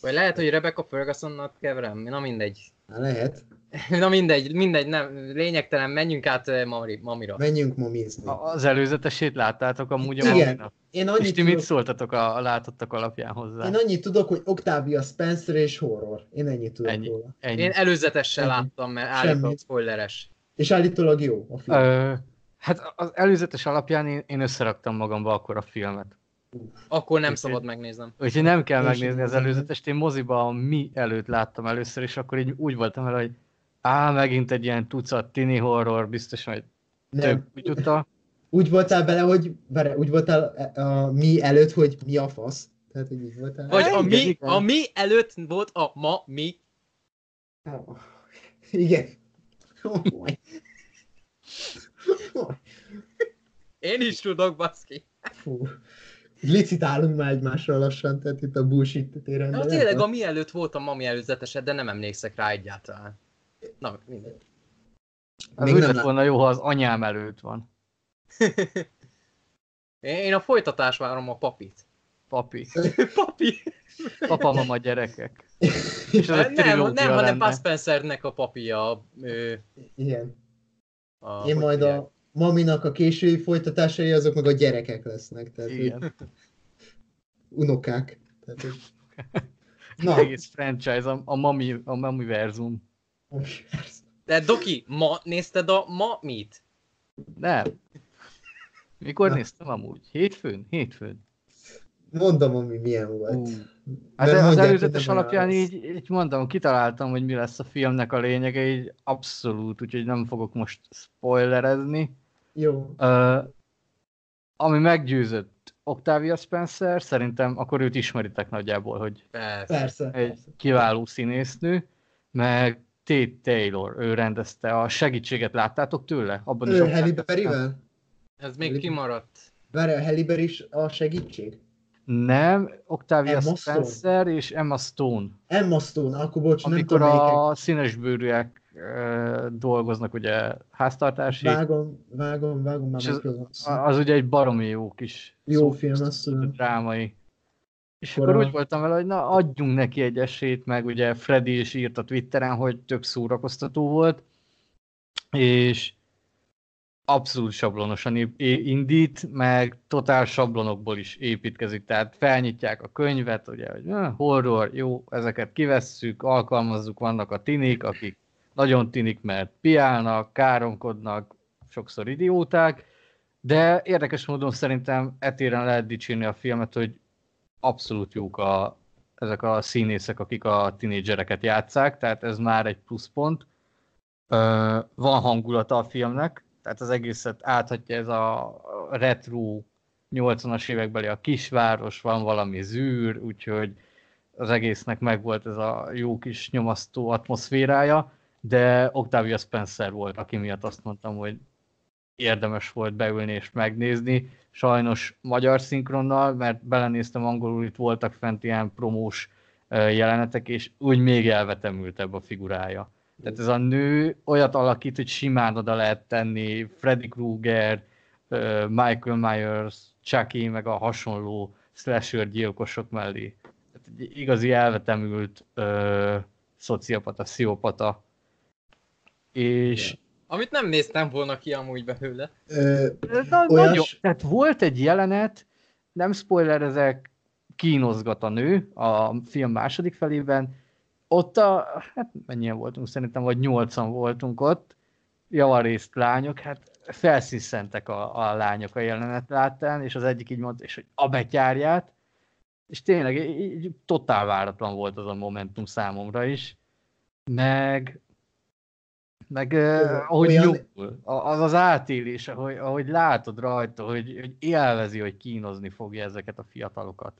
Vagy lehet, hogy Rebecca Ferguson-nal keverem? Na mindegy. Lehet. Na mindegy, nem. Lényegtelen, menjünk át mamira. Menjünk mamizni. Az előzetesét láttátok amúgy a maminak. És ti mit szóltatok a látottak alapján hozzá? Én annyit tudok, hogy Octavia Spencer és horror. Én ennyit tudok róla. Én előzetessel láttam, mert állítólag spoileres. És állítólag jó a film. Hát az előzetes alapján én összeraktam magamba akkor a filmet. Akkor nem szabad megnéznem. Úgyhogy nem kell megnézni az előzetest. Én moziba a mi előtt láttam először, és akkor így úgy voltam vele, hogy megint egy ilyen tucat tini horror, biztos majd több utána. Úgy voltál bele, hogy úgy voltál a mi előtt, hogy mi a fasz. Tehát, hogy így voltál. Vagy a mi előtt volt a ma mi. Igen. Én is tudok, baszki. Fú. Licitálunk már egymással lassan, tehát itt a bullshit téren. Na tényleg a mi előtt volt a mami előzetesed, de nem emlékszek rá egyáltalán. Na, mindegy. Még úgy lett volna jó, ha az anyám előtt van. Én a folytatás várom a papit. Papi. Papa-mama gyerekek. És az nem, hanem Bud Spencernek a papija. Igen. Én majd a maminak a késői folytatásai, azok meg a gyerekek lesznek. Tehát igen. Unokák. Tehát, na. Egész franchise, a mamiverzum. De Doki, ma nézted a mamit? Nem. Mikor néztem amúgy? Hétfőn? mondom, ami milyen volt. Az előzetes alapján így mondom, kitaláltam, hogy mi lesz a filmnek a lényege, így abszolút, úgyhogy nem fogok most spoilerezni. Jó. Ami meggyőzött Octavia Spencer, szerintem akkor őt ismeritek nagyjából, hogy persze. Kiváló színésznő, meg Tate Taylor, ő rendezte a Segítséget, láttátok tőle? Abban is Halle Berry-vel? Ez még kimaradt. Várj, a Halle Berry is a Segítség? Nem, Octavia Spencer és Emma Stone. Emma Stone, akkor bocs, nem tudom. Amikor a színesbőrűek dolgoznak ugye háztartási. Vágom, már az ugye egy baromi jó kis jó film, az drámai. És akkor úgy voltam vele, hogy na, adjunk neki egy esélyt, meg ugye Freddy is írt a Twitteren, hogy tök szórakoztató volt, és abszolút sablonosan indít, meg totál sablonokból is építkezik, tehát felnyitják a könyvet, ugye, hogy horror, jó, ezeket kivesszük, alkalmazzuk, vannak a tinik, akik nagyon tinik, mert piálnak, káromkodnak, sokszor idióták, de érdekes módon szerintem etéren lehet dicsérni a filmet, hogy abszolút jók ezek a színészek, akik a tinédzsereket játszák, tehát ez már egy pluszpont. Van hangulata a filmnek, tehát az egészet áthatja ez a retro 80-as évekbeli a kisváros, van valami zűr, úgyhogy az egésznek megvolt ez a jó kis nyomasztó atmoszférája, de Octavia Spencer volt, aki miatt azt mondtam, hogy érdemes volt beülni és megnézni. Sajnos magyar szinkronnal, mert belenéztem angolul, itt voltak fent ilyen promós jelenetek, és úgy még elvetemültebb a figurája. Tehát ez a nő olyat alakít, hogy simán oda lehet tenni Freddy Krueger, Michael Myers, Chucky, meg a hasonló slasher gyilkosok mellé. Tehát egy igazi elvetemült szociopata, sziopata. És... Amit nem néztem volna ki amúgy belőle. Tehát volt egy jelenet, nem spoilerezek, kínozgat a nő a film második felében. Ott hát mennyien voltunk, szerintem vagy 8-an voltunk ott, javarészt lányok, hát felsziszentek a lányok a jelenet láttán, és az egyik így mondta, és hogy a betyárját, és tényleg így totál váratlan volt az a momentum számomra is, meg ahogy jól, az átélés, ahogy látod rajta, hogy élvezi, hogy kínozni fogja ezeket a fiatalokat.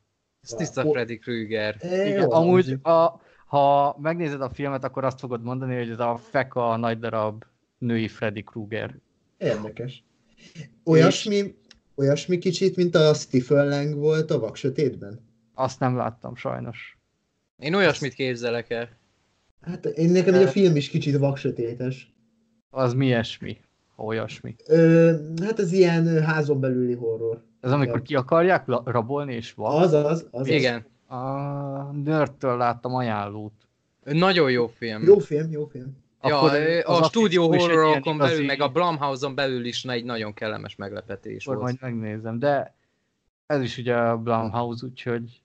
Ez tiszta Freddy Krueger. Igen, amúgy ha megnézed a filmet, akkor azt fogod mondani, hogy ez a feka, nagy darab női Freddy Krueger. Érdekes. Olyasmi kicsit, mint a Stephen Lang volt a Vak sötétben. Azt nem láttam sajnos. Én olyasmit képzelek el. Hát én nekem a film is kicsit vaksötétes. Az mi ilyesmi? Olyasmi. Hát ez ilyen házon belüli horror. Ez amikor ki akarják rabolni és van? Az. Igen. A Nerdtől láttam ajánlót. Nagyon jó film. Jó film. Akkor ja, a stúdió horrorokon belül, meg a Blumhouse-on belül is egy nagyon kellemes meglepetés volt. Majd megnézem, de ez is ugye a Blumhouse, úgyhogy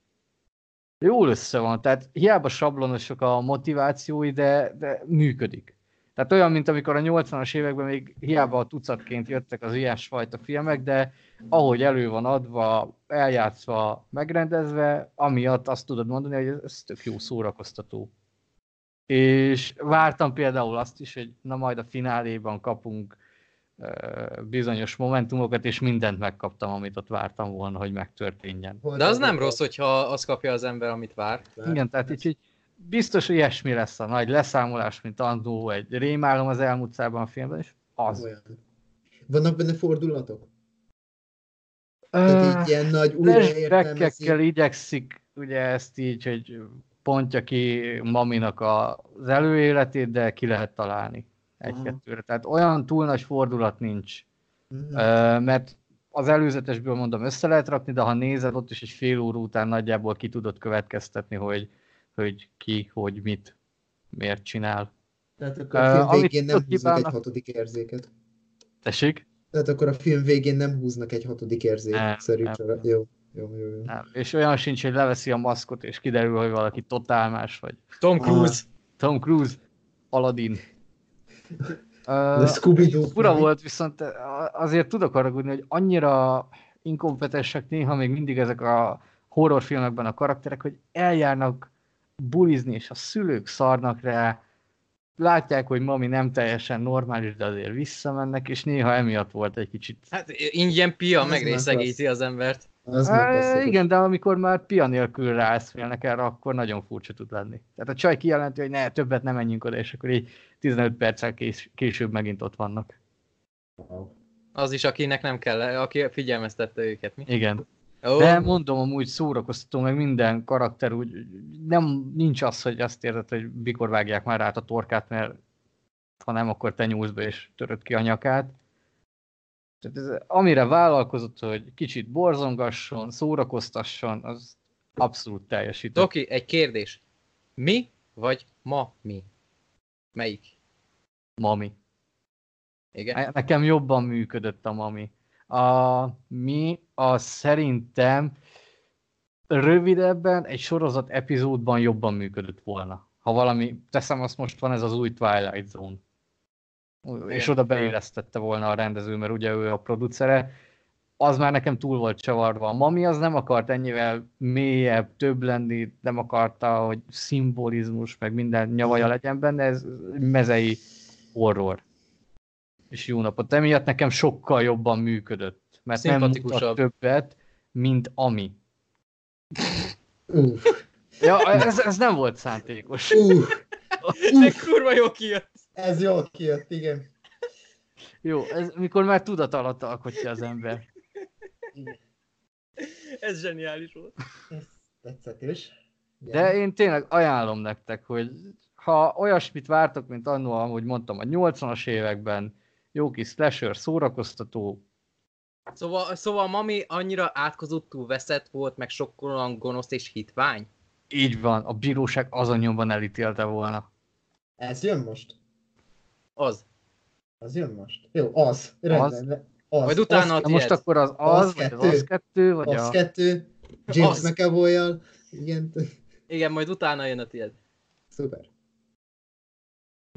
jól össze van. Tehát hiába sablonosok a motivációi, de működik. Tehát olyan, mint amikor a 80-as években még hiába a tucatként jöttek az ilyesfajta filmek, de ahogy elő van adva, eljátszva, megrendezve, amiatt azt tudod mondani, hogy ez tök jó szórakoztató. És vártam például azt is, hogy na majd a fináléban kapunk bizonyos momentumokat, és mindent megkaptam, amit ott vártam volna, hogy megtörténjen. De az nem rossz, hogyha azt kapja az ember, amit vár. Igen, tehát így biztos, hogy ilyesmi lesz a nagy leszámolás, mint annó egy rémálom az elmúcában a filmben, és az. Olyan. Vannak benne fordulatok? Tehát így ilyen nagy flashbackekkel igyekszik, ugye ezt így, hogy pontja ki maminak az előéletét, de ki lehet találni egy-kettőre. Tehát olyan túl nagy fordulat nincs, mert az előzetesből mondom össze lehet rakni, de ha nézed ott is egy fél óra után nagyjából ki tudod következtetni, hogy ki, hogy mit, miért csinál. Tehát akkor a film végén nem húznak egy hatodik érzéket. Tessék? Tehát akkor a film végén nem húznak egy hatodik érzéket szerintem. Jó. Nem. És olyan sincs, hogy leveszi a maszkot, és kiderül, hogy valaki totál más vagy. Tom Cruise. Aladdin. Fura volt, viszont azért tudok haragudni, hogy annyira inkompetensek néha még mindig ezek a horrorfilmekben a karakterek, hogy eljárnak bulizni, és a szülők szarnak rá, látják, hogy mami nem teljesen normális, de azért visszamennek, és néha emiatt volt egy kicsit... Hát ingyen pia megrészegíti az embert. Igen, de amikor már pia nélkül rászfélnek erre, akkor nagyon furcsa tud lenni. Tehát a csaj kijelenti, hogy ne, többet nem menjünk oda, és akkor így 15 perccel később megint ott vannak. Az is, akinek nem kell, aki figyelmeztette őket, mi? Igen. Oh. De mondom, amúgy szórakoztató, meg minden karakter úgy, nem, nincs az, hogy azt érzed, hogy mikor vágják már át a torkát, mert ha nem, akkor te nyúlsz be és töröd ki a nyakát. Tehát ez, amire vállalkozott, hogy kicsit borzongasson, szórakoztasson, az abszolút teljesítő. Toki, egy kérdés. Mi vagy ma mi? Melyik? Mami. Igen? Nekem jobban működött a mami. A mi az szerintem rövidebben egy sorozat epizódban jobban működött volna. Ha valami, teszem azt most van ez az új Twilight Zone. És oda beillesztette volna a rendező, mert ugye ő a producere. Az már nekem túl volt csavarva. A mami az nem akart ennyivel mélyebb, több lenni, nem akarta, hogy szimbolizmus, meg minden nyavaja legyen benne, ez mezei horror. És jó napot. Emiatt nekem sokkal jobban működött, mert nem mutat többet, mint ami. Ja, ez nem volt szándékos. De kurva jó kijött. Ez jól kijött, igen. Jó, ez mikor már tudat alatt alkotja az ember. Igen. Ez zseniális volt. Ez tetszett is. Igen. De én tényleg ajánlom nektek, hogy ha olyasmit vártok, mint annó, ahogy mondtam, a 80-as években, jó kis slasher, szórakoztató. Szóval mami annyira átkozottul veszett volt, meg sokkolóan gonosz és hitvány? Így van, a bíróság azonnyomban elítélte volna. Ez jön most? Az. Az jön most? Jó, az. Rendben. Az. Vagy utána az, most akkor az kettő. Vagy az kettő, vagy az kettő. James McAvoy-jal. Igen, majd utána jön a tiéd. Szuper.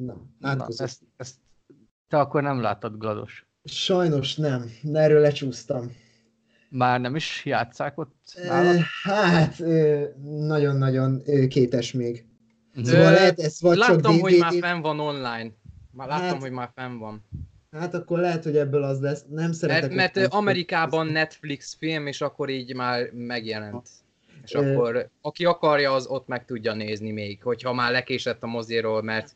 Na, átkozott. Ezt te akkor nem láttad, Glados. Sajnos nem, erről lecsúsztam. Már nem is játsszák ott nálad? Hát, nagyon-nagyon kétes még. Szóval lehet ez vagy láttam, csak DVD... hogy már fenn van online. Már láttam, hogy már fenn van. Hát akkor lehet, hogy ebből az lesz. Nem szeretek... Mert Amerikában Netflix film, és akkor így már megjelent. És akkor aki akarja, az ott meg tudja nézni még, hogyha már lekésett a moziról, mert...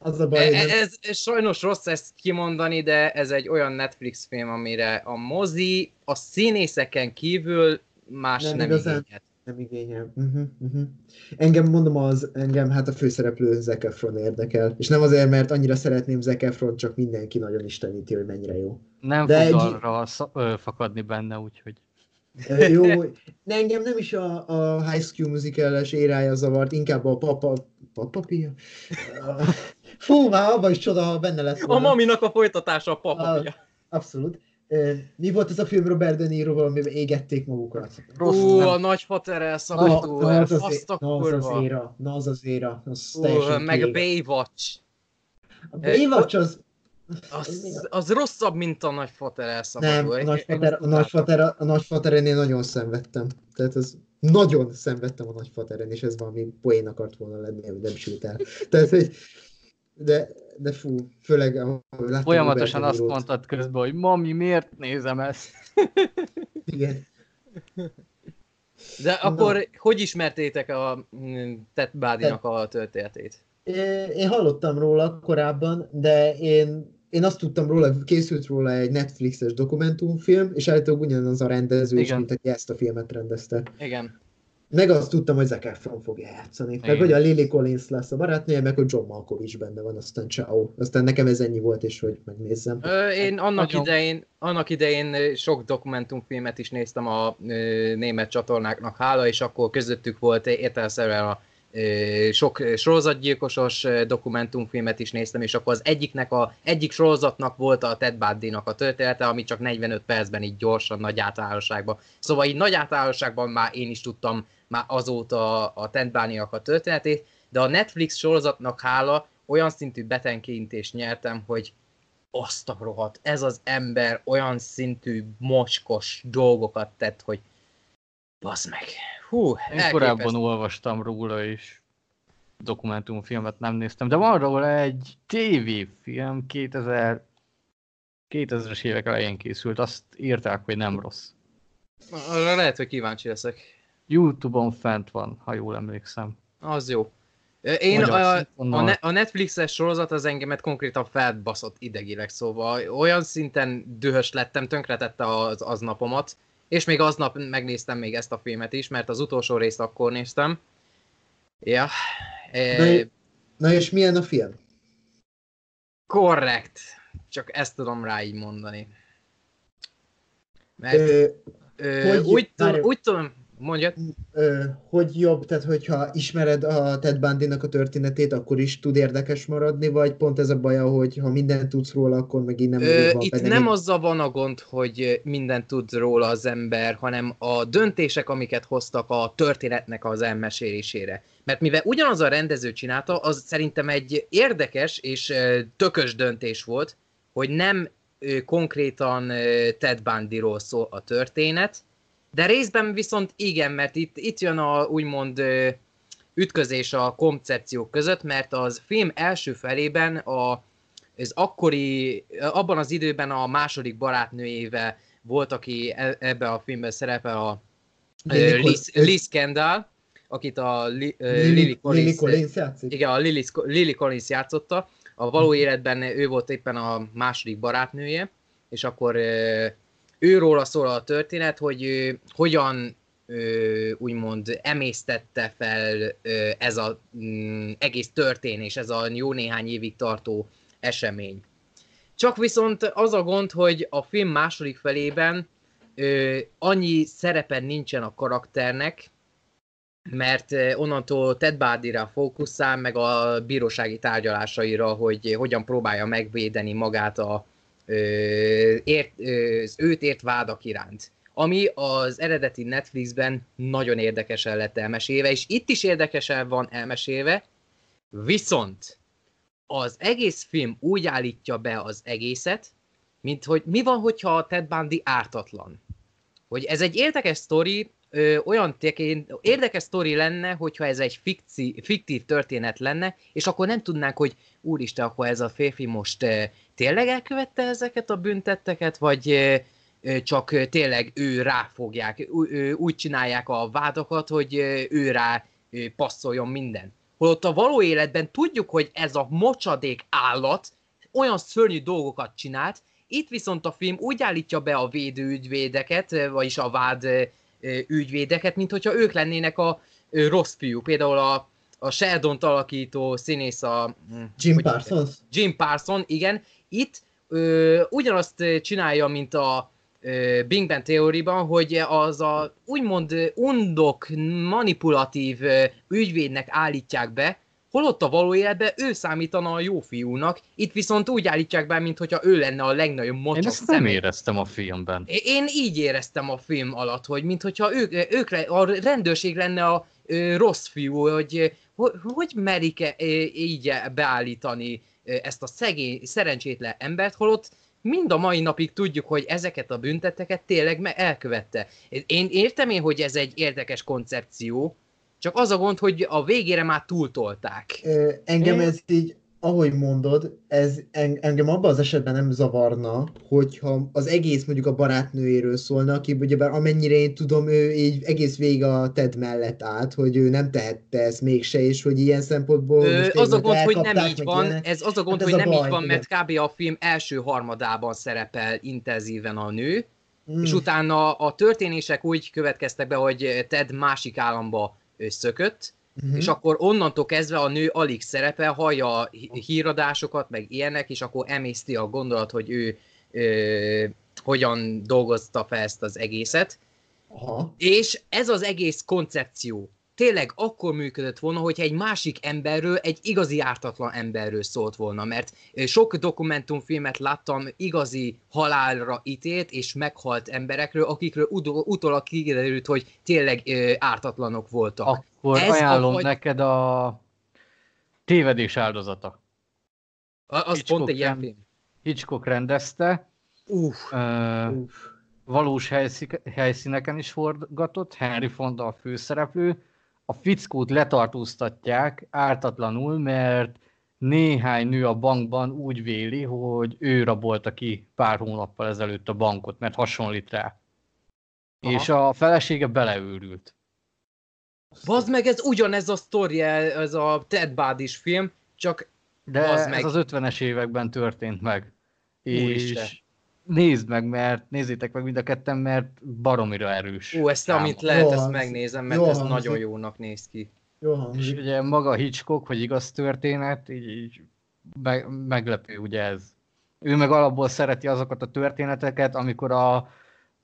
Az a baj, ez sajnos rossz ezt kimondani, de ez egy olyan Netflix film, amire a mozi a színészeken kívül más nem igényelt. Nem igényel. Engem, mondom, hát a főszereplő Zac Efron érdekel. És nem azért, mert annyira szeretném Zac Efron, csak mindenki nagyon isteníti, hogy mennyire jó. Nem de fog arra fakadni benne, úgyhogy... Jó, de engem nem is a High School Musical-es érája zavart, inkább a Papapia? Fú, már abban is csoda, ha benne lett volna. A maminak a folytatása a Papapia. Abszolút. Mi volt ez a film Robert De Niroval, amiben égették magukat? A nagy faterel szabadul. Na az az éra. Meg a Baywatch. A Baywatch az... Az rosszabb, mint a nagyfater elszabadul. Nem, a nagyfaterennél nagyon szenvedtem. Tehát az nagyon szenvedtem a nagyfateren, és ez valami poén akart volna lenni, ami nem sült el. Tehát, hogy de fú, főleg... Láttam, folyamatosan azt mondtad közben, hogy mami, miért nézem ezt? Igen. De akkor hogy ismertétek a Ted Bundy-nak a történetét? Én hallottam róla korábban, de én azt tudtam róla, készült róla egy Netflixes dokumentumfilm, és állítólag ugyanaz a rendező is, mint aki ezt a filmet rendezte. Igen. Meg azt tudtam, hogy Zac Efron fog játszani. Meg hogy a Lily Collins lesz a barátnője, meg hogy John Malkovich benne van, aztán ciao. Aztán nekem ez ennyi volt, és hogy megnézzem. Én annak idején sok dokumentumfilmet is néztem a német csatornáknak hála, és akkor közöttük volt értelemszerűen a sok sorozatgyilkosos dokumentumfilmet is néztem, és akkor az egyik sorozatnak volt a Ted Bundy-nak a története, ami csak 45 percben így gyorsan, nagy általánosságban. Szóval így nagy általánosságban már én is tudtam már azóta a Ted Bundy-nak a történetét, de a Netflix sorozatnak hála olyan szintű betenkintést nyertem, hogy azt a rohadt, ez az ember olyan szintű mocskos dolgokat tett, hogy Baszd meg. Hú, én korábban olvastam róla is. Dokumentumfilmet nem néztem, de van róla egy tévéfilm, 2000-es évek elején készült, azt írták, hogy nem rossz. Arra lehet, hogy kíváncsi leszek. YouTube-on fent van, ha jól emlékszem. Az jó. Én a Netflixes sorozat az engemet konkrétan felbaszott idegileg, szóval olyan szinten dühös lettem, tönkretette az napomat, és még aznap megnéztem még ezt a filmet is, mert az utolsó részt akkor néztem. Ja. Na és milyen a film? Korrekt. Csak ezt tudom rá így mondani. Mert úgy tudom, mondjad. Hogy jobb, tehát hogyha ismered a Ted Bundy-nak a történetét, akkor is tud érdekes maradni, vagy pont ez a baja, hogy ha mindent tudsz róla, akkor meg így nem van. Itt nem azzal van a gond, hogy mindent tud róla az ember, hanem a döntések, amiket hoztak a történetnek az elmesélésére. Mert mivel ugyanaz a rendező csinálta, az szerintem egy érdekes és tökös döntés volt, hogy nem konkrétan Ted Bundyról szól a történet, de részben viszont igen, mert itt jön a úgymond ütközés a koncepciók között, mert az film első felében abban az időben a második barátnőjével volt, aki ebbe a filmben szerepel, a Liz Kendall, akit a Lily Collins játszik. Igen, a Lily Collins játszotta. A való életben ő volt éppen a második barátnője, és akkor őróla szól a történet, hogy ő hogyan úgymond emésztette fel ez az egész történés, ez a jó néhány évig tartó esemény. Csak viszont az a gond, hogy a film második felében annyi szerepe nincsen a karakternek, mert onnantól Ted Bundy-ra fókuszál, meg a bírósági tárgyalásaira, hogy hogyan próbálja megvédeni magát az őt ért vádak iránt. Ami az eredeti Netflixben nagyon érdekesen lett elmesélve, és itt is érdekesen van elmesélve, viszont az egész film úgy állítja be az egészet, mint hogy mi van, hogyha a Ted Bundy ártatlan. Hogy ez egy érdekes sztori, érdekes sztori lenne, hogyha ez egy fiktív történet lenne, és akkor nem tudnánk, hogy úristen, akkor ez a férfi most tényleg elkövette ezeket a bűntetteket, vagy csak tényleg ő ráfogják, úgy csinálják a vádakat, hogy ő rá passzoljon minden. Holott a való életben tudjuk, hogy ez a mocsadék állat olyan szörnyű dolgokat csinált, itt viszont a film úgy állítja be a védőügyvédeket, vagyis a vád ügyvédeket, mint hogyha ők lennének a rossz fiúk. Például a Sheldont alakító színész Jim Parsons, igen. Itt ugyanazt csinálja, mint a Big Bang Theory-ban, hogy az a úgymond undok, manipulatív ügyvédnek állítják be, holott a való életben ő számítana a jó fiúnak, itt viszont úgy állítják be, mint hogyha ő lenne a legnagyobb mocsak. Én ezt nem éreztem a filmben. Én így éreztem a film alatt, hogy mint hogyha ők a rendőrség lenne a rossz fiú, hogy merik-e így beállítani ezt a szegény, szerencsétlen embert, holott mind a mai napig tudjuk, hogy ezeket a büntetteket tényleg elkövette. Én értem hogy ez egy érdekes koncepció, csak az a gond, hogy a végére már túltolták. Engem ez így, ahogy mondod, ez engem abban az esetben nem zavarna, hogyha az egész mondjuk a barátnőjéről szólna, aki ugyebár amennyire én tudom, ő így egész végig a Ted mellett állt, hogy ő nem tehette ezt mégse, és hogy ilyen szempontból az a gond, hogy nem így van, ez az a gond, hogy nem így van, mert kb. A film első harmadában szerepel intenzíven a nő, és utána a történések úgy következtek be, hogy Ted másik államba szökött, és akkor onnantól kezdve a nő alig szerepel, hallja a híradásokat, meg ilyenek, és akkor emészti a gondolat, hogy ő hogyan dolgozta fel ezt az egészet. Aha. És ez az egész koncepció tényleg akkor működött volna, hogyha egy másik emberről, egy igazi ártatlan emberről szólt volna, mert sok dokumentumfilmet láttam igazi halálra ítélt és meghalt emberekről, akikről utólag kiderült, hogy tényleg ártatlanok voltak. Akkor ajánlom neked a Tévedés áldozata. Az Hitchcock pont egy ilyen film. Hitchcock rendezte. valós helyszíneken is forgatott, Henry Fonda a főszereplő, a fickót letartóztatják ártatlanul, mert néhány nő a bankban úgy véli, hogy ő rabolta ki pár hónappal ezelőtt a bankot, mert hasonlít rá. Aha. És a felesége beleőrült. Bazd meg, ez ugyanez a sztori, ez a Ted Bundy-s film, csak de meg. Ez az 50-es években történt meg. Úristen. És nézd meg, mert nézzétek meg mind a ketten, mert baromira erős. Ú, ezt amit lehet, ezt megnézem, mert ez nagyon jónak néz ki. Jó, és ugye maga Hitchcock, hogy igaz történet, így meglepő ugye ez. Ő meg alapból szereti azokat a történeteket, amikor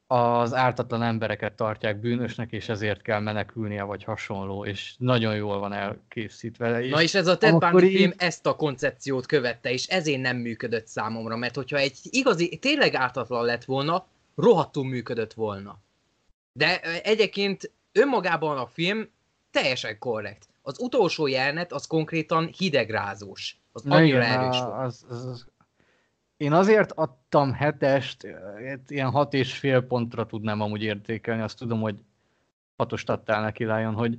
az ártatlan embereket tartják bűnösnek, és ezért kell menekülnie, vagy hasonló, és nagyon jól van elkészítve. És na és ez a Ted Bundy film ezt a koncepciót követte, és ezért nem működött számomra, mert hogyha egy igazi, tényleg ártatlan lett volna, rohadtul működött volna. De egyébként önmagában a film teljesen korrekt. Az utolsó jelenet az konkrétan hidegrázós. Az nagyon erős volt. Én azért adtam 7-est, ilyen 6,5 pontra tudnám amúgy értékelni, azt tudom, hogy 6-ost adtál neki, Lion, hogy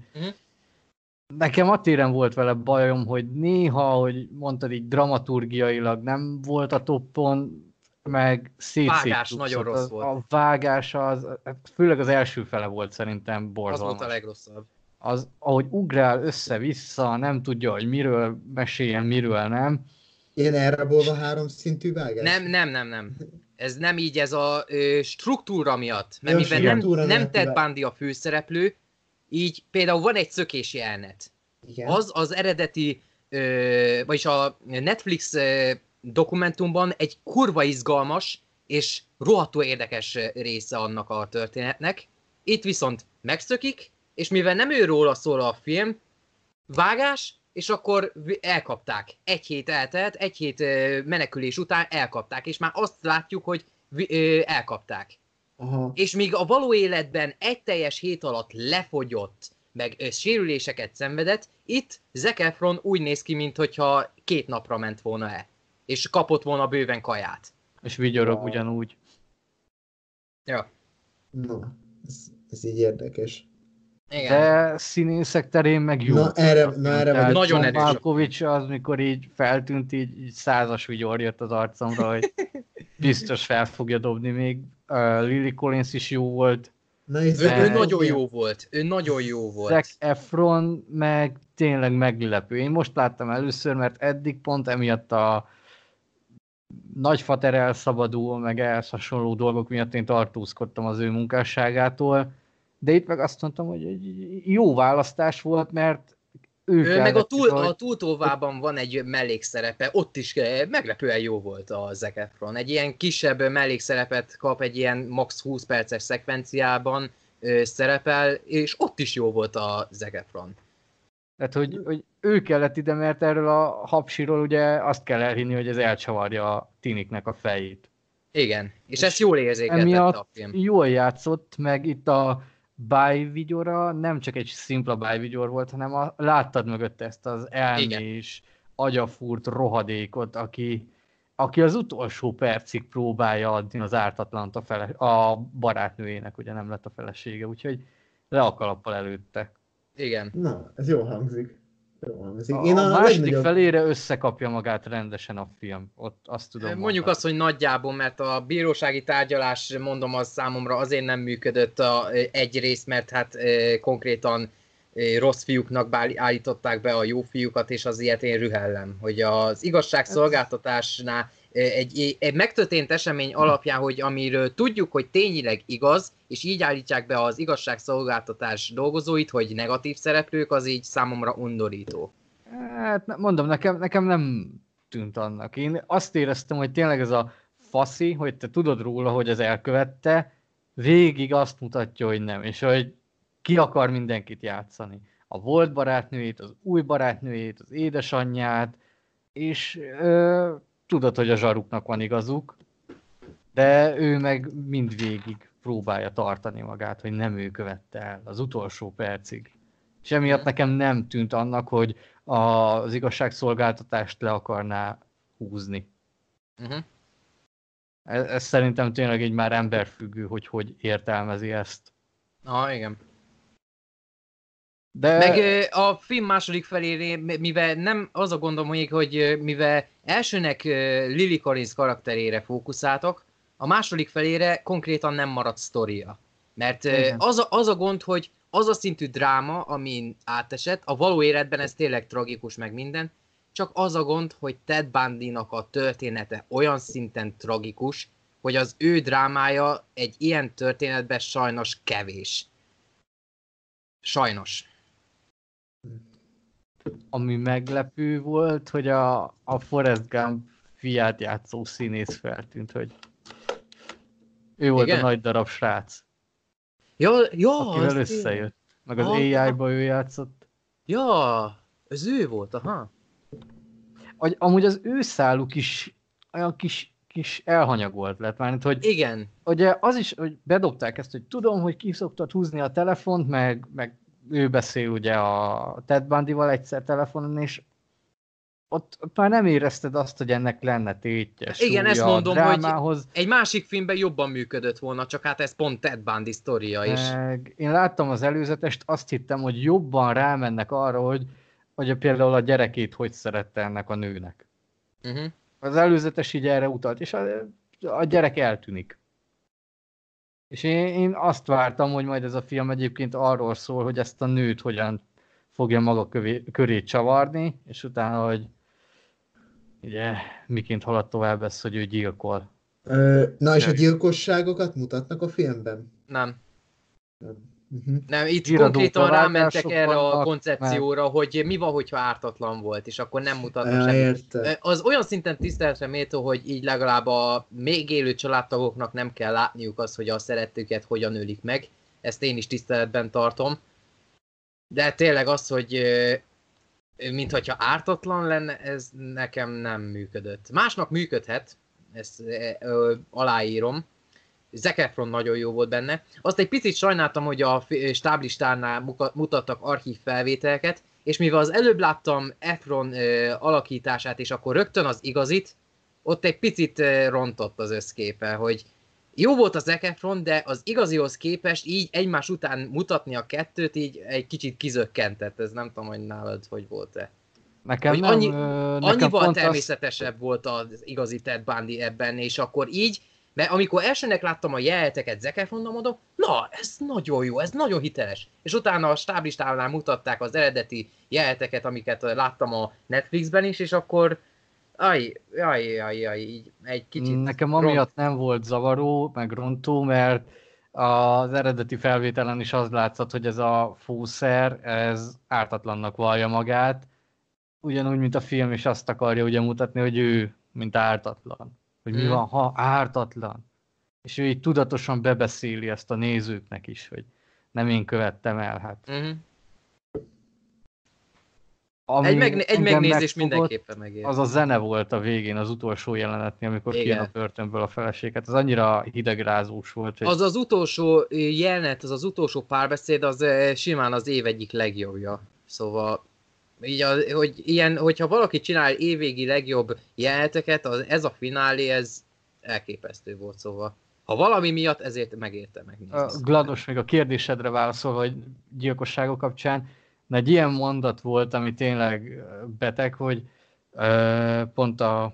nekem attéren volt vele bajom, hogy néha, hogy mondtad így dramaturgiailag nem volt a toppon, meg szét-szét vágás tucott. Nagyon rossz volt. A vágás az, főleg az első fele volt szerintem borzalmas. Az volt a legrosszabb. Az, ahogy ugrál össze-vissza, nem tudja, hogy miről meséljen, miről nem. Én erre bolva 3 szintű vágás? Nem. Ez nem így, ez a struktúra miatt. Mert mivel nem Ted Bundy a főszereplő, így például van egy szökési jelenet. Az eredeti, vagyis a Netflix dokumentumban egy kurva izgalmas és rohadtul érdekes része annak a történetnek. Itt viszont megszökik, és mivel nem őróla szól a film, vágás, és akkor elkapták. Egy hét eltelt, egy hét menekülés után elkapták, és már azt látjuk, hogy elkapták. Aha. És míg a való életben egy teljes hét alatt lefogyott, meg sérüléseket szenvedett, itt Zac Efron úgy néz ki, mintha 2 napra ment volna el, és kapott volna bőven kaját. És vigyorog ugyanúgy. Ja. No, ez így érdekes. Igen. De színészek terén meg jó. Na erre nagyon erős. Malkovics az, mikor így feltűnt, így 100-as vigyor jött az arcomra, hogy biztos fel fogja dobni még. Lily Collins is jó volt. Ő nagyon jó volt. Zac Efron meg tényleg meglepő. Én most láttam először, mert eddig pont emiatt a nagyfater elszabadul, meg ehhez hasonló dolgok miatt én tartózkodtam az ő munkásságától. De itt meg azt mondtam, hogy egy jó választás volt, mert ő meg a túltóvában van egy mellékszerepe, ott is meglepően jó volt a Zac Efron. Egy ilyen kisebb mellékszerepet kap, egy ilyen max. 20 perces szekvenciában szerepel, és ott is jó volt a Zac Efron. Tehát, hogy ő kellett ide, mert erről a hapsiról ugye azt kell elhinni, hogy ez elcsavarja a tiniknek a fejét. Igen, és ezt jól érzékeltette a film. Jól játszott, meg itt a bájvigyora nem csak egy szimpla bájvigyor volt, hanem láttad mögött ezt az elmés, agyafúrt rohadékot, aki az utolsó percig próbálja adni az ártatlant a barátnőjének, ugye nem lett a felesége, úgyhogy le a kalappal előtte. Igen. Na, ez jól hangzik. A második felére összekapja magát rendesen a film. Ott azt tudom mondjuk azt, hogy nagyjából, mert a bírósági tárgyalás, mondom, az számomra azért nem működött egyrészt, mert hát konkrétan rossz fiúknak állították be a jó fiúkat, és az ilyet én rühellem. Hogy az igazságszolgáltatásnál egy megtörtént esemény alapján, hogy amiről tudjuk, hogy tényleg igaz, és így állítják be az igazságszolgáltatás dolgozóit, hogy negatív szereplők, az így számomra undorító. Hát mondom, nekem nem tűnt annak. Én azt éreztem, hogy tényleg ez a faszi, hogy te tudod róla, hogy ez elkövette, végig azt mutatja, hogy nem, és hogy ki akar mindenkit játszani. A volt barátnőjét, az új barátnőjét, az édesanyját, és... tudod, hogy a zsaruknak van igazuk, de ő meg mindvégig próbálja tartani magát, hogy nem ő követte el az utolsó percig. És emiatt nekem nem tűnt annak, hogy az igazságszolgáltatást le akarná húzni. Ez szerintem tényleg egy már emberfüggő, hogy hogy értelmezi ezt. Na, igen. De... Meg a film második felére, mivel nem az a gondom, hogy mivel elsőnek Lily Collins karakterére fókuszáltak, a második felére konkrétan nem maradt sztoria. Mert az a gond, hogy az a szintű dráma, amin átesett, a való életben ez tényleg tragikus meg minden, csak az a gond, hogy Ted Bundy-nak a története olyan szinten tragikus, hogy az ő drámája egy ilyen történetben sajnos kevés. Sajnos. Ami meglepő volt, hogy a Forrest Gump fiát játszó színész feltűnt, hogy ő volt igen? A nagy darab srác. Ja, akivel összejött. Meg az AI-ba ő játszott. Ja, az ő volt, aha. Amúgy az ő száluk is olyan kis elhanyagolt lett már, hogy igen. Ugye az is, hogy bedobták ezt, hogy tudom, hogy ki szoktad húzni a telefont, meg ő beszél ugye a Ted Bundy-val egyszer telefonon, és ott már nem érezted azt, hogy ennek lenne tétje. Igen, ezt mondom, drámához. Hogy egy másik filmben jobban működött volna, csak hát ez pont Ted Bundy sztoria is. Én láttam az előzetest, azt hittem, hogy jobban rámennek arra, hogy például a gyerekét hogy szerette ennek a nőnek. Uh-huh. Az előzetes így erre utalt, és a gyerek eltűnik. És én azt vártam, hogy majd ez a film egyébként arról szól, hogy ezt a nőt hogyan fogja maga köré csavarni, és utána, hogy ugye, miként halad tovább ez, hogy ő gyilkol. Na és a gyilkosságokat mutatnak a filmben? Nem. Uh-huh. Nem, itt Giradó konkrétan rámentek erre a koncepcióra, mert... hogy mi van, hogyha ártatlan volt, és akkor nem mutatnak semmit. Az olyan szinten tiszteletre méltó, hogy így legalább a még élő családtagoknak nem kell látniuk azt, hogy a szeretőket hogyan ölik meg. Ezt én is tiszteletben tartom. De tényleg az, hogy mintha ártatlan lenne, ez nekem nem működött. Másnak működhet, ezt aláírom. Zac Efron nagyon jó volt benne. Azt egy picit sajnáltam, hogy a stáblistánál mutattak archív felvételeket, és mivel az előbb láttam Efron alakítását, és akkor rögtön az igazit, ott egy picit rontott az összképe, hogy jó volt a Zac Efron, de az igazihoz képest így egymás után mutatni a kettőt, így egy kicsit kizökkentett. Ez nem tudom, hogy nálad hogy volt-e. Nekem nem. Annyival természetesebb volt az igazi Ted Bundy ebben, és akkor így, mert amikor elsőnek láttam a jeleteket Zac Efronnal, mondom, na, ez nagyon jó, ez nagyon hiteles. És utána a stáblistánál mutatták az eredeti jeleteket, amiket láttam a Netflixben is, és akkor így egy kicsit... Nekem amiatt nem volt zavaró, meg rontó, mert az eredeti felvételen is az látszott, hogy ez a fószer, ez ártatlannak vallja magát, ugyanúgy, mint a film is azt akarja ugye mutatni, hogy ő, mint ártatlan. Hogy mi van, ha ártatlan. És ő így tudatosan bebeszéli ezt a nézőknek is, hogy nem én követtem el, hát. Egy megnézés mindenképpen megér. Az a zene volt a végén, az utolsó jelenetnél, amikor kijön a börtönből a feleség. Hát ez annyira hidegrázós volt. Hogy... Az utolsó jelenet, az utolsó párbeszéd, az simán az év egyik legjobbja. Szóval... Így, hogyha valaki csinál évvégi legjobb jeleneteket, ez a finálé, ez elképesztő volt, szóval. Ha valami miatt, ezért megérte megnézni. GLaDOS, még a kérdésedre válaszolva, hogy gyilkosságok kapcsán, de egy ilyen mondat volt, ami tényleg beteg, hogy pont az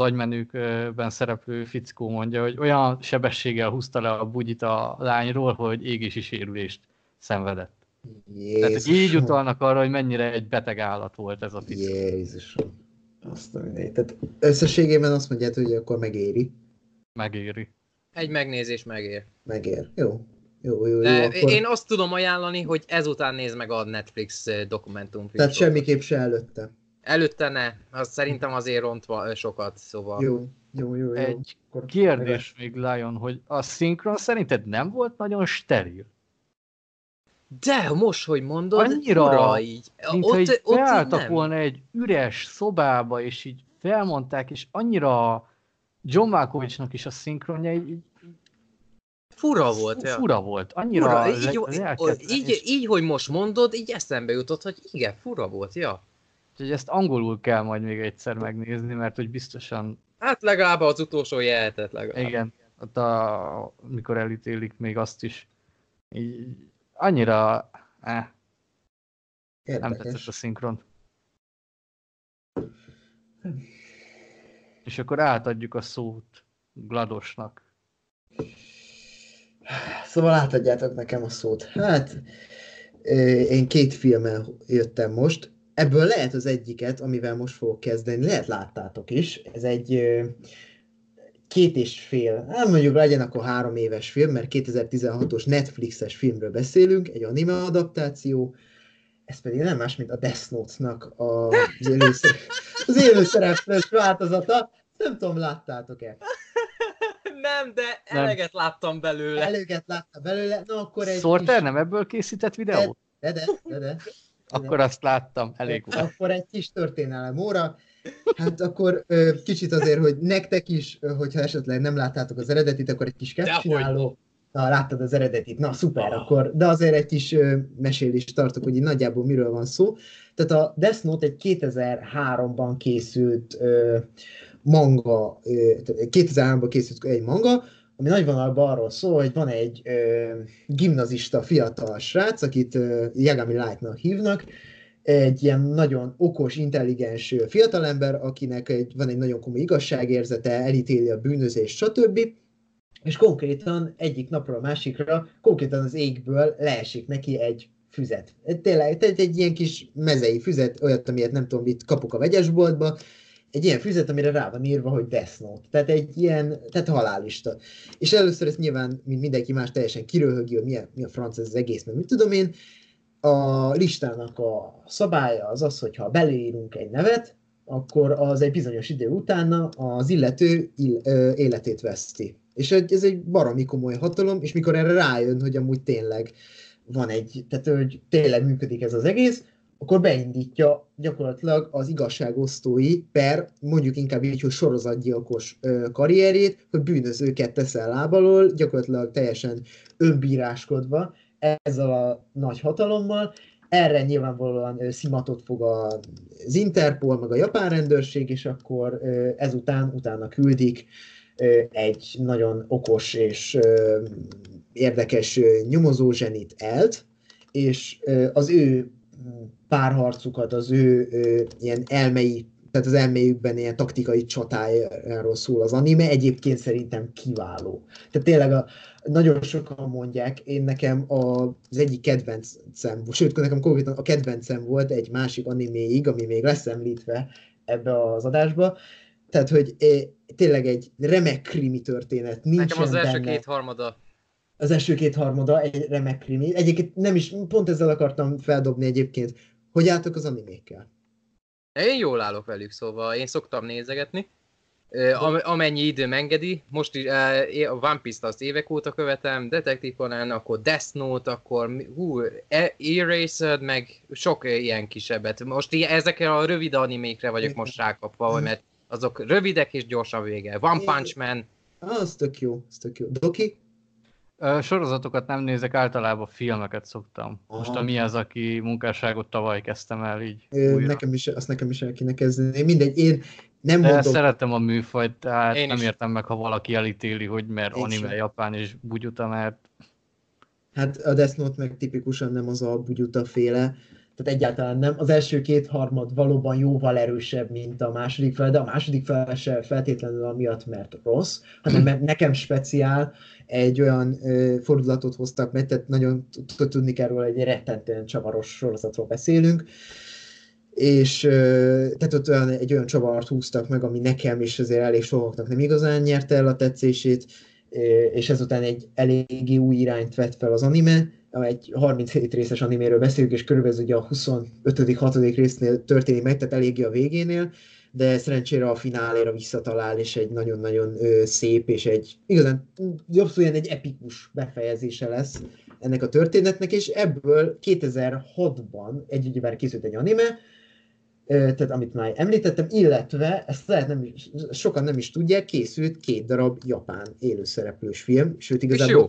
agymenőkben szereplő fickó mondja, hogy olyan sebességgel húzta le a bugyit a lányról, hogy égési sérülést szenvedett. Jézusom. Tehát így utalnak arra, hogy mennyire egy beteg állat volt ez a fickó. Jézusom. Azt a mindegy. Tehát összességében azt mondját, hogy akkor megéri. Megéri. Egy megnézés megér. Megér. Jó. De akkor... Én azt tudom ajánlani, hogy ezután nézd meg a Netflix dokumentumfilmet. Tehát semmiképp se előtte. Előtte ne. Azt szerintem azért rontva sokat, szóval. Jó. Egy kérdés még, Lion, hogy a szinkron szerinted nem volt nagyon steril? De most, hogy mondod, annyira, így. Mintha így beálltak volna egy üres szobába, és így felmondták, és annyira John Malkovichnak is a szinkronja így fura volt. Annyira így, hogy most mondod, így eszembe jutott, hogy igen, fura volt, ja. Úgyhogy ezt angolul kell majd még egyszer megnézni, mert hogy biztosan Hát legalább az utolsó jeltet legalább. Igen, ott mikor elítélik még azt is. Így, annyira... Érdekes. Nem tetszett a szinkron. És akkor átadjuk a szót GLaDOS-nak. Szóval átadjátok nekem a szót. Hát, én két filmmel jöttem most. Ebből lehet az egyiket, amivel most fogok kezdeni, lehet láttátok is. Ez egy 2,5, nem mondjuk legyen akkor 3 éves film, mert 2016-os Netflixes filmről beszélünk, egy anime adaptáció. Ez pedig nem más, mint a Death Note-nak az élőszereplős változata. Nem tudom, láttátok-e? Nem, de eleget nem. Láttam belőle. Eleget láttam belőle. Na, akkor egy Sorter nem ebből készített videót? De. Akkor azt láttam, elég volt. Akkor egy kis történelem óra. Hát akkor kicsit azért, hogy nektek is, hogyha esetleg nem láttátok az eredetit, akkor egy kis kettcsináló. Na, láttad az eredetit, na szuper, akkor, de azért egy kis mesélést tartok, hogy így nagyjából miről van szó. Tehát a Death Note egy 2003-ban készült manga, 2003-ban készült egy manga, ami nagyvonalban arról szól, hogy van egy gimnazista fiatal srác, akit Yagami Light-nak hívnak, egy ilyen nagyon okos, intelligens fiatalember, akinek van egy nagyon komoly igazságérzete, elítéli a bűnözést, stb., és konkrétan egyik napról a másikra, konkrétan az égből leesik neki egy füzet. Tényleg egy ilyen kis mezei füzet, olyat, amilyet nem tudom, itt kapok a vegyesboltba, egy ilyen füzet, amire rá van írva, hogy Death Note. Tehát egy ilyen, tehát halálista. És először ezt nyilván, mint mindenki más, teljesen kiröhögi, hogy mi a franc ez az egész, mert mit tudom én. A listának a szabálya az az, hogyha beleírunk egy nevet, akkor az egy bizonyos idő utána az illető életét veszti. És ez egy baromi komoly hatalom, és mikor erre rájön, hogy amúgy tényleg van egy, tehát hogy tényleg működik ez az egész, akkor beindítja gyakorlatilag az igazságosztói per, mondjuk inkább így, hogy sorozatgyilkos karrierjét, hogy bűnözőket tesz el láb alól, gyakorlatilag teljesen önbíráskodva ezzel a nagy hatalommal. Erre nyilvánvalóan szimatot fog az Interpol, meg a japán rendőrség, és akkor ezután utána küldik egy nagyon okos és érdekes nyomozó zsenit ELT, és az ő párharcukat, az ő ilyen elmei, tehát az elméjükben ilyen taktikai csatájáról szól az anime, egyébként szerintem kiváló. Tehát tényleg nagyon sokan mondják, én nekem az egyik kedvencem, sőt, nekem konkrétan a kedvencem volt egy másik animéig, ami még lesz említve ebbe az adásba, tehát, hogy tényleg egy remek krimi történet. Nincsen nekem az első benne. Kétharmada. Az első kétharmada egy remek krimi. Egyébként nem is, pont ezzel akartam feldobni egyébként. Hogy álltok az animékkel? Én jól állok velük, szóval én szoktam nézegetni. Amennyi időm engedi. Most is a One Piece-t azt évek óta követem, Detective Conan, akkor Death Note, akkor Eraser, meg sok ilyen kisebbet. Most ezekre a rövid animékre vagyok most rákapva, mert azok rövidek és gyorsan vége. One Punch Man. Az tök jó, az tök jó. Doki? Sorozatokat nem nézek, általában filmeket szoktam. Aha. Most mi az, aki munkásságot tavaly kezdtem el így újra. Nekem is el kéne kezdeni. Mindegy, én nem mondom. Szeretem a műfajt, tehát én nem is értem meg, ha valaki elítéli, hogy mert én anime sem. Japán és bugyuta, mert... Hát a Death Note meg tipikusan nem az a bugyuta féle. Tehát egyáltalán nem. Az első kétharmad valóban jóval erősebb, mint a második fel, de a második fel se feltétlenül amiatt, mert rossz, hanem mert nekem speciál egy olyan fordulatot hoztak, mert tehát nagyon tudni kell róla, egy rettentően csavaros sorozatról beszélünk, és tehát ott egy olyan csavart húztak meg, ami nekem is azért elég sokaknak nem igazán nyerte el a tetszését, és ezután egy eléggé új irányt vett fel az anime. Egy 37 részes animéről beszélünk, és körülbelül ugye a 25.-6. résznél történik meg, tehát eléggé a végénél, de szerencsére a fináléra visszatalál, és egy nagyon-nagyon szép, és egy igazán jobb szó, egy epikus befejezése lesz ennek a történetnek, és ebből 2006-ban együgyben készült egy anime, tehát amit már említettem, illetve ezt lehet sokan nem is tudják, készült 2 darab japán élőszereplős film, sőt igazából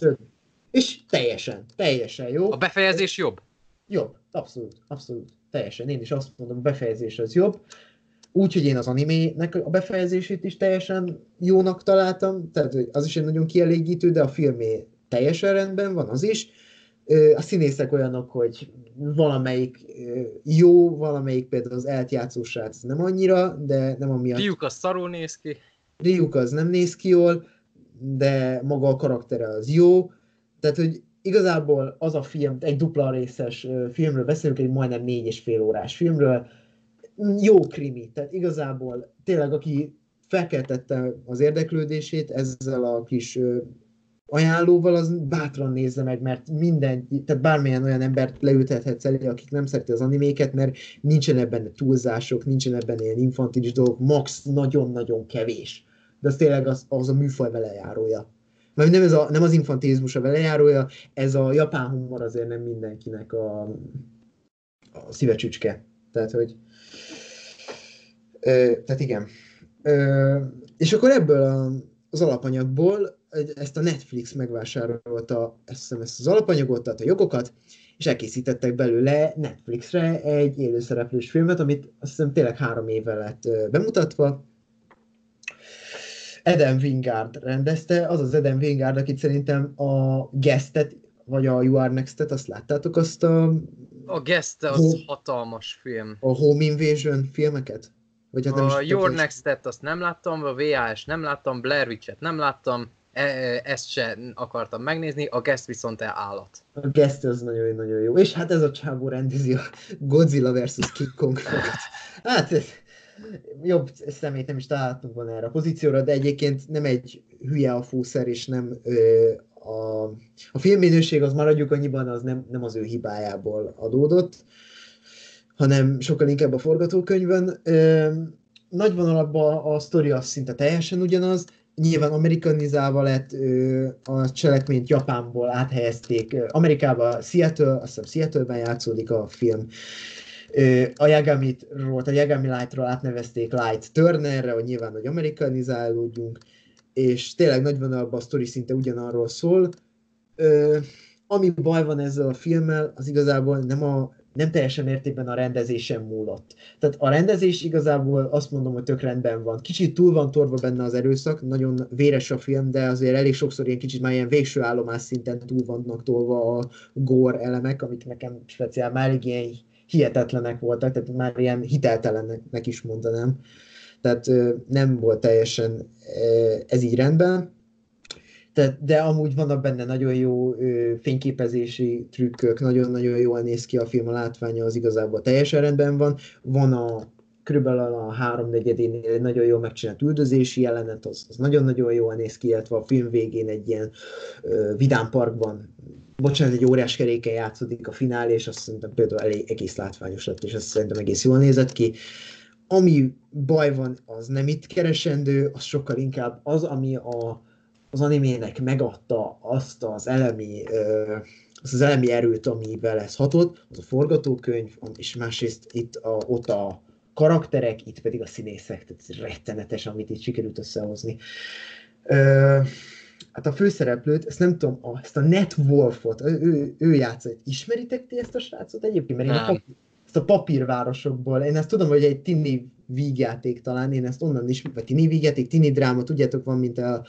és teljesen jó. A befejezés jobb? Jobb, abszolút, teljesen. Én is azt mondom, a befejezés az jobb. Úgyhogy én az animének a befejezését is teljesen jónak találtam, tehát az is egy nagyon kielégítő, de a filmé teljesen rendben van az is. A színészek olyanok, hogy valamelyik jó, valamelyik például az eltjátszó srác nem annyira, de nem amiatt. Ryuk az szarul néz ki. Ryuk az nem néz ki jól, de maga a karaktere az jó. Tehát, hogy igazából az a film, egy dupla részes filmről beszélünk, egy majdnem 4,5 órás filmről. Jó krimi, tehát igazából tényleg aki felkeltette az érdeklődését ezzel a kis ajánlóval, az bátran nézze meg, mert minden, tehát bármilyen olyan embert leültethetsz elé, akik nem szereti az animéket, mert nincsen ebben túlzások, nincsen ebben ilyen infantilis dolgok, max nagyon-nagyon kevés. De ez tényleg az a műfaj velejárója. Mert nem az infantilizmus a velejárója, ez a japán humor azért nem mindenkinek a szívecsücske. Tehát, hogy... tehát igen. És akkor ebből az alapanyagból ezt a Netflix megvásárolta ezt az alapanyagot, tehát a jogokat, és elkészítettek belőle Netflixre egy élőszereplős filmet, amit azt hiszem tényleg 3 éve lett bemutatva. Adam Wingard rendezte, az az Adam Wingard, akit szerintem a Guest-et, vagy a You Are Next-et, azt láttátok azt a Guest az hatalmas film. A Home Invasion filmeket? Vagy hát a Your Next-et azt nem láttam, a VHS nem láttam, Blair Witch-et nem láttam, ezt se akartam megnézni, a Guest viszont állat. A Guest az nagyon-nagyon jó. És hát ez a csávó rendezi a Godzilla vs. King Kong. Hát ez... jobb személyt nem is találtunk volna erre a pozícióra, de egyébként nem egy hülye a fúszer, és nem a filmminőség, az maradjuk annyiban, az nem az ő hibájából adódott, hanem sokkal inkább a forgatókönyvön. Nagy vonalakban a sztori az szinte teljesen ugyanaz, nyilván amerikanizálva lett, a cselekményt Japánból áthelyezték Amerikába, Seattle, azt hiszem Seattle-ben játszódik a film. A Yagami Light-ról átnevezték Light Turnerre, hogy nyilván, hogy amerikanizálódjunk, és tényleg nagy vonalban a sztori szinte ugyanarról szól. Ami baj van ezzel a filmmel, az igazából nem teljesen értékben a rendezésen múlott. Tehát a rendezés igazából azt mondom, hogy tök rendben van. Kicsit túl van torva benne az erőszak, nagyon véres a film, de azért elég sokszor ilyen kicsit már ilyen végső állomás szinten túl vannak tolva a gore elemek, amik nekem speciál már ilyen hihetetlenek voltak, tehát már ilyen hiteltelennek is mondanám. Tehát nem volt teljesen ez így rendben. De amúgy vannak benne nagyon jó fényképezési trükkök, nagyon-nagyon jól néz ki a film, a látványa az igazából teljesen rendben van. Van körülbelül a 3/4-énél egy nagyon jól megcsinált üldözési jelenet, az nagyon-nagyon jól néz ki, illetve a film végén egy ilyen vidám parkban, egy órás keréken játszódik a finálé, és azt szerintem például egész látványos lett, és azt szerintem egész jól nézett ki. Ami baj van, az nem itt keresendő, az sokkal inkább az, ami az animének megadta azt az elemi erőt, amivel ez hatott, az a forgatókönyv, és másrészt ott a karakterek, itt pedig a színészek, tehát ez rettenetes, amit itt sikerült összehozni. Hát a főszereplőt, ezt nem tudom, ezt a Ned Wolfot, ő játszott. Ismeritek ti ezt a srácot egyébként? Mert ezt a papírvárosokból, én ezt tudom, hogy egy tini vígjáték talán, én ezt onnan is, vagy tini vígjáték, tini dráma, tudjátok, van, mint a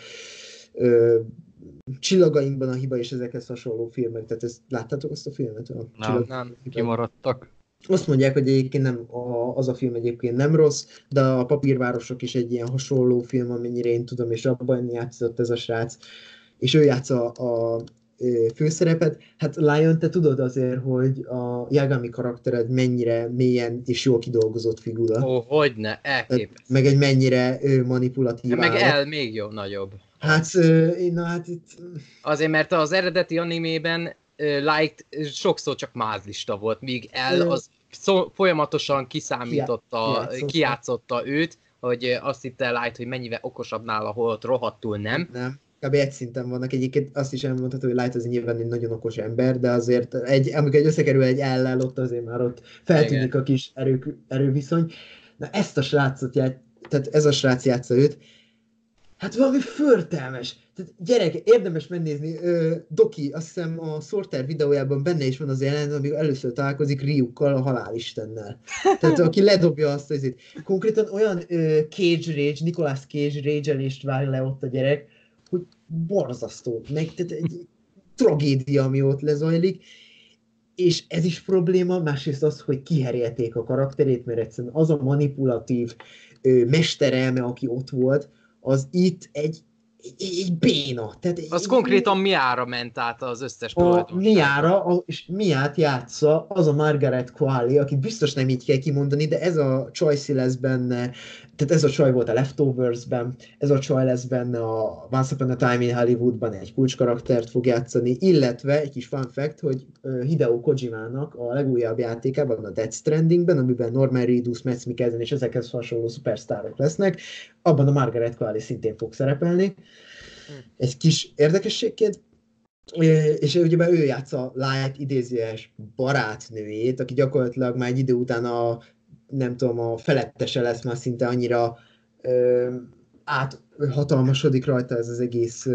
Csillagainkban a hiba, és ezekhez hasonló filmek. Tehát láttátok azt a filmet? Nem, kimaradtak. Azt mondják, hogy egyébként az a film egyébként nem rossz, de a Papírvárosok is egy ilyen hasonló film, amennyire én tudom, és abban játszott ez a srác, és ő játsza a főszerepet. Hát Lion, te tudod azért, hogy a Yagami karaktered mennyire mélyen és jól kidolgozott figura. Ó, hogyne, elképesztő. Meg egy mennyire manipulatív állat. Meg még jobb, nagyobb. Hát itt... Azért, mert az eredeti animében Light sokszor csak mázlista volt, míg az folyamatosan kiszámította, kijátszotta őt, hogy azt hitte Light, hogy mennyivel okosabb nála, holott rohadtul nem. Nem, kb. Egy szinten vannak. Egyébként azt is elmondható, hogy Light az nyilván egy nagyon okos ember, de azért, amikor összekerül egy ellel, ott azért már ott feltűnik a kis erőviszony. Na ezt a srácot, tehát ez a srác játsza őt, hát valami förtelmes. Gyerek, érdemes megnézni, Doki, azt hiszem a Sorter videójában benne is van az jelenet, amikor először találkozik Ryukkal, a halálistennel. Tehát aki ledobja azt az itt. Konkrétan olyan Cage Rage, Nicolas Cage rage-elést vár le ott a gyerek, hogy borzasztó, meg tehát egy tragédia, ami ott lezajlik. És ez is probléma, másrészt az, hogy kiherélték a karakterét, mert egyszerűen az a manipulatív mesterelme, aki ott volt, az itt egy béna. Tehát az konkrétan Miára ment át az összes tulajdonosság. Miára, és Miát játsza az a Margaret Qualley, akit biztos nem így kell kimondani, de ez a csajszi lesz benne, tehát ez a csaj volt a Leftovers-ben, ez a csaj lesz benne a Once Upon a Time in Hollywood-ban, egy kulcskaraktert fog játszani, illetve egy kis fun fact, hogy Hideo Kojimának a legújabb játékában, a Death Strandingben, amiben Norman Reedus, Mads Mikkelsen és ezekhez hasonló szupersztárok lesznek, abban a Margaret Qualley szintén fog szerepelni. Egy kis érdekességként, és ugye ő játsza Light idézőes barátnőjét, aki gyakorlatilag már egy idő után a, nem tudom, a felettese lesz, már szinte annyira áthatalmasodik rajta ez az egész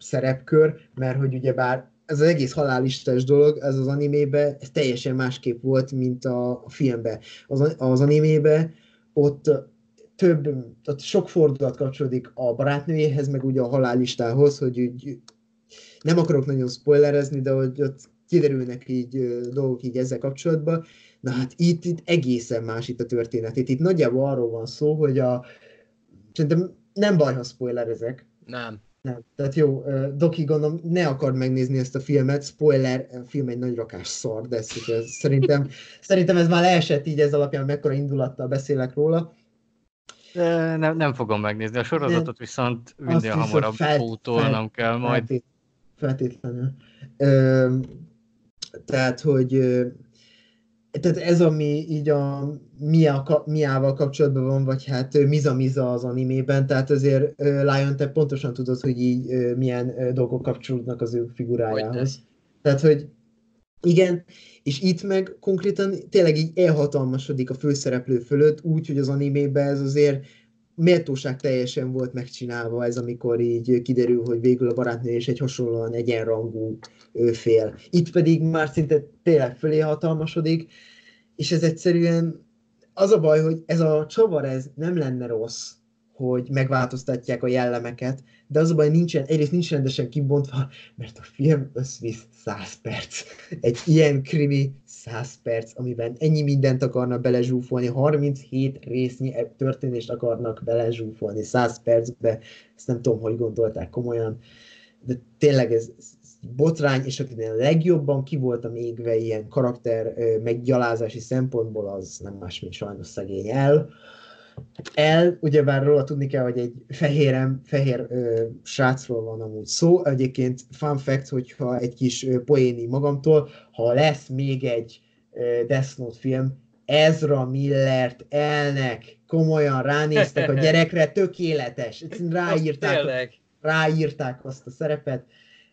szerepkör, mert hogy ugyebár ez az egész halálistás dolog, ez az animébe, ez teljesen másképp volt, mint a filmbe. Az animébe ott sok fordulat kapcsolódik a barátnőjéhez, meg ugye a halállistához, hogy úgy, nem akarok nagyon spoilerezni, de hogy ott kiderülnek így dolgok így ezzel kapcsolatban. Na hát itt egészen más itt a történet. Itt nagyjából arról van szó, hogy szerintem nem baj, ha spoilerezek. Nem. Tehát jó, Doki, gondolom, ne akard megnézni ezt a filmet, spoiler, a film egy nagy rakás szar, de szerintem ez már leesett így ez alapján, mekkora indulattal beszélek róla. Nem fogom megnézni, a sorozatot viszont minden hamarabb pótolnom kell majd. Feltétlenül. Tehát, hogy tehát ez, ami így a Miával kapcsolatban van, vagy hát Miza az animében, tehát azért Lion, te pontosan tudod, hogy így milyen dolgok kapcsolódnak az ő figurájához. Tehát, hogy igen, és itt meg konkrétan tényleg így elhatalmasodik a főszereplő fölött, úgy, hogy az animében ez azért méltóság teljesen volt megcsinálva ez, amikor így kiderül, hogy végül a barátnő és egy hasonlóan egyenrangú fél. Itt pedig már szinte tényleg fölé hatalmasodik, és ez egyszerűen az a baj, hogy ez a csavar ez nem lenne rossz, hogy megváltoztatják a jellemeket, de az a baj, egyrészt nincs rendesen kibontva, mert a film összvisz 100 perc. Egy ilyen krimi 100 perc, amiben ennyi mindent akarnak belezsúfolni, 37 résznyi történést akarnak belezsúfolni 100 percbe, ezt nem tudom, hogy gondolták komolyan, de tényleg ez botrány, és aki legjobban ki voltam égve ilyen karakter meggyalázási szempontból, az nem más, mint sajnos szegény ugyebár róla tudni kell, hogy egy fehér srácról van amúgy szó. Egyébként fun fact, hogyha egy kis poéni magamtól, ha lesz még egy Death Note film, Ezra Millert elnek komolyan ránéztek a gyerekre, tökéletes. Ráírták azt a szerepet.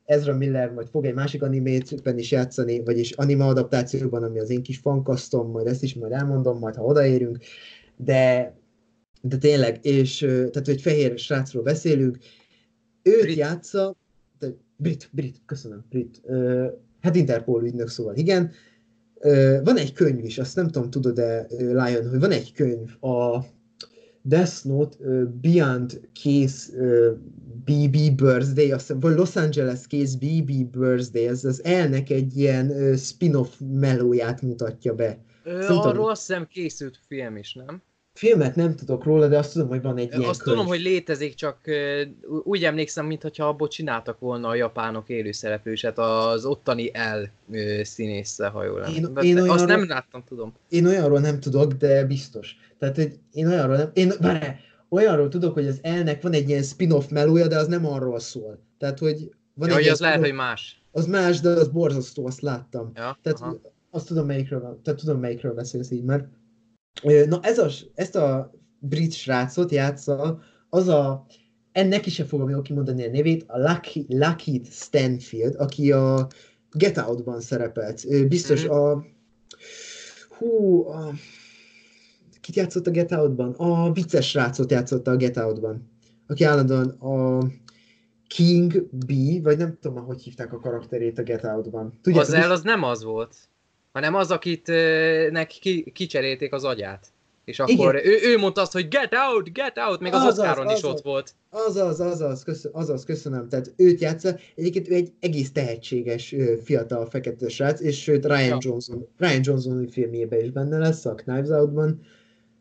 Ezra Miller majd fog egy másik animétben is játszani, vagyis anime adaptációban, ami az én kis fankasztom, majd ezt is majd elmondom, majd ha odaérünk. De tényleg, és tehát egy fehér srácról beszélünk, őt brit. Játsza, brit, hát Interpol ügynök, szóval igen, van egy könyv is, azt nem tudom, tudod-e, Lion, hogy van egy könyv, a Death Note Beyond Case BB Birthday, azt hiszem, vagy Los Angeles Case BB Birthday, ez az elnek egy ilyen spin-off melóját mutatja be. Arról azt hiszem készült film is, nem? Filmet nem tudok róla, de azt tudom, hogy van egy ilyen könyv. Azt tudom, hogy létezik, csak úgy emlékszem, mintha abból csináltak volna a japánok élőszereplőset, az ottani színésszel, ha jól emlékszem. Azt nem láttam, tudom. Én olyanról nem tudok, de biztos. Tehát, hogy én olyanról nem... olyanról tudok, hogy az L-nek van egy ilyen spin-off melója, de az nem arról szól. Tehát, hogy... az lehet, hogy más. Az más, de az borzasztó, azt láttam. Ja, tehát azt tudom, melyikről beszélsz így már. Na, ezt a brit srácot játsza, ennek is sem fogom jól kimondani a nevét, a Lockheed Stanfield, aki a Get Out-ban szerepelt. Biztos kit játszott a Get Out-ban? A vicces srácot játszotta a Get Out-ban, aki állandóan a King B, vagy nem tudom, hogy hívták a karakterét a Get Out-ban. Az el az nem az volt, hanem az, akit kicserélték az agyát. És akkor ő mondta azt, hogy get out, még az Oscaron is ott volt. Köszönöm. Tehát őt játsza, egyébként ő egy egész tehetséges fiatal fekete srác, és sőt Ryan Johnson filmjében is benne lesz, a Knives Out-ban,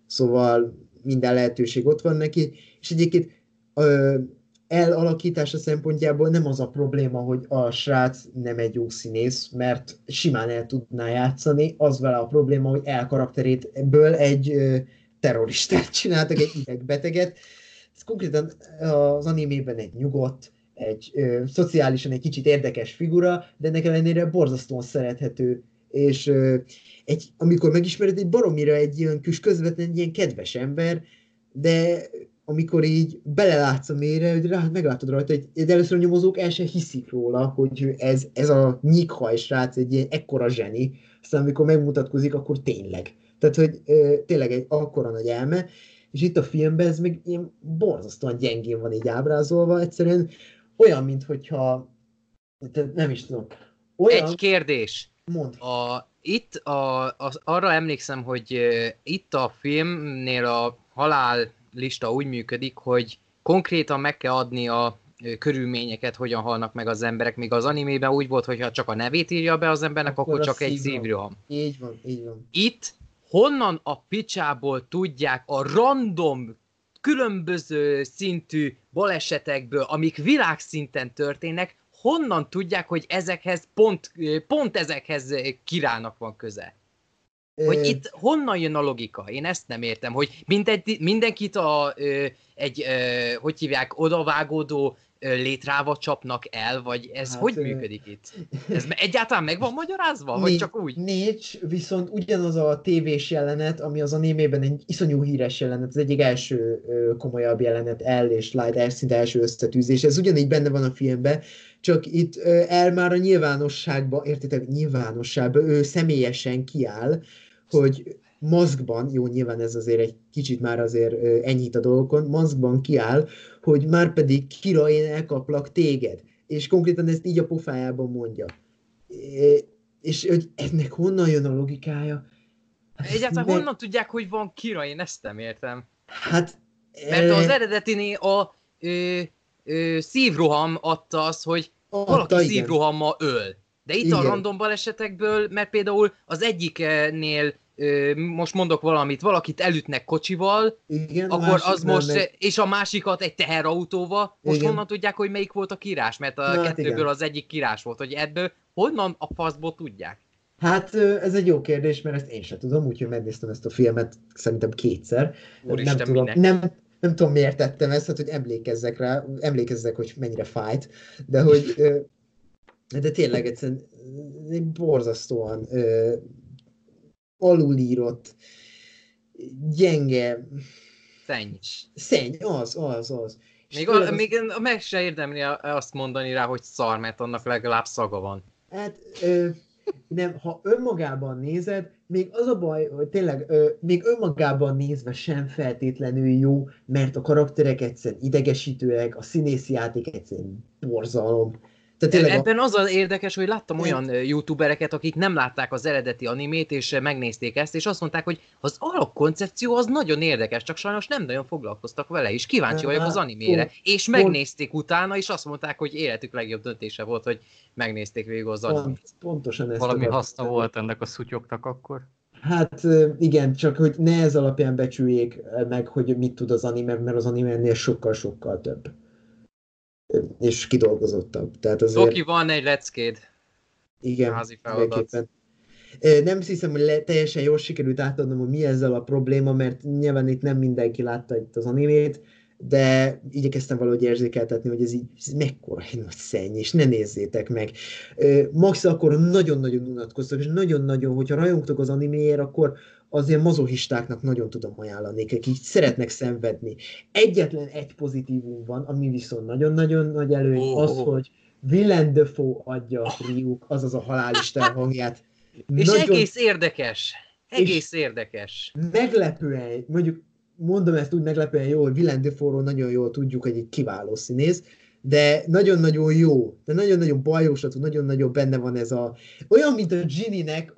szóval minden lehetőség ott van neki, és egyébként elalakítása szempontjából nem az a probléma, hogy a srác nem egy jó színész, mert simán el tudná játszani, az vele a probléma, hogy elkarakteréből egy terroristát csináltak, egy idegbeteget. Ez konkrétan az animében egy nyugodt, egy szociálisan egy kicsit érdekes figura, de ennek ellenére borzasztóan szerethető, és amikor megismered, egy baromira egy ilyen kis közvetlen, ilyen kedves ember, de amikor így belelátsz a mélyre, hogy meglátod rajta, de először a nyomozók el sem hiszik róla, hogy ez a nyikhajsrác egy ilyen ekkora zseni, aztán amikor megmutatkozik, akkor tényleg. Tehát, hogy tényleg egy akkora nagy elme, és itt a filmben ez még ilyen borzasztóan gyengén van így ábrázolva, egyszerűen olyan, minthogyha, nem is tudom. Olyan... Egy kérdés. Mondd. Arra emlékszem, hogy itt a filmnél a halál lista úgy működik, hogy konkrétan meg kell adni a körülményeket, hogyan halnak meg az emberek, míg az animében úgy volt, hogyha csak a nevét írja be az embernek, akkor csak egy szívroham. Így van. Itt honnan a picsából tudják a random, különböző szintű balesetekből, amik világszinten történnek, honnan tudják, hogy ezekhez pont ezekhez királynak van köze? Hogy itt honnan jön a logika? Én ezt nem értem, hogy mindenkit hogy hívják, odavágódó létráva csapnak el, vagy ez hogy működik itt? Ez egyáltalán meg van magyarázva, vagy csak úgy? Nincs, viszont ugyanaz a tévés jelenet, ami az animében egy iszonyú híres jelenet, az egyik első komolyabb jelenet, El és Light, szinte első összetűzés, ez ugyanígy benne van a filmben, csak itt El már a nyilvánosságba, értitek, nyilvánosságba, ő személyesen kiáll, hogy maszkban, jó, nyilván ez azért egy kicsit már azért enyhít a dolgokon, maszkban kiáll, hogy már pedig Kira, én elkaplak téged. És konkrétan ezt így a pofájában mondja. És hogy ennek honnan jön a logikája? Egyáltalán honnan tudják, hogy van Kira? Én ezt nem értem. Hát... Mert az eredetiné a szívroham adta az, hogy valaki szívrohammal öl. De itt a random balesetekből, mert például az egyiknél most mondok valamit, valakit elütnek kocsival, igen, akkor az most, és a másikat egy teherautóval, most honnan tudják, hogy melyik volt a kirás? Mert a kettőből igen. Az egyik kirás volt, hogy ebből honnan a faszból tudják? Hát ez egy jó kérdés, mert ezt én sem tudom, úgyhogy megnéztem ezt a filmet szerintem kétszer. Úristen, nem tudom, miért tettem ezt, hát, hogy emlékezzek rá, hogy mennyire fájt, de hogy de tényleg egyszerűen borzasztóan alulírott, gyenge... Szenny, az. Még meg se érdemli azt mondani rá, hogy szar, mert annak legalább szaga van. Hát, nem, ha önmagában nézed, még az a baj, hogy tényleg, még önmagában nézve sem feltétlenül jó, mert a karakterek egyszerűen idegesítőek, a színészi játék egyszerűen borzalom. Ebben az az érdekes, hogy láttam olyan youtubereket, akik nem látták az eredeti animét, és megnézték ezt, és azt mondták, hogy az alapkoncepció az nagyon érdekes, csak sajnos nem nagyon foglalkoztak vele is. Kíváncsi vagyok az animére. És megnézték utána, és azt mondták, hogy életük legjobb döntése volt, hogy megnézték végig az animét. Pontosan valami haszna volt ennek a szutyoknak akkor. Hát igen, csak hogy ne ez alapján becsüljék meg, hogy mit tud az anime, mert az anime ennél sokkal-sokkal több. És kidolgozottabb. Tehát azért... Doki, van egy leckéd. Igen, házi feladat. Nem hiszem, hogy teljesen jól sikerült átadnom, hogy mi ezzel a probléma, mert nyilván itt nem mindenki látta itt az animét, de igyekeztem valahogy érzékeltetni, hogy ez mekkora egy nagy szenny, és ne nézzétek meg. Max akkor nagyon-nagyon unatkoztok, és nagyon-nagyon, hogyha rajongtok az animéért, akkor azért mazohistáknak nagyon tudom ajánlani, akik szeretnek szenvedni. Egyetlen egy pozitívum van, ami viszont nagyon-nagyon nagy előny, az, hogy Willem Dafoe adja a Ryuk, azaz a halálisten hangját. És egész érdekes. Meglepően, mondjuk mondom ezt úgy meglepően jól, Willem Dafoe-ról nagyon jól tudjuk, hogy egy kiváló színész, de nagyon-nagyon jó, de nagyon-nagyon bajósatú, nagyon-nagyon benne van ez a... Olyan, mint a Ginny-nek,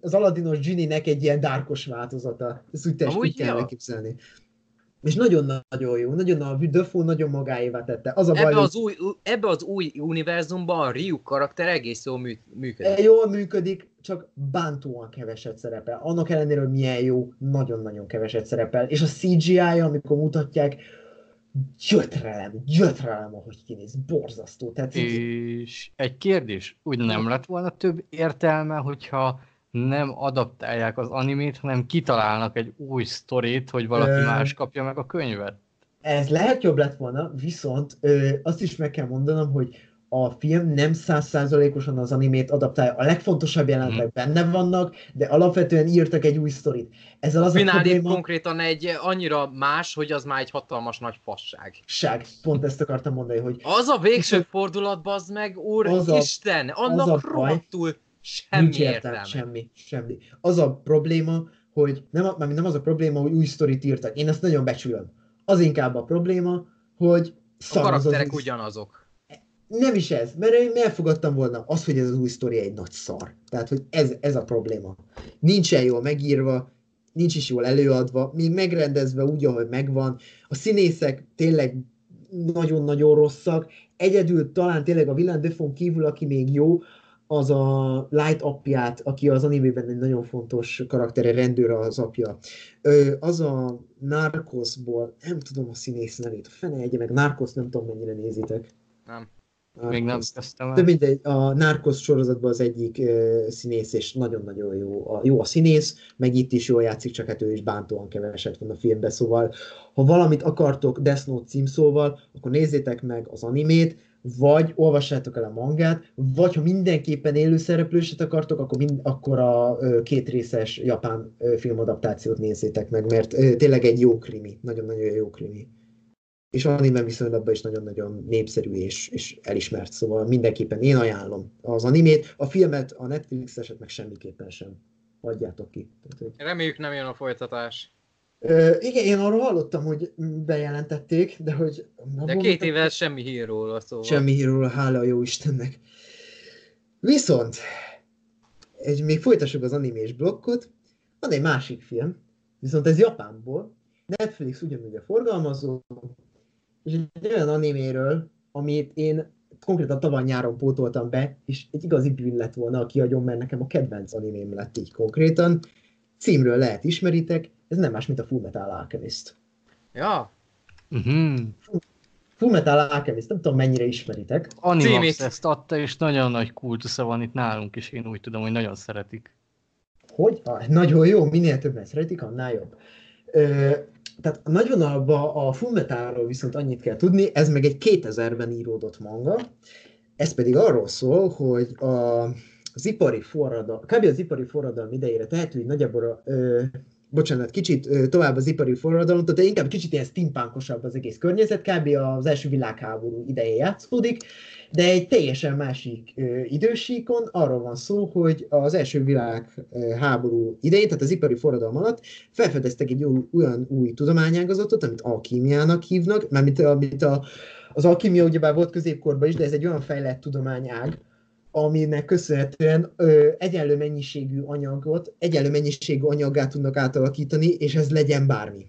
az aladinos Ginny-nek egy ilyen dárkos változata. Ezt úgy test, úgy kell elképzelni. És nagyon-nagyon jó, nagyon a Defoe nagyon magáévá tette. Az a baj, ebbe az új univerzumban a Ryu karakter egész jól működik. Jól működik, csak bántóan keveset szerepel. Annak ellenére, hogy milyen jó, nagyon-nagyon keveset szerepel. És a CGI-ja, amikor mutatják, gyötrelem, ahogy kinéz, borzasztó. Tehát és egy kérdés, úgy nem lett volna több értelme, hogyha nem adaptálják az animét, hanem kitalálnak egy új sztorét, hogy valaki más kapja meg a könyvet. Ez lehet jobb lett volna, viszont azt is meg kell mondanom, hogy a film nem 100%-osan az animét adaptálja. A legfontosabb jelentek benne vannak, de alapvetően írtak egy új sztorit. Ezzel az a probléma... konkrétan egy annyira más, hogy az már egy hatalmas nagy fasság. Pont ezt akartam mondani, hogy... Az a végső fordulat, bazd meg, úristen! Annak rohadtul semmi értelme. Semmi. Az a probléma, hogy... Nem az a probléma, hogy új sztorit írtak. Én ezt nagyon becsülöm. Az inkább a probléma, hogy... A karakterek ugyanazok. Nem is ez, mert én elfogadtam volna az, hogy ez az új sztori egy nagy szar. Tehát, hogy ez a probléma. Nincsen jól megírva, nincs is jól előadva, még megrendezve úgy, ahogy megvan. A színészek tényleg nagyon-nagyon rosszak. Egyedül talán tényleg a Willem Dafoe kívül, aki még jó, az a Light apját, aki az animében egy nagyon fontos karaktere, rendőr az apja. Az a Narcosból, nem tudom a színész nevét, fene egye meg, Narcos, nem tudom mennyire nézitek. Nem. Még nem kezdtem el. De mindegy, a Narcos sorozatban az egyik színész, és nagyon-nagyon jó a színész, meg itt is jól játszik, csak hát ő is bántóan keveset van a filmben, szóval ha valamit akartok Death Note címszóval, akkor nézzétek meg az animét, vagy olvassátok el a mangát, vagy ha mindenképpen élőszereplőset akartok, akkor, akkor a kétrészes japán filmadaptációt nézzétek meg, mert tényleg egy jó krimi, nagyon-nagyon jó krimi. És anime viszonylatban is nagyon-nagyon népszerű és elismert, szóval mindenképpen én ajánlom az animét, a filmet, a Netflix-eset meg semmiképpen sem adjátok ki. Reméljük nem jön a folytatás. Igen, én arról hallottam, hogy bejelentették, de hogy... De 2 évvel semmi hír róla, szóval. Semmi hír róla, hála a jó Istennek. Viszont, még folytassuk az animés blokkot, van egy másik film, viszont ez Japánból, Netflix ugyanúgy a forgalmazó, és egy olyan animéről, amit én konkrétan tavaly nyáron pótoltam be, és egy igazi bűn lett volna a kiadjon, mert nekem a kedvenc animém lett így konkrétan. Címről lehet ismeritek, ez nem más, mint a Fullmetal Alchemist. Ja. Fullmetal Alchemist, nem tudom mennyire ismeritek. Animax ezt adta, és nagyon nagy kultusza van itt nálunk, és én úgy tudom, hogy nagyon szeretik. Hogy? Nagyon jó, minél többen szeretik, annál jobb. Tehát a nagyvonalban a Fullmetalról viszont annyit kell tudni, ez meg egy 2000-ben íródott manga, ez pedig arról szól, hogy az ipari forradalom idejére tehető, hogy nagyjából kicsit tovább az ipari forradalom, de inkább kicsit ilyen steampunkosabb az egész környezet, kb. Az első világháború idején játszódik, de egy teljesen másik idősíkon arról van szó, hogy az első világháború idején, tehát az ipari forradalom alatt felfedeztek egy olyan új tudományágazatot, amit alkímiának hívnak, mert az alkímia ugyebár volt középkorban is, de ez egy olyan fejlett tudományág, aminek köszönhetően egyenlő mennyiségű anyaggá tudnak átalakítani, és ez legyen bármi.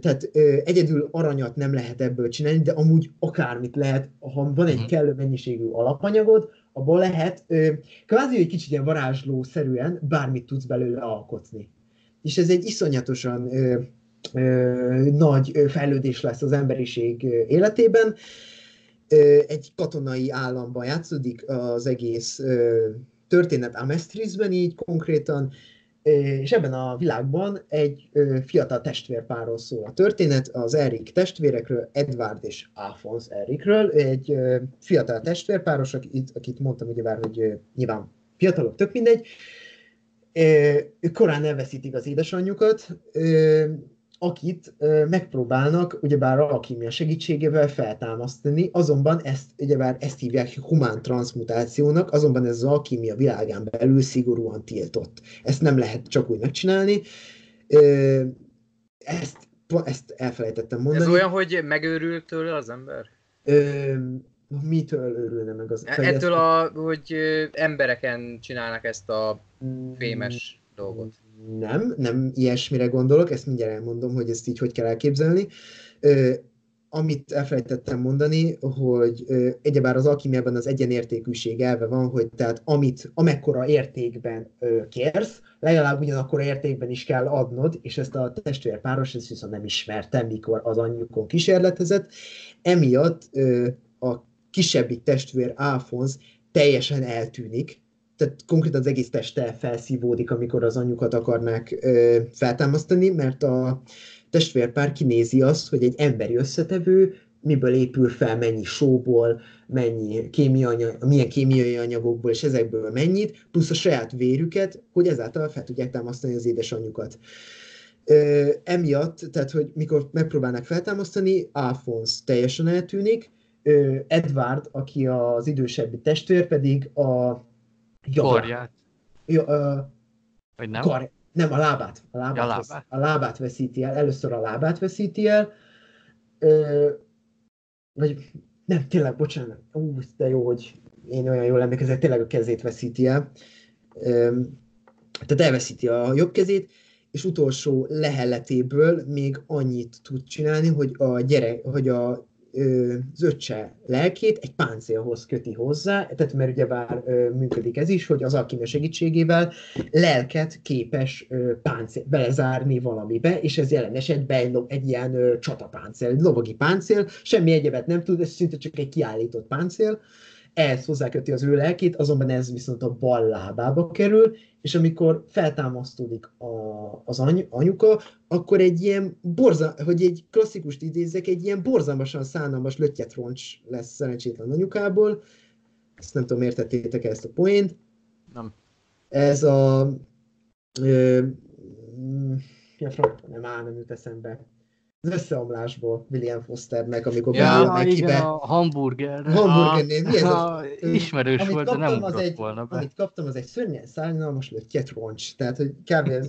Tehát egyedül aranyat nem lehet ebből csinálni, de amúgy akármit lehet, ha van egy kellő mennyiségű alapanyagod, abból lehet kvázi egy kicsit ilyen varázslószerűen bármit tudsz belőle alkotni. És ez egy iszonyatosan nagy fejlődés lesz az emberiség életében. Egy katonai államban játszódik az egész történet Amestrisben így konkrétan, és ebben a világban egy fiatal testvérpárról szól a történet, az Eric testvérekről, Edward és Alphonse Ericről, egy fiatal testvérpáros, akit mondtam ugyebár, hogy nyilván fiatalok, tök mindegy, ők korán elveszítik az édesanyjukat, akit megpróbálnak ugyebár alkímia segítségével feltámasztani, azonban ezt hívják humán transzmutációnak, azonban ez az alkímia világán belül szigorúan tiltott. Ezt nem lehet csak úgy megcsinálni. Ezt elfelejtettem mondani. Ez olyan, hogy megőrül tőle az ember? Mitől örülne meg az... Ettől, hogy embereken csinálnak ezt a fémes dolgot. Nem ilyesmire gondolok, ezt mindjárt elmondom, hogy ezt így hogy kell elképzelni. Amit elfelejtettem mondani, hogy egyebár az alkímiában az egyenértékűség elve van, hogy tehát amit amekkora értékben kérsz, legalább ugyanakkora értékben is kell adnod, és ezt a testvérpáros, ezt viszont nem ismertem, mikor az anyjukon kísérletezett. Emiatt a kisebbik testvér Alfonz teljesen eltűnik, tehát konkrétan az egész teste felszívódik, amikor az anyjukat akarnák feltámasztani, mert a testvérpár kinézi azt, hogy egy emberi összetevő miből épül fel, mennyi sóból, mennyi milyen kémiai anyagokból, és ezekből mennyit, plusz a saját vérüket, hogy ezáltal fel tudják támasztani az édesanyjukat. Emiatt, tehát, hogy mikor megpróbálnak feltámasztani, Alfonz teljesen eltűnik, Edward, aki az idősebbi testvér, pedig a karját. Nem, a lábát veszíti el. Először a lábát veszíti el. Vagy nem, tényleg, bocsánat. De jó, hogy én olyan jól emlékezek, tényleg a kezét veszíti el. Tehát elveszíti a jobb kezét, és utolsó leheletéből még annyit tud csinálni, hogy az öccse lelkét egy páncélhoz köti hozzá, tehát mert ugyebár működik ez is, hogy az alkímia segítségével lelket képes páncél belezárni valamibe, és ez jelen esetben egy ilyen csatapáncél, egy lovagi páncél, semmi egyebet nem tud, ez szinte csak egy kiállított páncél, ehhez hozzáköti az ő lelkét, azonban ez viszont a bal lábába kerül, és amikor feltámasztódik az anyuka, akkor egy ilyen hogy egy klasszikust idézzek, egy ilyen borzalmasan szánalmas löttyetroncs lesz szerencsétlen anyukából. Ezt nem tudom, értettétek ezt a poént. Nem. Ez a... nem jut eszembe. Az összeomlásból William Fosternek, amikor bejönnek kibe. Igen, a hamburger. Ismerős volt, de nem ugrott volna be. Amit kaptam, az egy szörnyen szárnyalmas löttyetroncs. Tehát, hogy kb.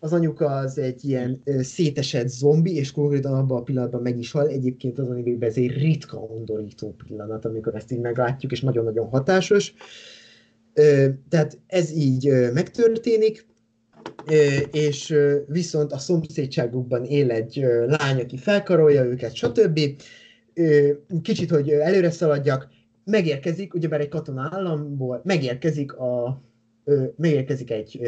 Az anyuka az egy ilyen szétesett zombi, és konkrétan abban a pillanatban meg is hal. Egyébként az anime-ben ez egy ritka undorító pillanat, amikor ezt így meglátjuk, és nagyon-nagyon hatásos. Tehát ez így megtörténik. És viszont a szomszédságukban él egy lány, aki felkarolja őket, stb. Kicsit, hogy előre szaladjak, megérkezik, ugyebár egy katonállamból, megérkezik egy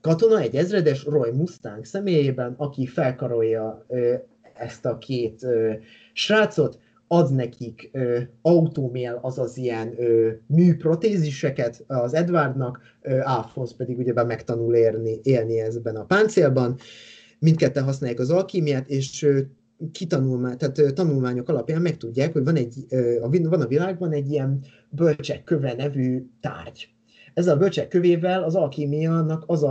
katona, egy ezredes, Roy Mustang személyében, aki felkarolja ezt a két srácot, ad nekik automél, azaz ilyen műprotéziseket az Edwardnak, Alfonz pedig ugyebár megtanul élni ezben a páncélban. Mindketten használják az alkímiát, és tanulmányok alapján megtudják, hogy van a világban egy ilyen bölcsekköve nevű tárgy. Ezzel a bölcsekkövével az alkímiának az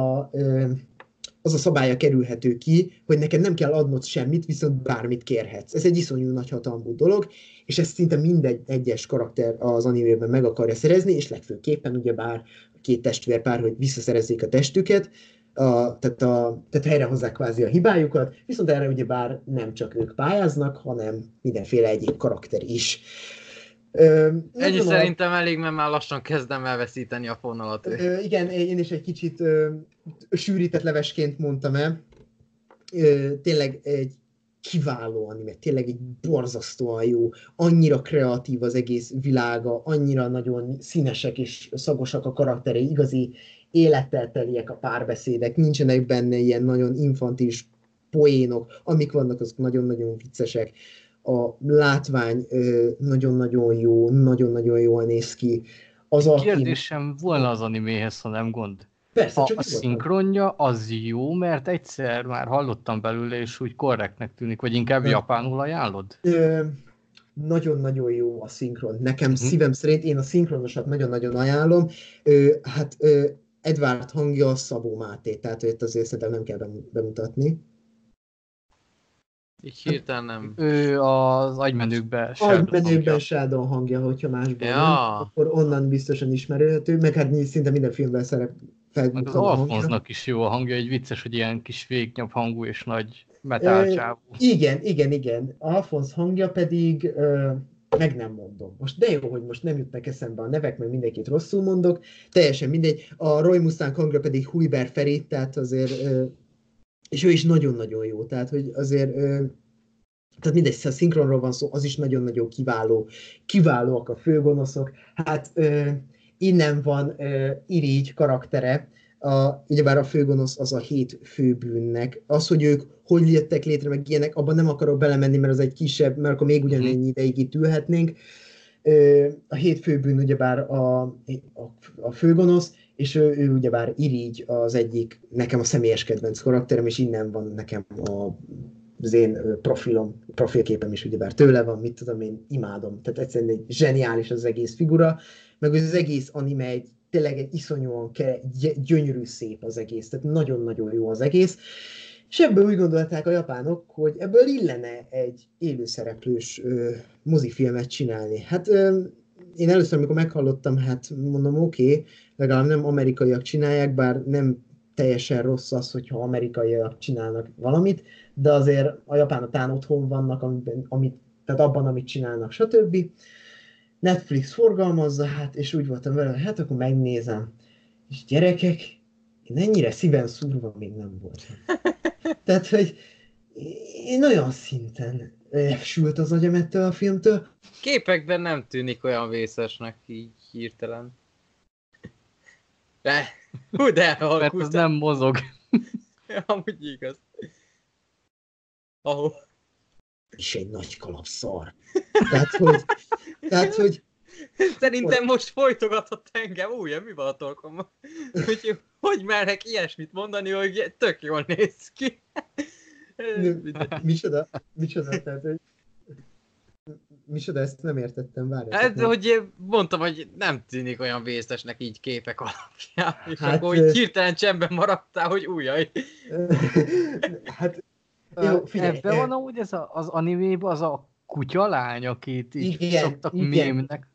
a szabálya kerülhető ki, hogy neked nem kell adnod semmit, viszont bármit kérhetsz. Ez egy iszonyú nagyhatalmú dolog, és ezt szinte minden egyes karakter az animében meg akarja szerezni, és legfőképpen ugyebár a két testvérpár, hogy visszaszerezzék a testüket, tehát helyrehozzák kvázi a hibájukat, viszont erre ugyebár nem csak ők pályáznak, hanem mindenféle egyéb karakter is. Ennyi szerintem elég, mert már lassan kezdem elveszíteni a fonalat. Igen, én is egy kicsit sűrített levesként mondtam el. Tényleg egy kiváló anime, tényleg egy borzasztóan jó, annyira kreatív az egész világa, annyira nagyon színesek és szagosak a karakterei, igazi élettel teliek a párbeszédek, nincsenek benne ilyen nagyon infantilis poénok, amik vannak, azok nagyon-nagyon viccesek. A látvány nagyon-nagyon jó, nagyon-nagyon jól néz ki. Kérdésem volna az animéhez, ha nem gond. Persze, csak a szinkronja az jó, mert egyszer már hallottam belőle, és úgy korrektnek tűnik, vagy inkább japánul ajánlod? Nagyon-nagyon jó a szinkron. Nekem szívem szerint, én a szinkronosat nagyon-nagyon ajánlom. Edward hangja Szabó Máté, tehát őt azért szerintem nem kell bemutatni. Így hirtelen nem. Ő az Agymenőkben Shadow hangja, hogyha másban nem, akkor onnan biztosan ismerhető, meg hát szinte minden filmben szerepel. Az Alfonznak is jó a hangja, egy vicces, hogy ilyen kis végnyabb hangú és nagy Metálcsávú. Igen. Alfonz hangja pedig, meg nem mondom. Most de jó, hogy most nem jutnak eszembe a nevek, mert mindenkit rosszul mondok. Teljesen mindegy. A Roy Mustang hangra pedig Hujber Feri, tehát azért, és ő is nagyon-nagyon jó, tehát hogy azért... Tehát mindegy, ha szinkronról van szó, az is nagyon-nagyon kiváló. Kiválóak a főgonoszok. Hát innen van Irigy karaktere, ugyebár a főgonosz az a 7 főbűnnek. Az, hogy ők hogy jöttek létre, meg ilyenek, abban nem akarok belemenni, mert az egy kisebb, mert akkor még ugyanennyi ideig itt ülhetnénk. A 7 főbűn ugyebár a főgonosz, és ő ugyebár Irigy az egyik, nekem a személyes kedvenc karakterem, és innen van nekem az én profilképem is ugyebár tőle van, mit tudom én, imádom. Tehát egyszerűen egy zseniális az egész figura, meg az egész anime egy tényleg egy iszonyúan gyönyörű szép az egész, tehát nagyon-nagyon jó az egész. És ebből úgy gondolták a japánok, hogy ebből illene egy élőszereplős mozifilmet csinálni. Hát én először, amikor meghallottam, hát mondom, oké, legalább nem amerikaiak csinálják, bár nem teljesen rossz az, hogyha amerikaiak csinálnak valamit, de azért a japánok tán otthon vannak, tehát abban, amit csinálnak, stb. Netflix forgalmazza, hát, és úgy voltam vele, hát akkor megnézem. És gyerekek, én ennyire szíven szúrva még nem voltam. Tehát, hogy én olyan szinten sült az agyam ettől a filmtől. Képekben nem tűnik olyan vészesnek így hirtelen. De, hú, de halkúztam. Mert az nem mozog. Amúgy igaz. Ahol. És egy nagy kalapszar. Tehát, hogy szerintem most folytogatott engem, újra mi van a torkomban? Hogy merek ilyesmit mondani, hogy tök jól néz ki. Micsoda? Tehát, hogy... Micsoda, ezt nem értettem, várjál. Hát, hogy mondtam, hogy nem tűnik olyan vészesnek így képek alapján, és hát, akkor hogy hirtelen csendben maradtál, hogy újjaj. Hát... Jó, ebben van amúgy ez az animében az a kutyalány, akit így szoktak mémnek.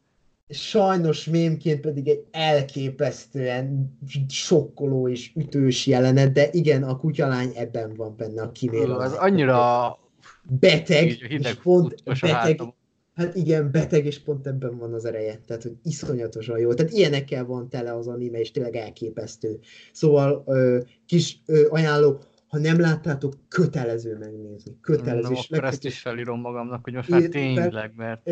Sajnos mémként pedig egy elképesztően sokkoló és ütős jelenet, de igen, a kutyalány ebben van benne a kivétel. Az annyira beteg, és pont beteg. Hát igen, beteg, és pont ebben van az ereje. Tehát, hogy iszonyatosan jó. Tehát ilyenekkel van tele az anime, és tényleg elképesztő. Szóval kis ajánló, ha nem láttátok, kötelező megnézni. Kötelező. Na, akkor ezt is felírom magamnak, hogy most már tényleg, mert...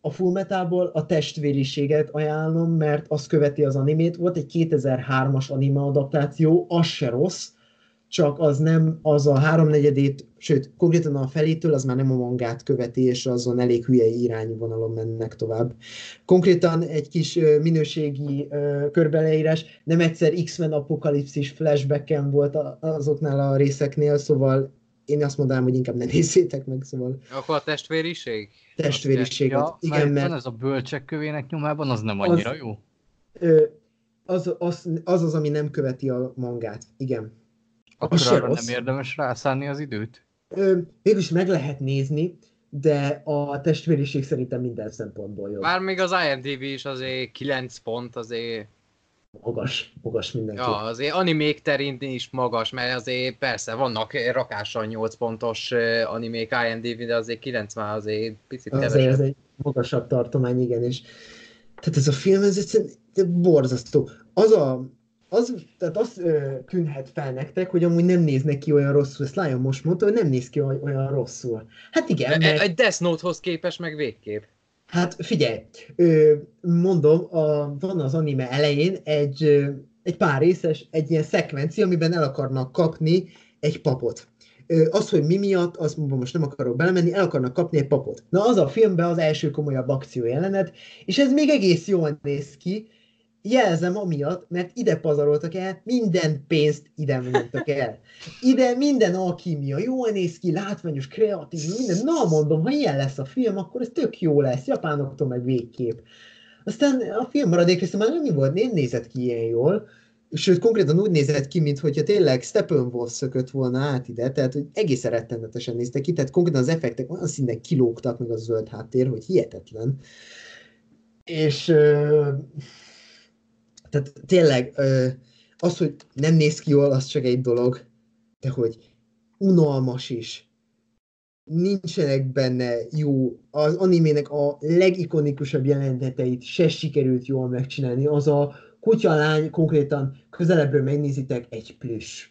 A Fullmetalból a testvériséget ajánlom, mert az követi az animét. Volt egy 2003-as anime adaptáció, az se rossz, csak az nem, az a 3/4, sőt, konkrétan a felétől, az már nem a mangát követi, és azon elég hülye irányvonalon mennek tovább. Konkrétan egy kis minőségi körbeleírás, nem egyszer X-Men apokalipszis flashbacken volt azoknál a részeknél, szóval én azt mondanám, hogy inkább ne nézzétek meg, szóval... Akkor a testvériség? Testvériséget, ja, igen, mert... Ez a bölcsek kövének nyomában, az nem annyira az, jó? Az, ami nem követi a mangát, igen. Akkor arra nem érdemes rászánni az időt? Mégis meg lehet nézni, de a testvériség szerintem minden szempontból jó. Bár még az IMDb is azért 9 pont, azért... Magas mindenki. Ja, azért animék terén is magas, mert azért persze vannak rakásan 8 pontos animék IMDb, de azért 9 már azért picit kevesebb. Azért ez egy magasabb tartomány, igen, és... Tehát ez a film, ez egyszerűen borzasztó. Tehát az tűnhet fel nektek, hogy amúgy nem néznek ki olyan rosszul. Ezt Lion most mondta, hogy nem néz ki olyan rosszul. Hát igen, mert... Egy Death Note-hoz képest meg végképp. Hát figyelj, mondom, van az anime elején egy pár részes, egy ilyen szekvencia, amiben el akarnak kapni egy papot. Az, hogy mi miatt, azt most nem akarok belemenni, el akarnak kapni egy papot. Na az a filmben az első komolyabb akciójelenet, és ez még egész jól néz ki, jelzem amiatt, mert ide pazaroltak el, minden pénzt ide mondtak el. Ide minden alkímia, jól néz ki, látványos, kreatív, minden. Na, mondom, ha ilyen lesz a film, akkor ez tök jó lesz, japánoktól meg végképp. Aztán a film maradék része már nem volt, nem nézett ki ilyen jól, sőt, konkrétan úgy nézett ki, mintha tényleg Steppenwolf szökött volna át ide, tehát hogy egészen rettenetesen néztek ki, tehát konkrétan az effektek olyan szinten kilógtak meg a zöld háttér, hogy hihetetlen. És... Tehát tényleg, az, hogy nem néz ki jól, az csak egy dolog, de hogy unalmas is. Nincsenek benne jó, az animének a legikonikusabb jeleneteit se sikerült jól megcsinálni. Az a kutyalány konkrétan közelebbről megnézitek egy plüss.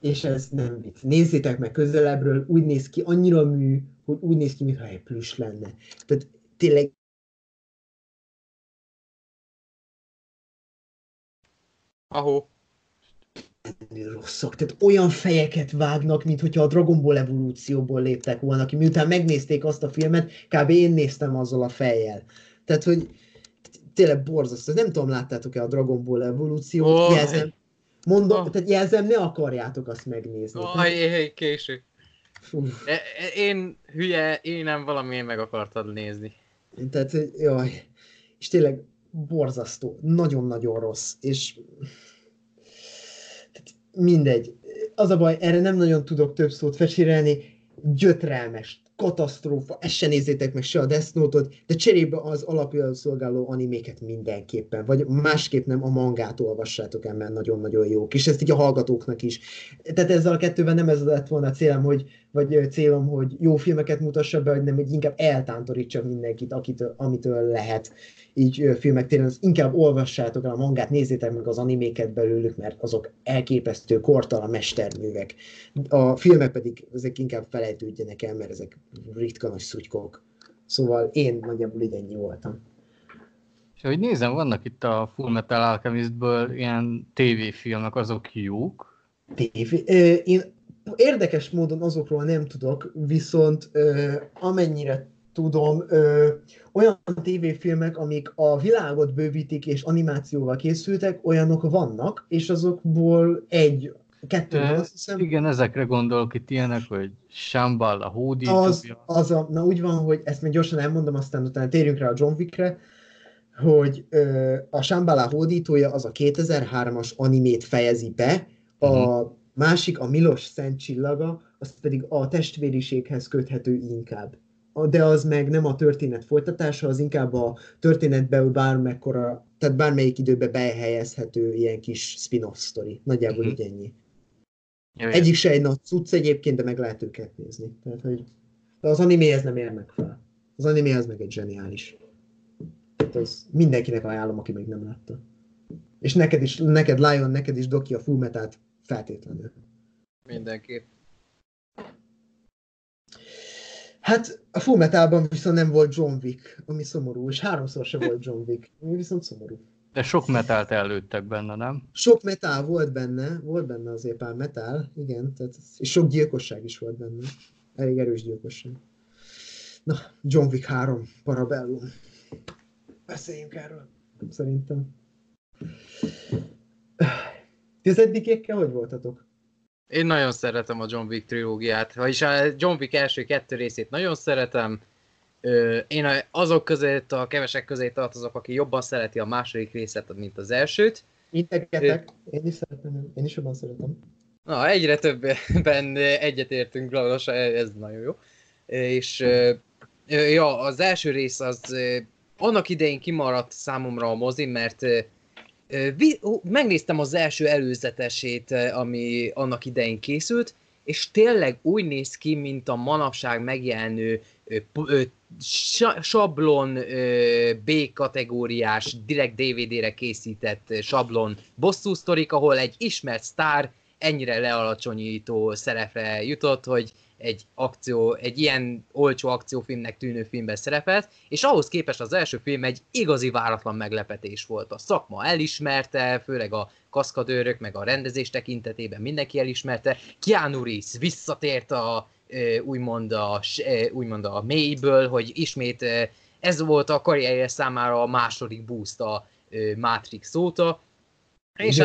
És ez nem vicc. Nézzétek meg közelebbről, úgy néz ki, annyira mű, hogy úgy néz ki, mintha egy plüss lenne. Tehát tényleg ahó. Rosszak. Tehát olyan fejeket vágnak, mint hogyha a Dragon Ball evolúcióból léptek volna ki. Miután megnézték azt a filmet, kb. Én néztem azzal a fejjel. Tehát, hogy tényleg borzasztó. Nem tudom, láttátok-e a Dragon Ball evolúciót? Oh, jelzem, mondom, oh. Tehát jelzem, ne akarjátok azt megnézni. Ajjjjj, oh, késő. Én hülye, én nem valamilyen meg akartad nézni. Tehát, jaj. És tényleg borzasztó. Nagyon-nagyon rossz. És... mindegy. Az a baj, erre nem nagyon tudok több szót fesirelni. Gyötrelmes, katasztrófa, ezt se nézzétek meg se a Death Note-ot, de cserébe az alapjául szolgáló animéket mindenképpen, vagy másképp nem a mangát olvassátok el, mert nagyon-nagyon jók, és ezt így a hallgatóknak is. Tehát ezzel a kettővel nem ez lett volna a célom, hogy jó filmeket mutassa be, hanem hogy inkább eltántorítsa mindenkit, amitől lehet. Így filmek téren, inkább olvassátok el a mangát, nézzétek meg az animéket belőlük, mert azok elképesztő kortalan mesterművek. A filmek pedig ezek inkább felejtődjenek el, mert ezek ritka nagy szutykok. Szóval én nagyjából idennyi voltam. És ahogy nézem, vannak itt a Full Metal Alchemistből ilyen tévéfilmek, azok jók? Én érdekes módon azokról nem tudok, viszont amennyire tudom, olyan tévéfilmek, amik a világot bővítik és animációval készültek, olyanok vannak, és azokból kettő, azt hiszem. Igen, ezekre gondolok itt ilyenek, hogy Shambhala, hódítja. Na úgy van, hogy ezt még gyorsan elmondom, aztán utána térjünk rá a John Wickre, hogy a Shambhala hódítója az a 2003-as animét fejezi be, a másik a Milos Szent Csillaga, az pedig a testvériséghez köthető inkább. De az meg nem a történet folytatása, az inkább a történetben bármelyik időben behelyezhető ilyen kis spin-off sztori. Nagyjából így ennyi. Egyik se egy nagy cucc egyébként, de meg lehet őket nézni. Tehát, hogy az animéhez nem ér meg fel. Az animéhez meg egy zseniális. Tehát az mindenkinek ajánlom, aki még nem látta. És neked Lion, neked is Doki a Full Metal-t feltétlenül. Mindenképp. Hát a Full Metalban viszont nem volt John Wick, ami szomorú, és háromszor se volt John Wick, ami viszont szomorú. De sok metált előttek benne, nem? Sok metál volt benne azért pár metál, igen, tehát, és sok gyilkosság is volt benne, elég erős gyilkosság. Na, John Wick 3, Parabellum. Beszéljünk erről, szerintem. Tizedikékkel hogy voltatok? Én nagyon szeretem a John Wick trilógiát, vagyis a John Wick első 2 részét nagyon szeretem. Én azok között, a kevesek közé tartozok, aki jobban szereti a második részet, mint az elsőt. Integetek, én is szeretem, én is jobban szeretem. Na, egyre többen egyetértünk, ez nagyon jó. És ja, az első rész az annak idején kimaradt számomra a mozi, mert megnéztem az első előzetesét, ami annak idején készült, és tényleg úgy néz ki, mint a manapság megjelenő sablon B-kategóriás, direkt DVD-re készített sablon bosszúsztorik, ahol egy ismert sztár ennyire lealacsonyító szerepre jutott, hogy egy ilyen olcsó akciófilmnek tűnő filmben szerepelt, és ahhoz képest az első film egy igazi váratlan meglepetés volt. A szakma elismerte, főleg a kaszkadőrök, meg a rendezés tekintetében mindenki elismerte. Keanu Reeves visszatért úgymond a mélyből, hogy ismét ez volt a karrierje számára a második boost a Matrix óta. És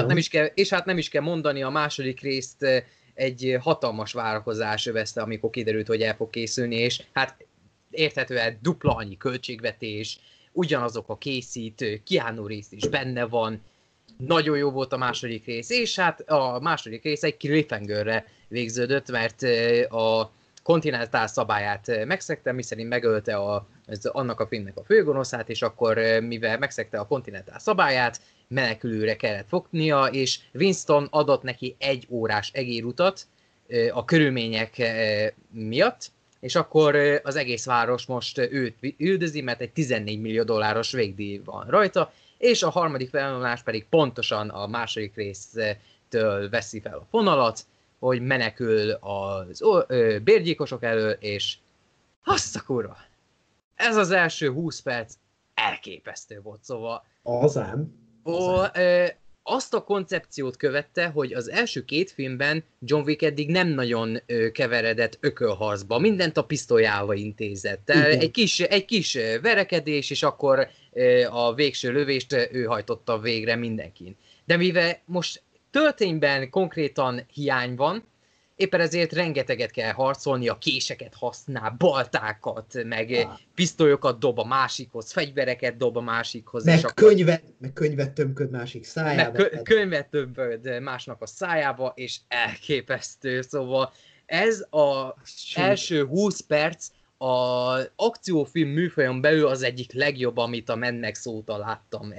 hát nem is kell mondani, a második részt egy hatalmas várakozás övezte, amikor kiderült, hogy el fog készülni, és hát érthetően dupla annyi költségvetés, ugyanazok a készítő, Keanu Reeves is benne van, nagyon jó volt a második rész, és hát a második rész egy cliffhangerre végződött, mert a kontinentál szabályát megszegte, miszerint megölte annak a filmnek a főgonoszát, és akkor mivel megszegte a kontinentál szabályát, menekülőre kellett fognia, és Winston adott neki 1 órás egérutat, a körülmények miatt, és akkor az egész város most őt üldözi, mert egy $14 millió végdíj van rajta, és a harmadik felvonulás pedig pontosan a második résztől veszi fel a fonalat, hogy menekül az bérgyilkosok elől, és azt a kurva! Ez az első 20 perc elképesztő volt, szóval... Azt a koncepciót követte, hogy az első két filmben John Wick eddig nem nagyon keveredett ökölharcba, mindent a pisztolyával intézett. Egy kis verekedés, és akkor a végső lövést ő hajtotta végre mindenkin. De mivel most töltényben konkrétan hiány van, éppen ezért rengeteget kell harcolni, a késeket használ, baltákat, meg pisztolyokat dob a másikhoz, fegyvereket dob a másikhoz. Meg könyvet tömköd másik szájába. Könyvet tömköd másnak a szájába, és elképesztő. Szóval ez az első 20 perc az akciófilm műfajon belül az egyik legjobb, amit a Mad Max óta láttam.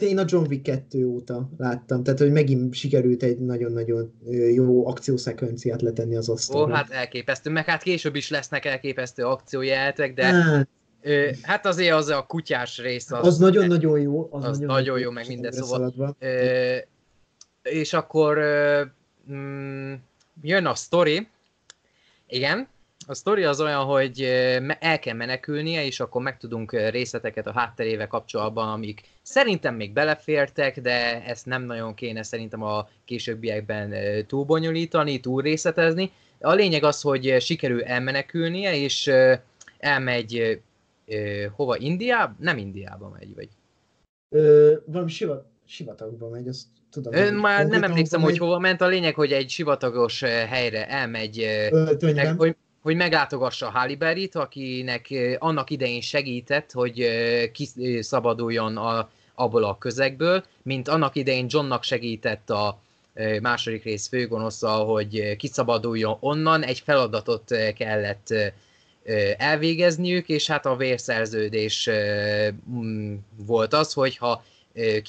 Én a John Wick 2 óta láttam, tehát hogy megint sikerült egy nagyon-nagyon jó akciószekvenciát letenni az asztalra. Hát elképesztő, meg hát később is lesznek elképesztő akciójátek, de hát azért az a kutyás rész. Az nagyon-nagyon jó. Az nagyon jó, meg minden szóval. És akkor jön a sztori. Igen. A sztori az olyan, hogy el kell menekülnie, és akkor megtudunk részleteket a hátterével kapcsolatban, amik szerintem még belefértek, de ezt nem nagyon kéne szerintem a későbbiekben túlbonyolítani, túlrészletezni. A lényeg az, hogy sikerül elmenekülnie, és elmegy hova? Indiába? Nem Indiába megy, vagy? Valami sivatagba megy, azt tudom. Már nem emlékszem, hogy hova ment. A lényeg, hogy egy sivatagos helyre elmegy, hogy meglátogassa a Halle Berryt, akinek annak idején segített, hogy kiszabaduljon abból a közegből, mint annak idején Johnnak segített a második rész főgonosza, hogy kiszabaduljon onnan, egy feladatot kellett elvégezniük, és hát a vérszerződés volt az, hogyha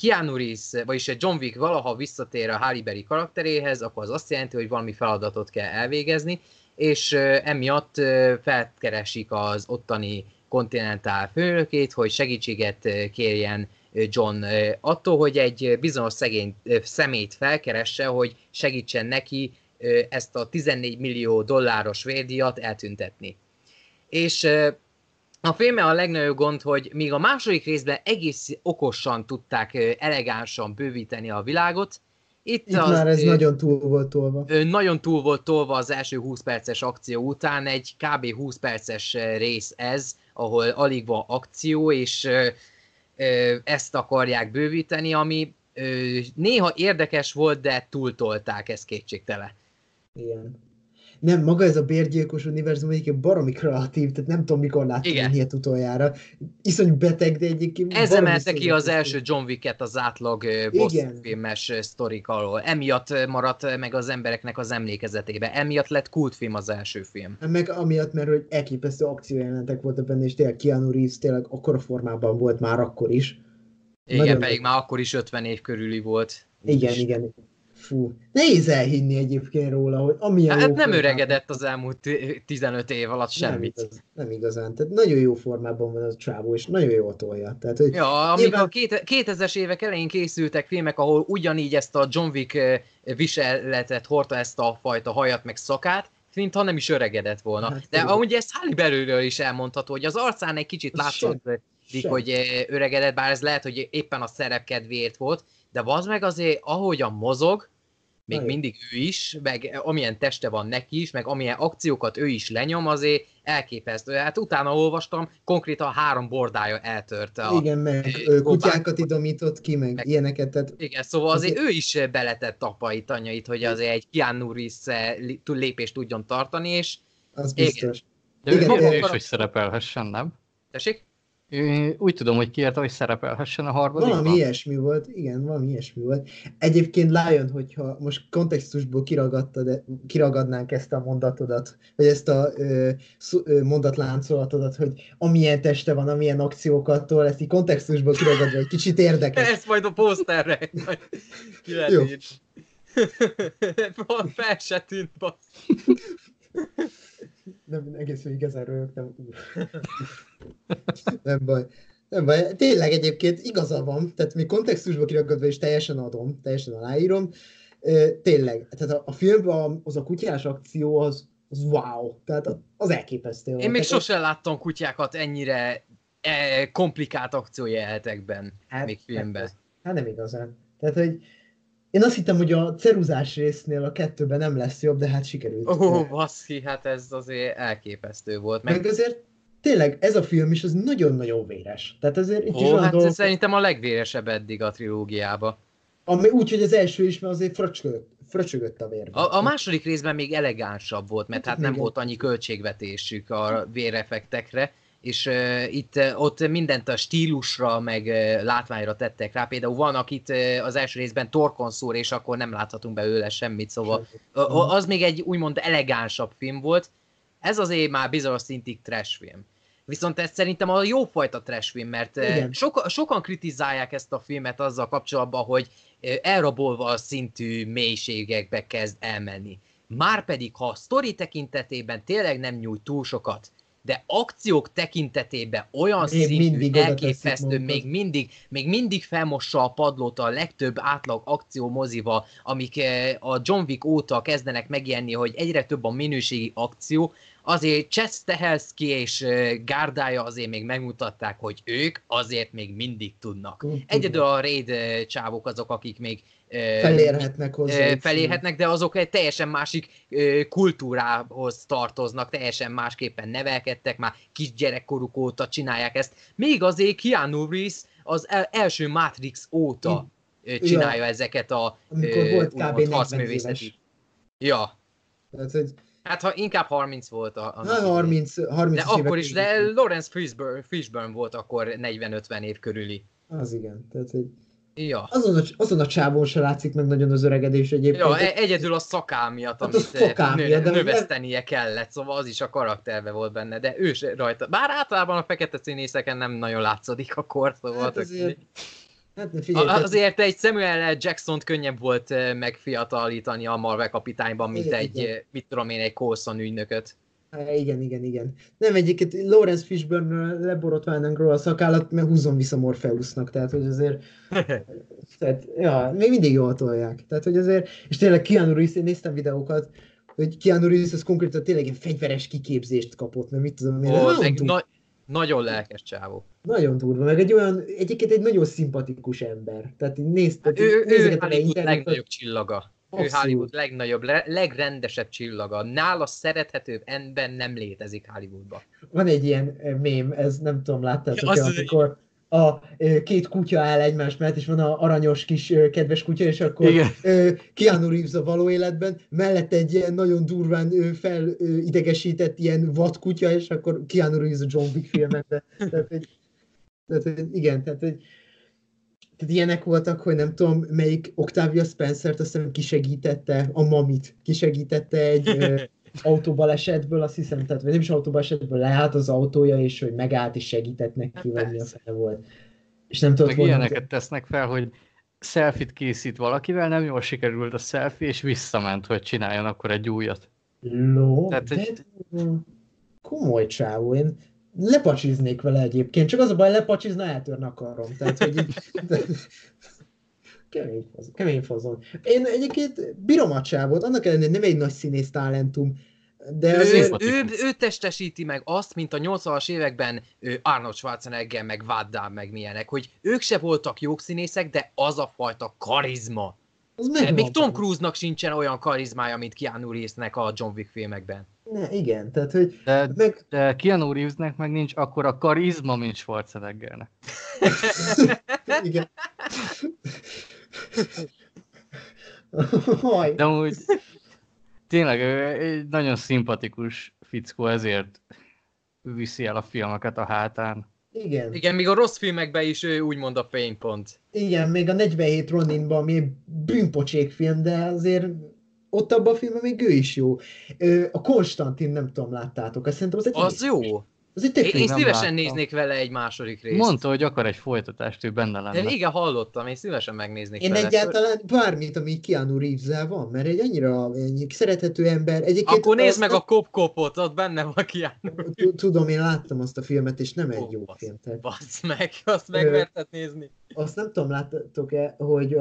Keanu Reeves, vagyis John Wick valaha visszatér a Halle Berry karakteréhez, akkor az azt jelenti, hogy valami feladatot kell elvégezni, és emiatt felkeresik az ottani kontinentál főnökét, hogy segítséget kérjen John attól, hogy egy bizonyos szemét felkeresse, hogy segítsen neki ezt a $14 millió vérdíjat eltüntetni. És a filmben a legnagyobb gond, hogy míg a második részben egész okosan tudták elegánsan bővíteni a világot, Itt már ez nagyon túl volt tolva. Nagyon túl volt tolva az első 20 perces akció után, egy kb. 20 perces rész ez, ahol alig van akció, és ezt akarják bővíteni, ami néha érdekes volt, de túltolták, ez kétségtelen. Igen. Nem, maga ez a bérgyilkos univerzum egyébként baromi kreatív, tehát nem tudom, mikor láttam ilyet utoljára. Iszonyú beteg, de egyébként... Ez emelte ki az első John Wicket az átlag bosszúfilmes sztorik alól. Emiatt maradt meg az embereknek az emlékezetébe. Emiatt lett kultfilm az első film. Meg amiatt, mert hogy elképesztő akciójelentek voltak benne, és tényleg Keanu Reeves tényleg akkora formában volt már akkor is. Igen, nagyon pedig már akkor is 50 év körüli volt. Igen. Fú, nehéz elhinni egyébként róla, hogy amilyen hát nem öregedett az elmúlt 15 év alatt semmit. Nem igazán, tehát nagyon jó formában van a csávó, és nagyon jól tolja. Tehát, hogy ja, amikor a 2000-es évek elején készültek filmek, ahol ugyanígy ezt a John Wick viseletet hordta, ezt a fajta hajat meg szakát, mintha nem is öregedett volna. Hát, de amúgy ezt Halle Berryről is elmondható, hogy az arcán egy kicsit látszott, hogy öregedett, bár ez lehet, hogy éppen a szerep kedvéért volt, de az meg azért, ahogyan mozog, még mindig ő is, meg amilyen teste van neki is, meg amilyen akciókat ő is lenyom, azért elképesztő. Hát utána olvastam, konkrétan 3 bordája eltört. Igen, meg kutyákat idomított ki, meg ilyeneket. Tehát... Igen, szóval azért ő is beletett apait, anyait, hogy azért egy Keanu Reeves lépést tudjon tartani, és... Az biztos. Igen, és hogy szerepelhessen, nem? Tessék? Úgy tudom, hogy kiírta, hogy szerepelhessen a harmadikban. Valami ilyesmi volt, igen, valami ilyesmi volt. Egyébként Lion, hogyha most kontextusból kiragadnánk ezt a mondatodat, vagy ezt a mondatláncsolatodat, hogy amilyen teste van, amilyen akciókattól, ezt így kontextusból kiragadva egy kicsit érdekes. Ez majd a poszterre kivetíts. Fel se tűnt, nem, egész igazán röhögtem. Nem baj. Tényleg egyébként igaza van, tehát még kontextusba kiragadva is teljesen aláírom. Tényleg, tehát a filmben az a kutyás akció az wow, tehát az elképesztő. Én még sosem láttam kutyákat ennyire komplikált akciójeletekben, még filmben. Hát nem igazán. Tehát, hogy én azt hittem, hogy a ceruzás résznél a kettőben nem lesz jobb, de hát sikerült. Basszi, hát ez azért elképesztő volt. Meg azért tényleg ez a film is az nagyon-nagyon véres. Tehát azért itt is hát dolgok... szerintem a legvéresebb eddig a trilógiába. Úgy, hogy az első is már azért fröcsögött a vérben. A második részben még elegánsabb volt, mert hát nem volt annyi költségvetésük a véreffektekre, és ott mindent a stílusra, meg látványra tettek rá. Például vannak itt az első részben torkon szúr, és akkor nem láthatunk belőle semmit, szóval az még egy úgymond elegánsabb film volt. Ez azért már bizonyos szintig trash film. Viszont ez szerintem a jófajta trash film, mert sokan kritizálják ezt a filmet azzal kapcsolatban, hogy elrabolva a szintű mélységekbe kezd elmenni. Márpedig, ha a sztori tekintetében tényleg nem nyújt túl sokat, de akciók tekintetében olyan szintű elképesztő, még mindig felmossa a padlót a legtöbb átlag akciómozival, amik a John Wick óta kezdenek megjelenni, hogy egyre több a minőségi akció, azért Chad Stahelski és gárdája azért még megmutatták, hogy ők azért még mindig tudnak. Egyedül a Raid csávok azok, akik még felérhetnek hozzá. Felérhetnek, de azok egy teljesen másik kultúrához tartoznak, teljesen másképpen nevelkedtek, már kisgyerekkoruk óta csinálják ezt. Még azért Keanu Reeves az első Matrix óta csinálja ezeket a harcművészeti. Ja. Tehát, hogy... Hát ha inkább 30 volt a... Na, 30 de akkor is, de Lawrence Fishburne volt akkor 40-50 év körüli. Az igen, tehát hogy... Ja. Azon a csávon se látszik meg nagyon az öregedés egyébként. Ja, egyedül a szaká miatt, hát amit növesztenie kellett, szóval az is a karakterbe volt benne, de ő se rajta. Bár általában a fekete színészeken nem nagyon látszódik a kor, szóval... Hát azért, azért egy Samuel L. Jackson-t könnyebb volt megfiatalítani a Marvel kapitányban, mint egy Coulson ügynököt. Igen. Nem egyébként Lawrence Fishburne-ről leborotválnánk róla a szakállat, mert húzzon vissza Morpheusnak, tehát hogy azért tehát, ja, még mindig jól tolják. Tehát, hogy azért, és tényleg Keanu Reeves, én néztem videókat, hogy Keanu Reeves az konkrétan tényleg egy fegyveres kiképzést kapott, mert mit tudom én. Nagyon lelkes csávó. Nagyon durva, meg egyébként egy nagyon szimpatikus ember. Tehát néztem. Ő Hollywood legnagyobb csillaga. Abszolút. Ő Hollywood legnagyobb, legrendesebb csillaga. Nála szerethetőbb ember nem létezik Hollywoodban. Van egy ilyen mém, ez nem tudom, láttátok, amikor a két kutya áll egymás mellett, és van a aranyos kis kedves kutya, és akkor Keanu Reeves a való életben, mellette egy ilyen nagyon durván felidegesített ilyen vad kutya, és akkor Keanu Reeves a John Wick filmekben. Tehát ilyenek voltak, hogy nem tudom, melyik Octavia Spencer-t azt hiszem kisegítette, a mamit, egy autóbalesetből, azt hiszem, tehát vagy nem is autóbalesetből, leállt az autója, és hogy megállt és segített neki, vagy mi a fele volt. És nem tudott volna. Ilyeneket tesznek fel, hogy selfie-t készít valakivel, nem jól sikerült a selfie, és visszament, hogy csináljon akkor egy újat. Komoly csávó, én lepacsiznék vele egyébként, csak az a baj, lepacsizna, eltörne a karom. Tehát, hogy kemény fazon. Én egyébként bírom a csávot, annak ellenére nem egy nagy színész talentum, de ő testesíti meg azt, mint a 80-as években Arnold Schwarzenegger, meg Van Damme, meg milyenek, hogy ők se voltak jók színészek, de az a fajta karizma. Még Tom Cruise-nak sincsen olyan karizmája, mint Keanu Reeves-nek a John Wick filmekben. Igen, tehát hogy... De Keanu Reevesnek meg nincs akkora karizma, mint Schwarzeneggernek. Igen. De úgy, tényleg egy nagyon szimpatikus fickó, ezért viszi el a filmeket a hátán. Igen. Igen, még a rossz filmekben is úgymond a fénypont. Igen, még a 47 Roninban, ami egy bűnpocsék film, de azért ott abban a filmben még ő is jó. A Konstantin, nem tudom, láttátok. Azt szerintem az jó. Én szívesen néznék vele egy második részt. Mondta, hogy akar egy folytatást, ő benne lenne. Én igen, hallottam, én szívesen megnéznék vele. Én egyáltalán bármit, ami Keanu Reeves-zel van, mert egy annyira szerethető ember. Akkor nézd meg a Cop-Copot, ott benne van Keanu. Tudom, én láttam azt a filmet, és nem egy jó film. Basz meg, azt megmertett nézni. Azt nem tudom, láttátok-e, hogy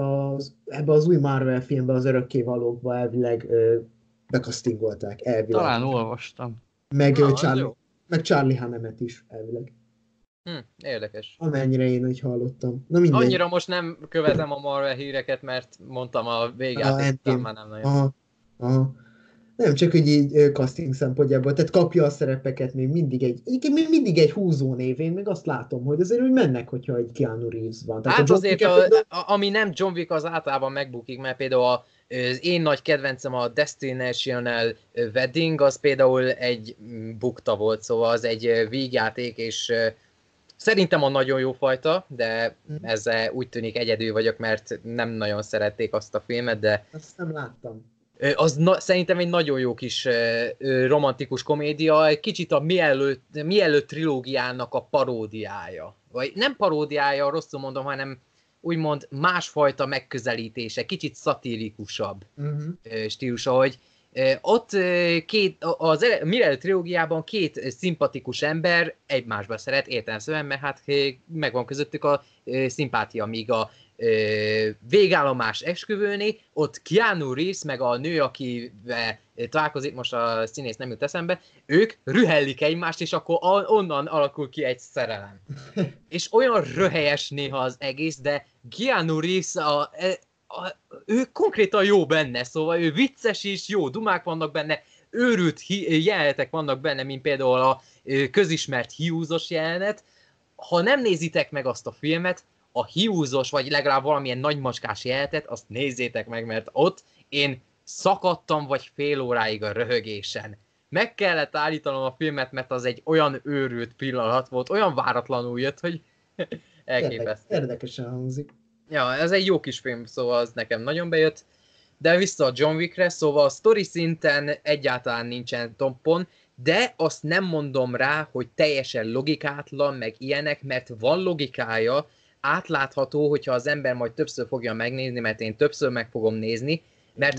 ebben az új Marvel filmben, az Örökkévalókban elvileg bekasztingolták. Talán olvastam. Meg Charlie Hunnam-et is, elvileg. Érdekes. Amennyire én, hogy hallottam. Na, mindegy. Annyira most nem követem a Marvel híreket, mert mondtam a végét, már nem nagyon. Aha. Nem csak, hogy így casting szempontjából, tehát kapja a szerepeket még mindig egy húzó névén, még azt látom, hogy azért úgy mennek, hogyha egy Keanu Reeves van. Tehát hát azért, ami nem John Wick, az általában megbukik, mert például az én nagy kedvencem a Destinational Wedding, az például egy bukta volt, szóval az egy vígjáték, és szerintem a nagyon jó fajta, de ezzel úgy tűnik egyedül vagyok, mert nem nagyon szerették azt a filmet, de... Azt nem láttam. Az szerintem egy nagyon jó kis romantikus komédia, egy kicsit a Mielőtt trilógiának a paródiája. Vagy nem paródiája, rosszul mondom, hanem úgymond másfajta megközelítése, kicsit szatírikusabb stílusa, hogy ott az Mielőtt trilógiában két szimpatikus ember egymásba szeret értelemszerűen, mert hát megvan közöttük a szimpátia, míg a végállomás esküvőnél, ott Keanu Reeves, meg a nő, aki találkozik, most a színész nem jut eszembe, ők rühellik egymást, és akkor onnan alakul ki egy szerelem. És olyan röhelyes néha az egész, de Keanu Reeves, ő konkrétan jó benne, szóval ő vicces is, jó dumák vannak benne, őrült jelenetek vannak benne, mint például a közismert hiúzos jelenet. Ha nem nézitek meg azt a filmet, a hiúzos, vagy legalább valamilyen nagymacskás jelenetet, azt nézzétek meg, mert ott én szakadtam, vagy fél óráig a röhögésen. Meg kellett állítanom a filmet, mert az egy olyan őrült pillanat volt, olyan váratlanul jött, hogy elképesztő. Érdekesen hangzik. Ja, ez egy jó kis film, szóval az nekem nagyon bejött. De vissza a John Wickre, szóval a sztori szinten egyáltalán nincsen tompon, de azt nem mondom rá, hogy teljesen logikátlan, meg ilyenek, mert van logikája, átlátható, hogyha az ember majd többször fogja megnézni, mert én többször meg fogom nézni, mert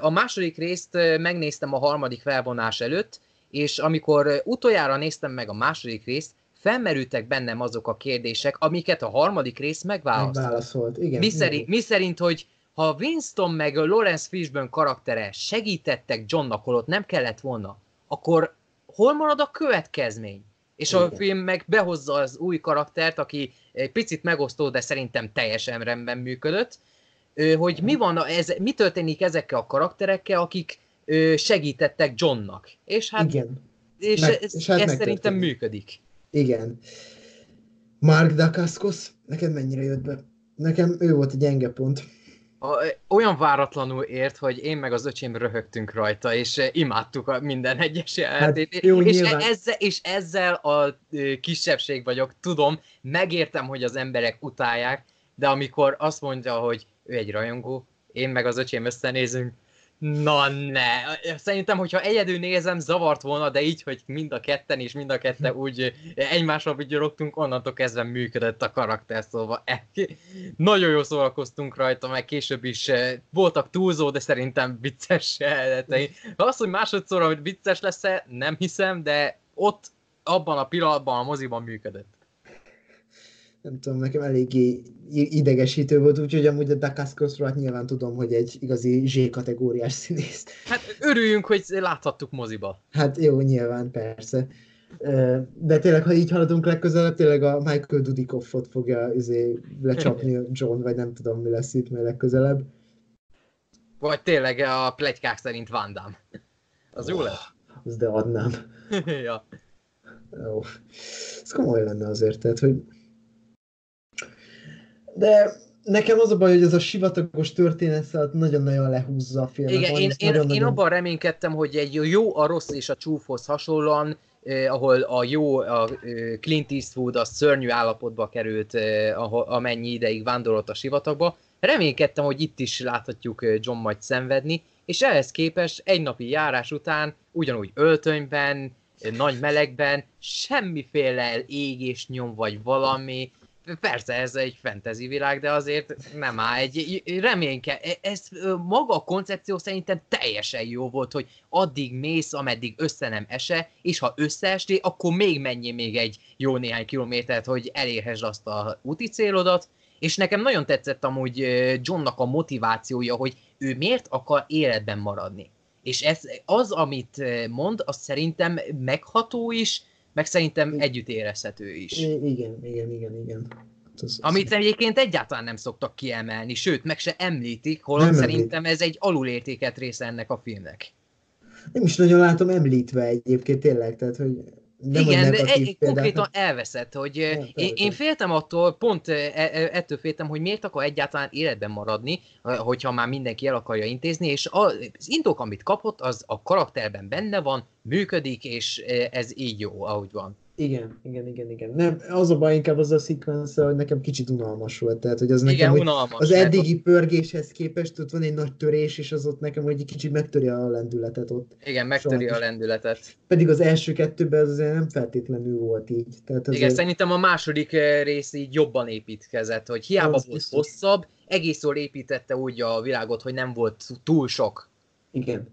a második részt megnéztem a harmadik felvonás előtt, és amikor utoljára néztem meg a második részt, felmerültek bennem azok a kérdések, amiket a harmadik rész megválaszolt. Igen. Mi szerint, hogy ha Winston meg Lawrence Fishburne karaktere segítettek Johnnak, holott nem kellett volna, akkor hol marad a következmény? És a film meg behozza az új karaktert, aki egy picit megosztó, de szerintem teljesen rendben működött, hogy mi történik ezekkel a karakterekkel, akik segítettek Johnnak. És hát, ez szerintem működik. Igen. Mark Dacascos, neked mennyire jött be? Nekem ő volt egy gyenge pont. Olyan váratlanul ért, hogy én meg az öcsém röhögtünk rajta, és imádtuk minden egyes jelenetét. Ezzel a kisebbség vagyok, tudom, megértem, hogy az emberek utálják, de amikor azt mondja, hogy ő egy rajongó, én meg az öcsém összenézünk, na ne! Szerintem, hogyha egyedül nézem, zavart volna, de így, hogy mind a ketten úgy egymásra vigyorogtunk, onnantól kezdve működött a karakter, szóval nagyon jól szórakoztunk rajta, meg később is voltak túlzó, de szerintem vicces jelenetei. Azt, hogy másodszorra, hogy vicces lesz-e, nem hiszem, de ott, abban a pillanatban a moziban működött. Nem tudom, nekem eléggé idegesítő volt, úgyhogy amúgy a Dacascosról hát nyilván tudom, hogy egy igazi Z-kategóriás színész. Hát örüljünk, hogy láthattuk moziba. Hát jó, nyilván, persze. De tényleg, ha így haladunk legközelebb, tényleg a Michael Dudikoffot fogja lecsapni John, vagy nem tudom, mi lesz itt még legközelebb. Vagy tényleg a pletykák szerint Van Damme. Az jó lesz? Az de adnám. Ja. Jó. Ez komoly lenne azért, tehát, hogy... De nekem az a baj, hogy ez a sivatagos történet szállat nagyon-nagyon lehúzza a filmet. Igen, én abban reménykedtem, hogy egy jó, a rossz és a csúfhoz hasonlóan ahol a jó a Clint Eastwood az szörnyű állapotba került, amennyi ideig vándorolt a sivatagba. Reménykedtem, hogy itt is láthatjuk John majd szenvedni, és ehhez képest egy napi járás után ugyanúgy öltönyben, nagy melegben, semmiféle égés nyom vagy valami. Persze ez egy fantasy világ, de azért nem áll egy reményke. Ez maga a koncepció szerintem teljesen jó volt, hogy addig mész, ameddig össze nem ese, és ha összeestél, akkor még menjél még egy jó néhány kilométert, hogy elérhessd azt a úti célodat. És nekem nagyon tetszett amúgy Johnnak a motivációja, hogy ő miért akar életben maradni. És ez, az, amit mond, az szerintem megható is, meg szerintem együtt érezhető is. Igen. Az amit egyébként egyáltalán nem szoktak kiemelni, sőt, meg se említik, holott szerintem ez egy alulértékelt része ennek a filmnek. Nem is nagyon látom említve egyébként tényleg, tehát hogy... Igen, de konkrétan elveszett, hogy ja, én féltem attól, pont ettől féltem, hogy miért akar egyáltalán életben maradni, hogyha már mindenki el akarja intézni, és az indok, amit kapott, az a karakterben benne van, működik, és ez így jó, ahogy van. Igen. Nem, az a baj inkább az a szekvencia, hogy nekem kicsit unalmas volt, tehát hogy az igen, nekem unalmas, az eddigi pörgéshez képest ott van egy nagy törés, és az ott nekem, hogy egy kicsit megtöri a lendületet ott. Igen, megtöri a lendületet. Pedig az első kettőben az azért nem feltétlenül volt így. Tehát azért... Igen, szerintem a második rész így jobban építkezett, hogy hiába az volt hosszabb, egész jól építette úgy a világot, hogy nem volt túl sok. Igen.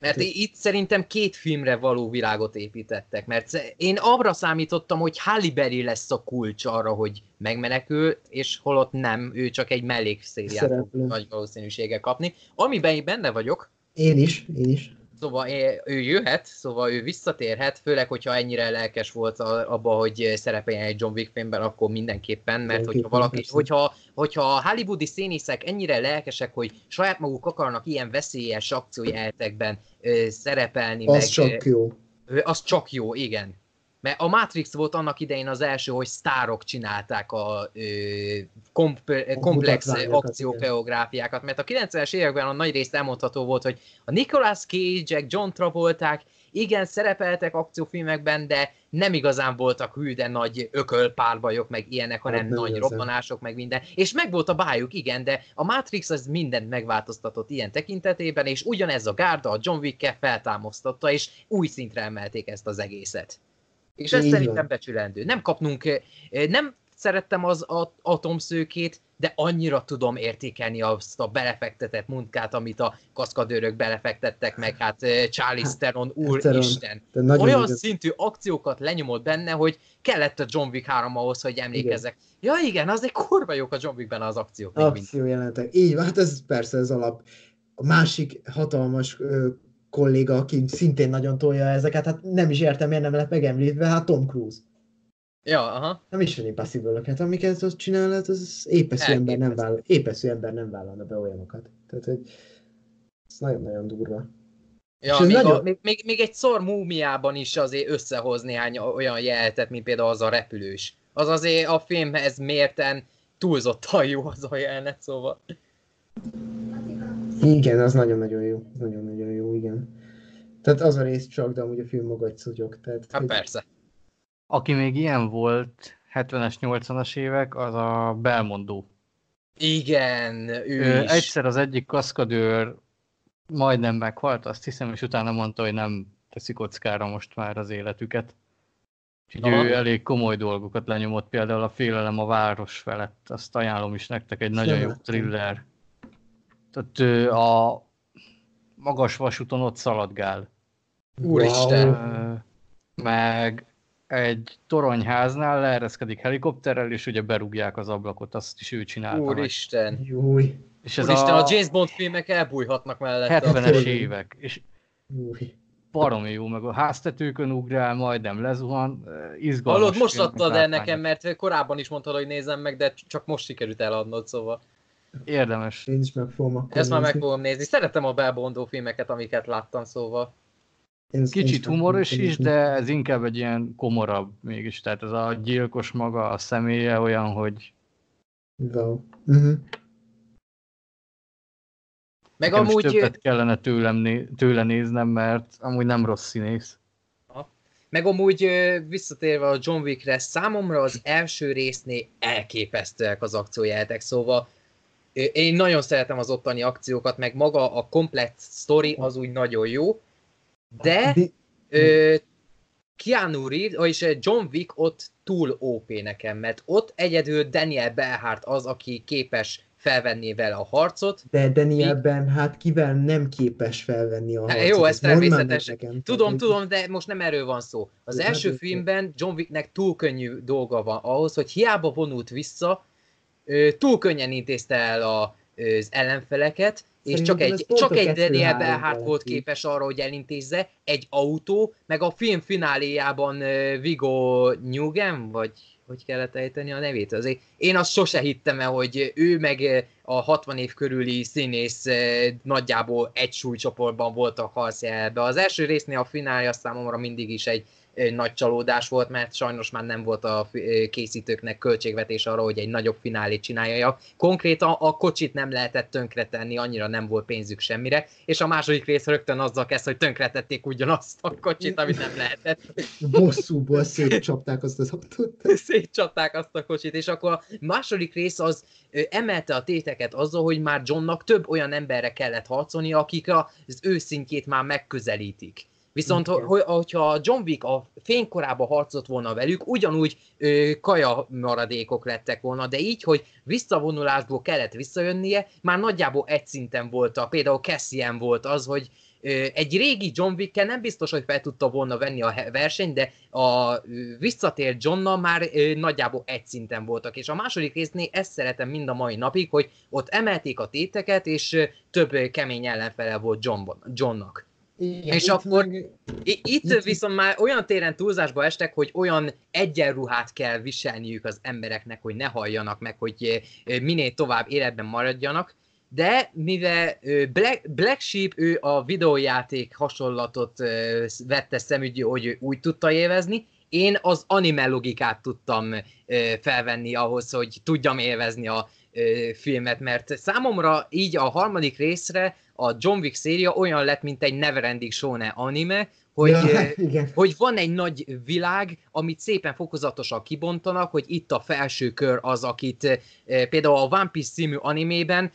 Mert itt szerintem két filmre való világot építettek, mert én arra számítottam, hogy Halle Berry lesz a kulcs arra, hogy megmenekül, és holott nem, ő csak egy mellékszériát fog nagy valószínűséggel kapni, amiben én benne vagyok. Én is. Szóval ő jöhet, szóval ő visszatérhet, főleg, hogyha ennyire lelkes volt abba, hogy szerepeljen egy John Wick filmben, akkor mindenképpen, mert hogyha a hollywoodi színészek ennyire lelkesek, hogy saját maguk akarnak ilyen veszélyes akciójátékban szerepelni, az csak jó, igen. Mert a Matrix volt annak idején az első, hogy sztárok csinálták a komplex akciókoreográfiákat, mert a 90-es években a nagy részt elmondható volt, hogy a Nicolas Cage-ek, John Travolták, igen, szerepeltek akciófilmekben, de nem igazán voltak hű, de nagy ökölpárbajok, meg ilyenek, hanem nagy robbanások, meg minden. És meg volt a bájuk, igen, de a Matrix az mindent megváltoztatott ilyen tekintetében, és ugyanez a gárda a John Wick-kel feltámasztotta, és új szintre emelték ezt az egészet. És ez szerintem becsülendő. Nem szerettem az atomszőkét, de annyira tudom értékelni azt a belefektetett munkát, amit a kaszkadőrök belefektettek meg, hát Charlize Theron úristen. Olyan szintű akciókat lenyomott benne, hogy kellett a John Wick 3 ahhoz, hogy emlékezzek. Ja igen, azért kurva jók a John Wickben az akciók. Akciójelenetek. Így van, hát ez persze az alap. A másik hatalmas kolléga, aki szintén nagyon tolja ezeket, hát nem is értem, miért nem lett megemlítve, hát Tom Cruise. Ja, aha. Nem is van impassziblőlök, hát amiket azt csinál, az épeszű ember nem vállalna be olyanokat. Tehát, hogy ez nagyon-nagyon durva. Ja, még egy szor múmiában is azért összehoz néhány olyan jeltet, mint például az a repülős. Az azért a filmhez mérten túlzottan jó az a jelnet, szóval... Igen, az nagyon-nagyon jó, igen. Tehát az a rész csak, de amúgy a film maga egy szutyog. Hát persze. Aki még ilyen volt 70-es, 80-as évek, az a Belmondo. Igen, ő is. Egyszer az egyik kaszkadőr majdnem meghalt, azt hiszem, és utána mondta, hogy nem teszi kockára most már az életüket. Úgyhogy ő elég komoly dolgokat lenyomott, például a Félelem a város felett, azt ajánlom is nektek, egy nagyon jó thriller. Tehát a magas vasúton ott szaladgál. Úristen! Meg egy toronyháznál leereszkedik helikopterrel, és ugye berúgják az ablakot, azt is ő csinálta. Úristen! És ez Úristen, a James Bond filmek elbújhatnak mellette. 70-es évek. És baromi jó, meg a háztetőkön ugrál, majdnem lezuhan. Izgalmas. Hallod, most adtad el nekem, mert korábban is mondtad, hogy nézem meg, de csak most sikerült eladnod, szóval. Érdemes. Én is meg fogom akkor ezt már meg fogom nézni. Szeretem a Belmondo filmeket, amiket láttam, szóval. Kicsit humoros is, de ez inkább egy ilyen komorabb mégis. Tehát ez a gyilkos maga, a személye olyan, hogy... Meg amúgy... többet kellene tőle néznem, mert amúgy nem rossz színész. Meg amúgy visszatérve a John Wickre, számomra az első résznél elképesztőek az akciójátek, szóval én nagyon szeretem az ottani akciókat, meg maga a komplett sztori az úgy nagyon jó, de Keanu Reeves, vagyis John Wick ott túl OP nekem, mert ott egyedül Daniel Bernhardt az, aki képes felvenni vele a harcot. De Danielben, hát kivel nem képes felvenni a harcot? Jó, ez természetesen. Tudom, de most nem erről van szó. Az első filmben John Wicknek túl könnyű dolga van ahhoz, hogy hiába vonult vissza, túl könnyen intézte el az ellenfeleket, és csak egy Daniel Bernhardt volt képes arra, hogy elintézze egy autó, meg a film fináléjában Viggo Newgen, vagy... hogy kellett ejteni a nevét. Azért én azt sose hittem el, hogy ő meg a 60 év körüli színész nagyjából egy súlycsoportban voltak harcjelben. Az első résznél a finálja számomra mindig is egy nagy csalódás volt, mert sajnos már nem volt a készítőknek költségvetés arra, hogy egy nagyobb finálét csináljak. Konkrétan a kocsit nem lehetett tönkretenni, annyira nem volt pénzük semmire, és a második rész rögtön azzal kezd, hogy tönkretették ugyanazt a kocsit, amit nem lehetett. Bosszúból szétcsapták azt az autót. Szétcsapták azt a kocsit, és akkor a második rész az emelte a téteket azzal, hogy már Johnnak több olyan emberre kellett harcolni, akik az ő szintjét már megközelítik. Viszont, hogyha John Wick a fénykorába harcolt volna velük, ugyanúgy kaja maradékok lettek volna, de így, hogy visszavonulásból kellett visszajönnie, már nagyjából egy szinten voltak. Például Cassian volt az, hogy egy régi John Wick-kel nem biztos, hogy fel tudta volna venni a versenyt, de a visszatért Johnnal már nagyjából egy szinten voltak. És a második résznél ezt szeretem mind a mai napig, hogy ott emelték a téteket, és több kemény ellenfele volt Johnnak. Igen, és itt akkor meg... itt viszont már olyan téren túlzásba estek, hogy olyan egyenruhát kell viselniük az embereknek, hogy ne halljanak meg, hogy minél tovább életben maradjanak, de mivel Black Sheep ő a videójáték hasonlatot vette szemügyű, hogy ő úgy tudta élvezni, én az anime logikát tudtam felvenni ahhoz, hogy tudjam élvezni a filmet, mert számomra így a harmadik részre a John Wick széria olyan lett, mint egy Neverending Shonen anime, hogy van egy nagy világ, amit szépen fokozatosan kibontanak, hogy itt a felső kör az, akit például a One Piece című animében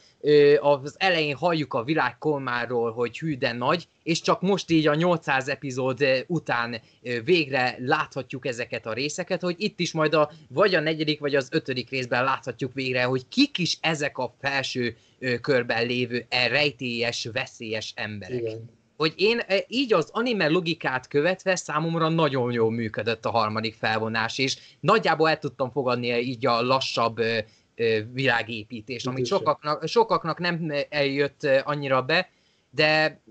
az elején halljuk a világ kolmáról, hogy hű de nagy, és csak most így a 800 epizód után végre láthatjuk ezeket a részeket, hogy itt is majd vagy a negyedik, vagy az ötödik részben láthatjuk végre, hogy kik is ezek a felső körben lévő rejtélyes, veszélyes emberek. Igen. Hogy én így az anime logikát követve számomra nagyon jól működött a harmadik felvonás, és nagyjából el tudtam fogadni így a lassabb világépítést, amit sokaknak nem eljött annyira be, de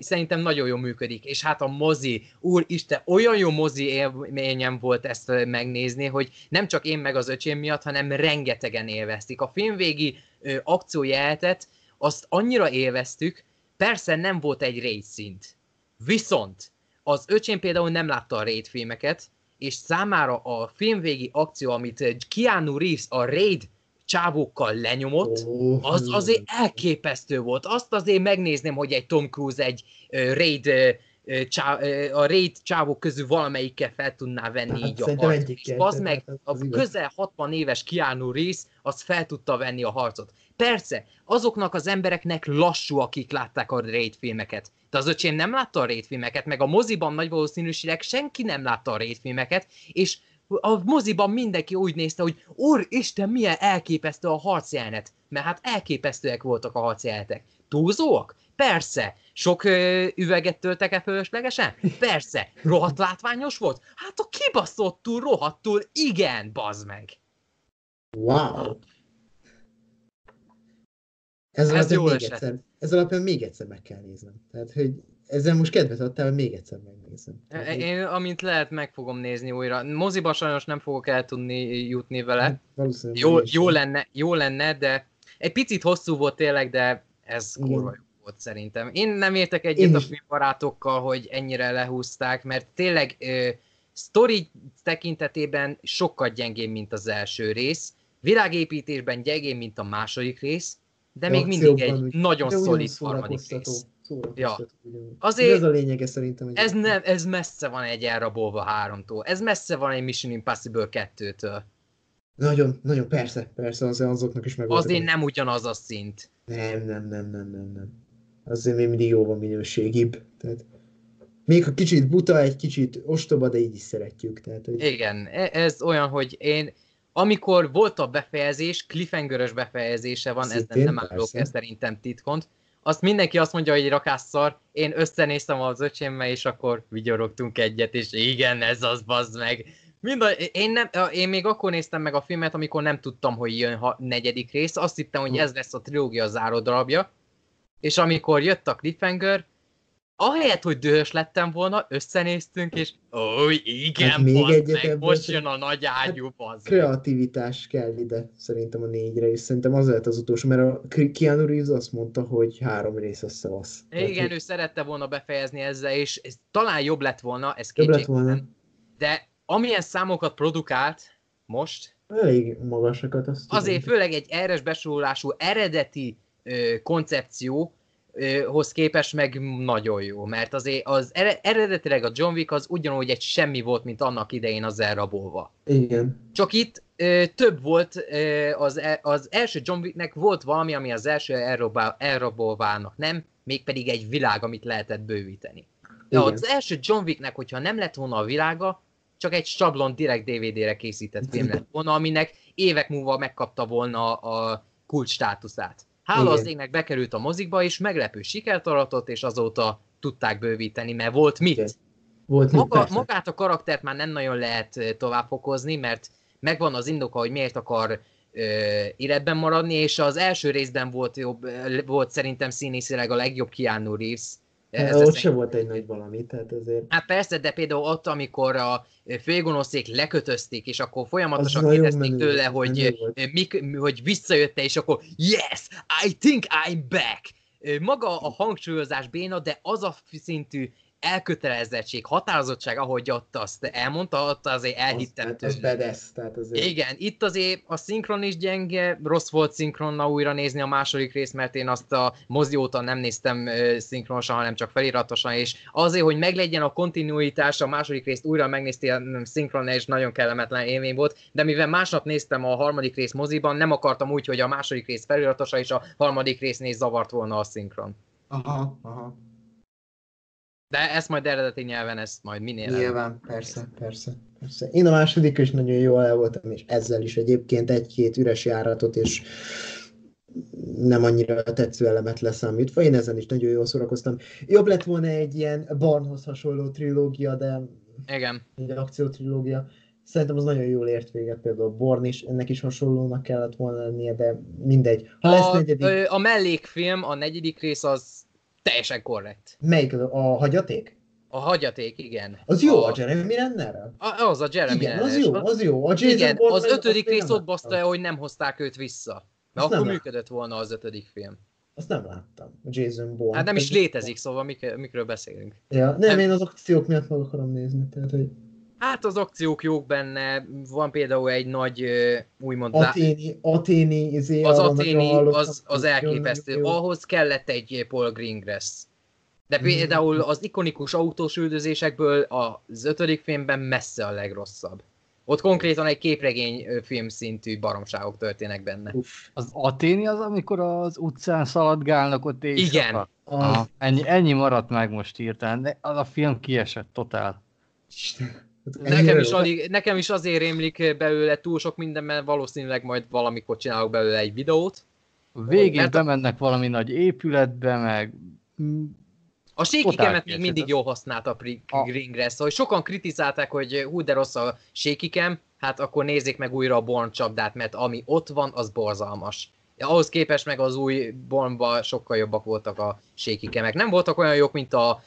szerintem nagyon jól működik. És hát a mozi, úristen, olyan jó mozi élményem volt ezt megnézni, hogy nem csak én meg az öcsém miatt, hanem rengetegen élvezték. A filmvégi akciójeletet azt annyira élveztük, persze nem volt egy raid szint, viszont az öcsém például nem látta a raid filmeket, és számára a filmvégi akció, amit Keanu Reeves a raid csávókkal lenyomott, az azért elképesztő volt. Azt azért megnézném, hogy egy Tom Cruise egy raid csávók közül valamelyikkel fel tudná venni így a harcot. És az meg a közel 60 éves Keanu Reeves, az fel tudta venni a harcot. Persze, azoknak az embereknek lassú, akik látták a raid filmeket. De az öcsém nem látta a raid filmeket, meg a moziban nagy valószínűség senki nem látta a raid filmeket, és a moziban mindenki úgy nézte, hogy Úristen, milyen elképesztő a harcjelenet. Mert hát elképesztőek voltak a harcjelenetek. Túlzóak? Persze. Sok üveget töltek el fölöslegesen? Persze. Rohadt látványos volt? Hát a kibaszottul, rohadtul, igen, bazd meg. Wow. Ez alapján még egyszer meg kell néznem. Tehát, hogy ezzel most kedvet adtál, hogy még egyszer megnézem. Én, amint lehet, meg fogom nézni újra. Moziba sajnos nem fogok el tudni jutni vele. Jó lenne, de egy picit hosszú volt tényleg, de ez kurva jó volt szerintem. Én nem értek egyet a filmbarátokkal, hogy ennyire lehúzták, mert tényleg sztori tekintetében sokkal gyengébb, mint az első rész. Világépítésben gyengébb, mint a második rész. De még mindig egy nagyon szolid harmadik rész. Ja. Azért ez a lényege szerintem. Ez messze van egy elrabolva 3-tól. Ez messze van egy Mission Impossible 2-től. Nagyon, nagyon, persze, azoknak is megvan. Azért nem ugyanaz a szint. Nem. Azért még mindig jóval minőségibb. Tehát, még ha kicsit buta, egy kicsit ostoba, de így is szeretjük. Tehát, hogy... Igen, ez olyan, hogy én... Amikor volt a befejezés, cliffhangerös befejezése van, szintén, ezen nem állok, ez szerintem titkont. Azt mindenki azt mondja, hogy rakásszar, én összenéztem az öcsémmel, és akkor vigyorogtunk egyet, és igen, ez az, bazd meg. Én még akkor néztem meg a filmet, amikor nem tudtam, hogy jön a negyedik rész, azt hittem, hogy ez lesz a trilógia záró darabja, és amikor jött a cliffhanger, ahelyett, hogy dühös lettem volna, összenéztünk, és igen, bazd meg, most jön a nagy ágyú, bazd meg. Kreativitás kell ide, szerintem a 4-re, és szerintem az lett az utolsó, mert a Keanu Reeves azt mondta, hogy 3 rész összevasz. Igen, ő szerette volna befejezni ezzel, és ez talán jobb lett volna, ez kétségtelen. De amilyen számokat produkált most, elég magasakat, azt tudom. Azért főleg egy erres besorolású eredeti koncepció, hoz képest meg nagyon jó, mert azért az eredetileg a John Wick az ugyanúgy egy semmi volt, mint annak idején az elrabolva. Igen. Csak itt több volt, az első John Wicknek volt valami, ami az első elrabolvának nem, mégpedig egy világ, amit lehetett bővíteni. De az első John Wicknek, hogyha nem lett volna a világa, csak egy sablon direkt DVD-re készített film lett volna, aminek évek múlva megkapta volna a kult státuszát. Hála az égnek bekerült a mozikba, és meglepő sikert aratott, és azóta tudták bővíteni, mert volt mit. Volt magát a karaktert már nem nagyon lehet továbbfokozni, mert megvan az indoka, hogy miért akar életben maradni, és az első részben volt szerintem színészileg a legjobb Keanu Reeves. Ott sem volt egy nagy valami, tehát azért... Hát persze, de például ott, amikor a főgonoszék lekötözték, és akkor folyamatosan kérdezték tőle, hogy visszajött-e, és akkor yes, I think I'm back! Maga a hangsúlyozás béna, de az a szintű elkötelezettség, határozottság, ahogy ott azt elmondta, ott azért elhittem tőle. Igen, itt azért a szinkron is gyenge, rossz volt szinkronnal újra nézni a második részt, mert én azt a mozi óta nem néztem szinkronosan, hanem csak feliratosan, és azért, hogy meglegyen a kontinuitás, a második részt újra megnéztem szinkronnal, és nagyon kellemetlen élmény volt, de mivel másnap néztem a harmadik rész moziban, nem akartam úgy, hogy a második rész feliratosan, és a harmadik résznél zavart volna a szinkron. Aha. De ezt majd eredeti nyelven, ezt majd minél nyilván, persze. Én a második is nagyon jól el voltam, és ezzel is egyébként egy-két üres járatot, és nem annyira tetsző elemet leszámítva. Én ezen is nagyon jól szórakoztam. Jobb lett volna egy ilyen Barnhoz hasonló trilógia, de igen. Egy akciótrilógia. Szerintem az nagyon jól ért véget, például Born is, ennek is hasonlónak kellett volna lennie, de mindegy. Ha lesz negyedik... A mellékfilm, a negyedik rész az teljesen korrekt. Melyik az? A hagyaték? A hagyaték, igen. Az jó, a Jeremy Rennerrel? Az a Jeremy Renner. Igen, az jó. A igen, az ötödik rész ott baszta, hogy nem hozták őt vissza. Mert akkor működött volna az ötödik film. Azt nem láttam, a Jason Bourne. Hát nem is létezik, szóval mikről beszélünk. Ja, nem, én az akciók miatt meg akarom nézni. Tehát, hogy... Hát az akciók jók benne, van például egy nagy, úgymond... Az elképesztő. Ahhoz kellett egy Paul Greengrass. De például az ikonikus autós üldözésekből az ötödik filmben messze a legrosszabb. Ott konkrétan egy képregény film szintű baromságok történnek benne. Az Athéni az, amikor az utcán szaladgálnak ott éjszaka? Igen. Ennyi maradt meg most hirtelen, de az a film kiesett totál. Nekem is azért rémlik belőle túl sok minden, mert valószínűleg majd valamikor csinálok belőle egy videót. Végén bemennek valami nagy épületbe, meg... A sékikemet még mindig jól használta a Greengrass, hogy sokan kritizálták, hogy hú, de rossz a sékikem, hát akkor nézzék meg újra a Born csapdát, mert ami ott van, az borzalmas. Ahhoz képest meg az új Bornban sokkal jobbak voltak a sékikemek. Nem voltak olyan jók, mint a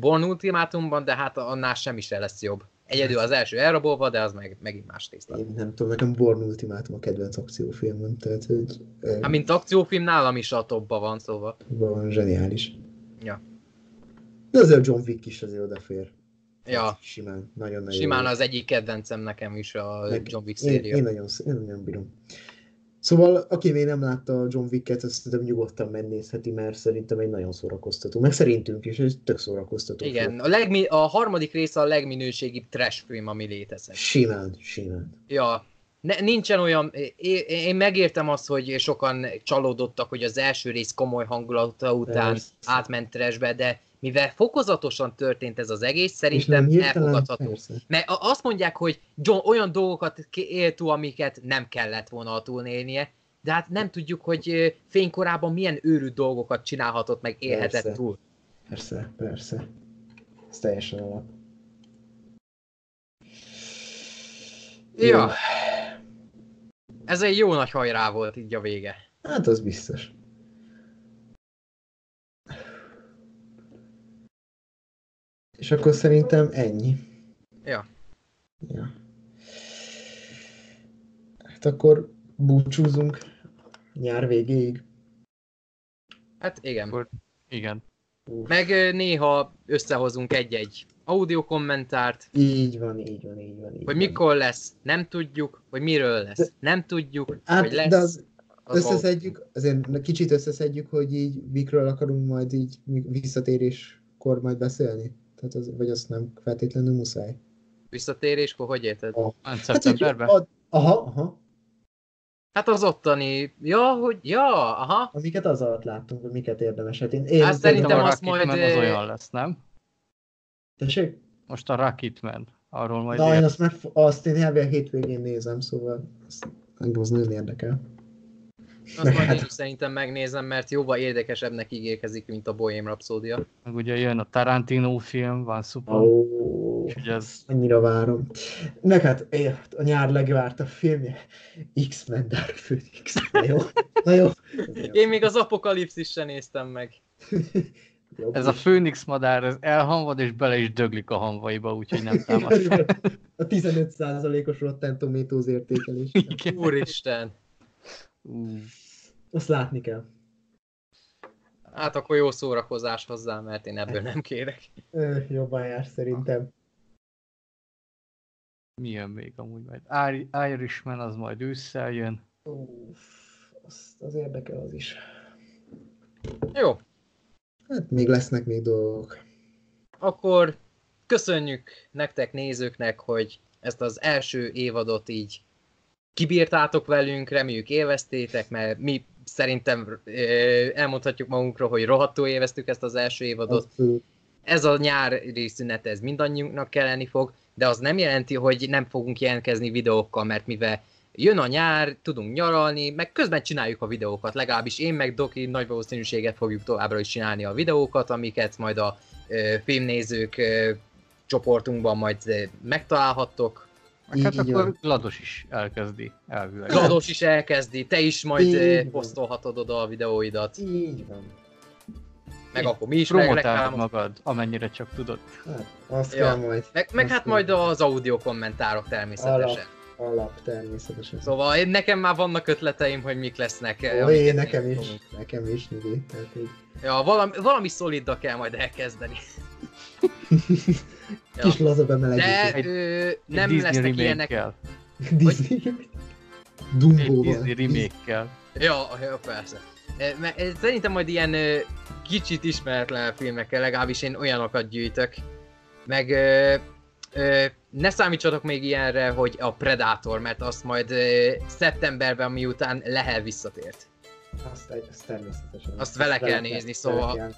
Born Ultimátumban, de hát annál sem is lesz jobb. Egyedül az első elrabolva, de az megint más tészta. Én nem tudom, nekem Born Ultimátum a kedvenc akciófilmem. Tehát, hogy... Hát mint akciófilm nálam is a topba van, szóval. Van, zseniális. Ja. De azért John Wick is azért odafér. Ja. Simán, nagyon jó. Az egyik kedvencem nekem is a John Wick széria. Én nagyon bírom. Szóval, aki még nem látta John Wicket, azt szerintem nyugodtan megnézheti, mert szerintem egy nagyon szórakoztató. Meg szerintünk is, egy tök szórakoztató. Igen, a harmadik része a legminőségibb trash film, ami létezik. Simán. Ja, nincsen olyan... Én megértem azt, hogy sokan csalódottak, hogy az első rész komoly hangulata után átment trashbe, de mivel fokozatosan történt ez az egész, szerintem elfogadható. Mert azt mondják, hogy John olyan dolgokat élt túl, amiket nem kellett volna túlélnie, de hát nem tudjuk, hogy fénykorában milyen őrült dolgokat csinálhatott, meg élhetett túl. Persze. Ez teljesen alap. Ja. Ez egy jó nagy hajrá volt így a vége. Hát az biztos. És akkor szerintem ennyi. Ja. Hát akkor búcsúzunk nyár végéig. Hát igen. Akkor, igen. Meg néha összehozunk egy-egy audio kommentárt. Így van. Hogy mikor lesz, nem tudjuk, hogy miről lesz, nem tudjuk, hogy lesz. Azért kicsit összeszedjük, hogy így mikről akarunk majd így visszatéréskor majd beszélni. Tehát vagy azt nem feltétlenül muszáj. Visszatéréskor hogy érted? Szeptemberben? Aha. Hát az ottani... Ja, aha. Amiket az alatt láttunk, hogy miket érdemes. Hát szerintem azt majd... Az olyan lesz, nem? Tessék? Most a Rocketman. Arról majd én azt én elvileg hétvégén nézem, szóval... Az nagyon érdekel. Azt majd én szerintem megnézem, mert jóval érdekesebbnek ígérkezik, mint a Bohém Rhapsódia. Meg ugye jön a Tarantino film, van szuper. Annyira várom. Meg hát a nyár legvártabb filmje, X-Men Dark Phoenix. Na jó. Én még az Apokalipszis sem néztem meg. Ez a Főnix madár, ez elhamvad és bele is döglik a hamvaiba, úgyhogy nem támad fel. A 15%-os Rotten Tomatoes értékelés. Úristen! Azt látni kell. Hát akkor jó szórakozás hozzá, mert én ebből nem kérek. Jobban jár szerintem. Mi jön még amúgy majd? Irishman az majd ősszel jön. Az érdekel az is. Jó. Hát még lesznek még dolgok. Akkor köszönjük nektek nézőknek, hogy ezt az első évadot így kibírtátok velünk, reméljük élveztétek, mert mi szerintem elmondhatjuk magunkról, hogy rohadtul élveztük ezt az első évadot. Abszolút. Ez a nyári szünet, ez mindannyiunknak kell lenni fog, de az nem jelenti, hogy nem fogunk jelentkezni videókkal, mert mivel jön a nyár, tudunk nyaralni, meg közben csináljuk a videókat, legalábbis én meg Doki nagy valószínűséget fogjuk továbbra is csinálni a videókat, amiket majd a filmnézők csoportunkban majd megtalálhattok. Hát akkor Glados is elkezdi elvileg. Glados is elkezdi, te is majd posztolhatod oda a videóidat. Így van. Meg akkor mi is megreklámozunk. Magad, amennyire csak tudod. Hát, azt kell majd. Meg hát majd az audio kommentárok természetesen. Alap természetesen. Szóval nekem már vannak ötleteim, hogy mik lesznek. Nekem is. Ja, valami szoliddal kell majd elkezdeni. Kis laza bemelegítés. Nem Disney lesznek ilyenek. Disney remake-kel. Ja, persze. Szerintem majd ilyen kicsit ismeretlen filmekkel, legalábbis én olyanokat gyűjtök. Meg ne számítsatok még ilyenre, hogy a Predator, mert azt majd szeptemberben, miután Lehel visszatért. Azt természetesen. Azt vele kell nézni, szóval...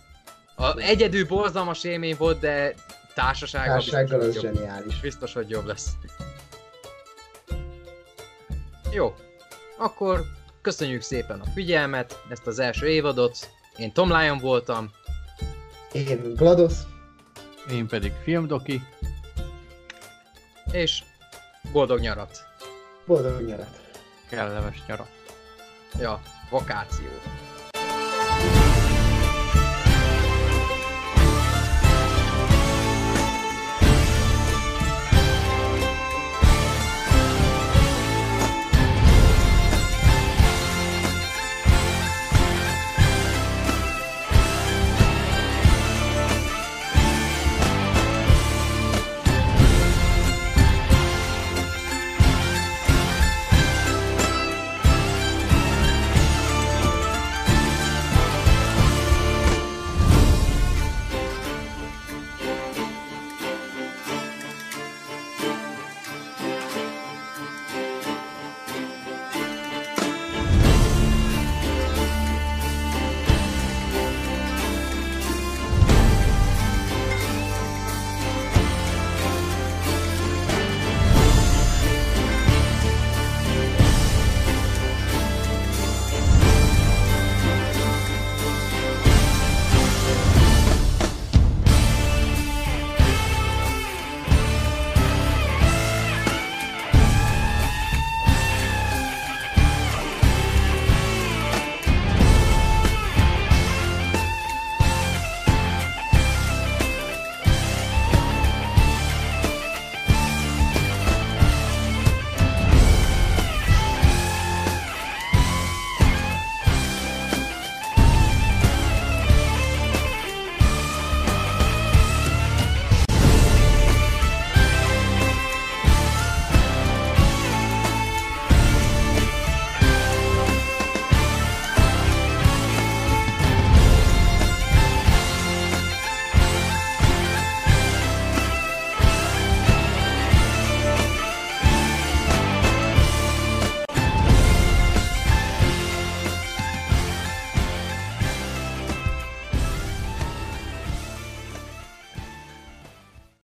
Egyedül borzalmas élmény volt, de társasággal az zseniális. Biztos, hogy jobb lesz. Jó, akkor köszönjük szépen a figyelmet, ezt az első évadot. Én Tom Lion voltam. Én GLaDOS. Én pedig Filmdoki. És boldog nyarat. Kellemes nyarat. Ja, vakáció.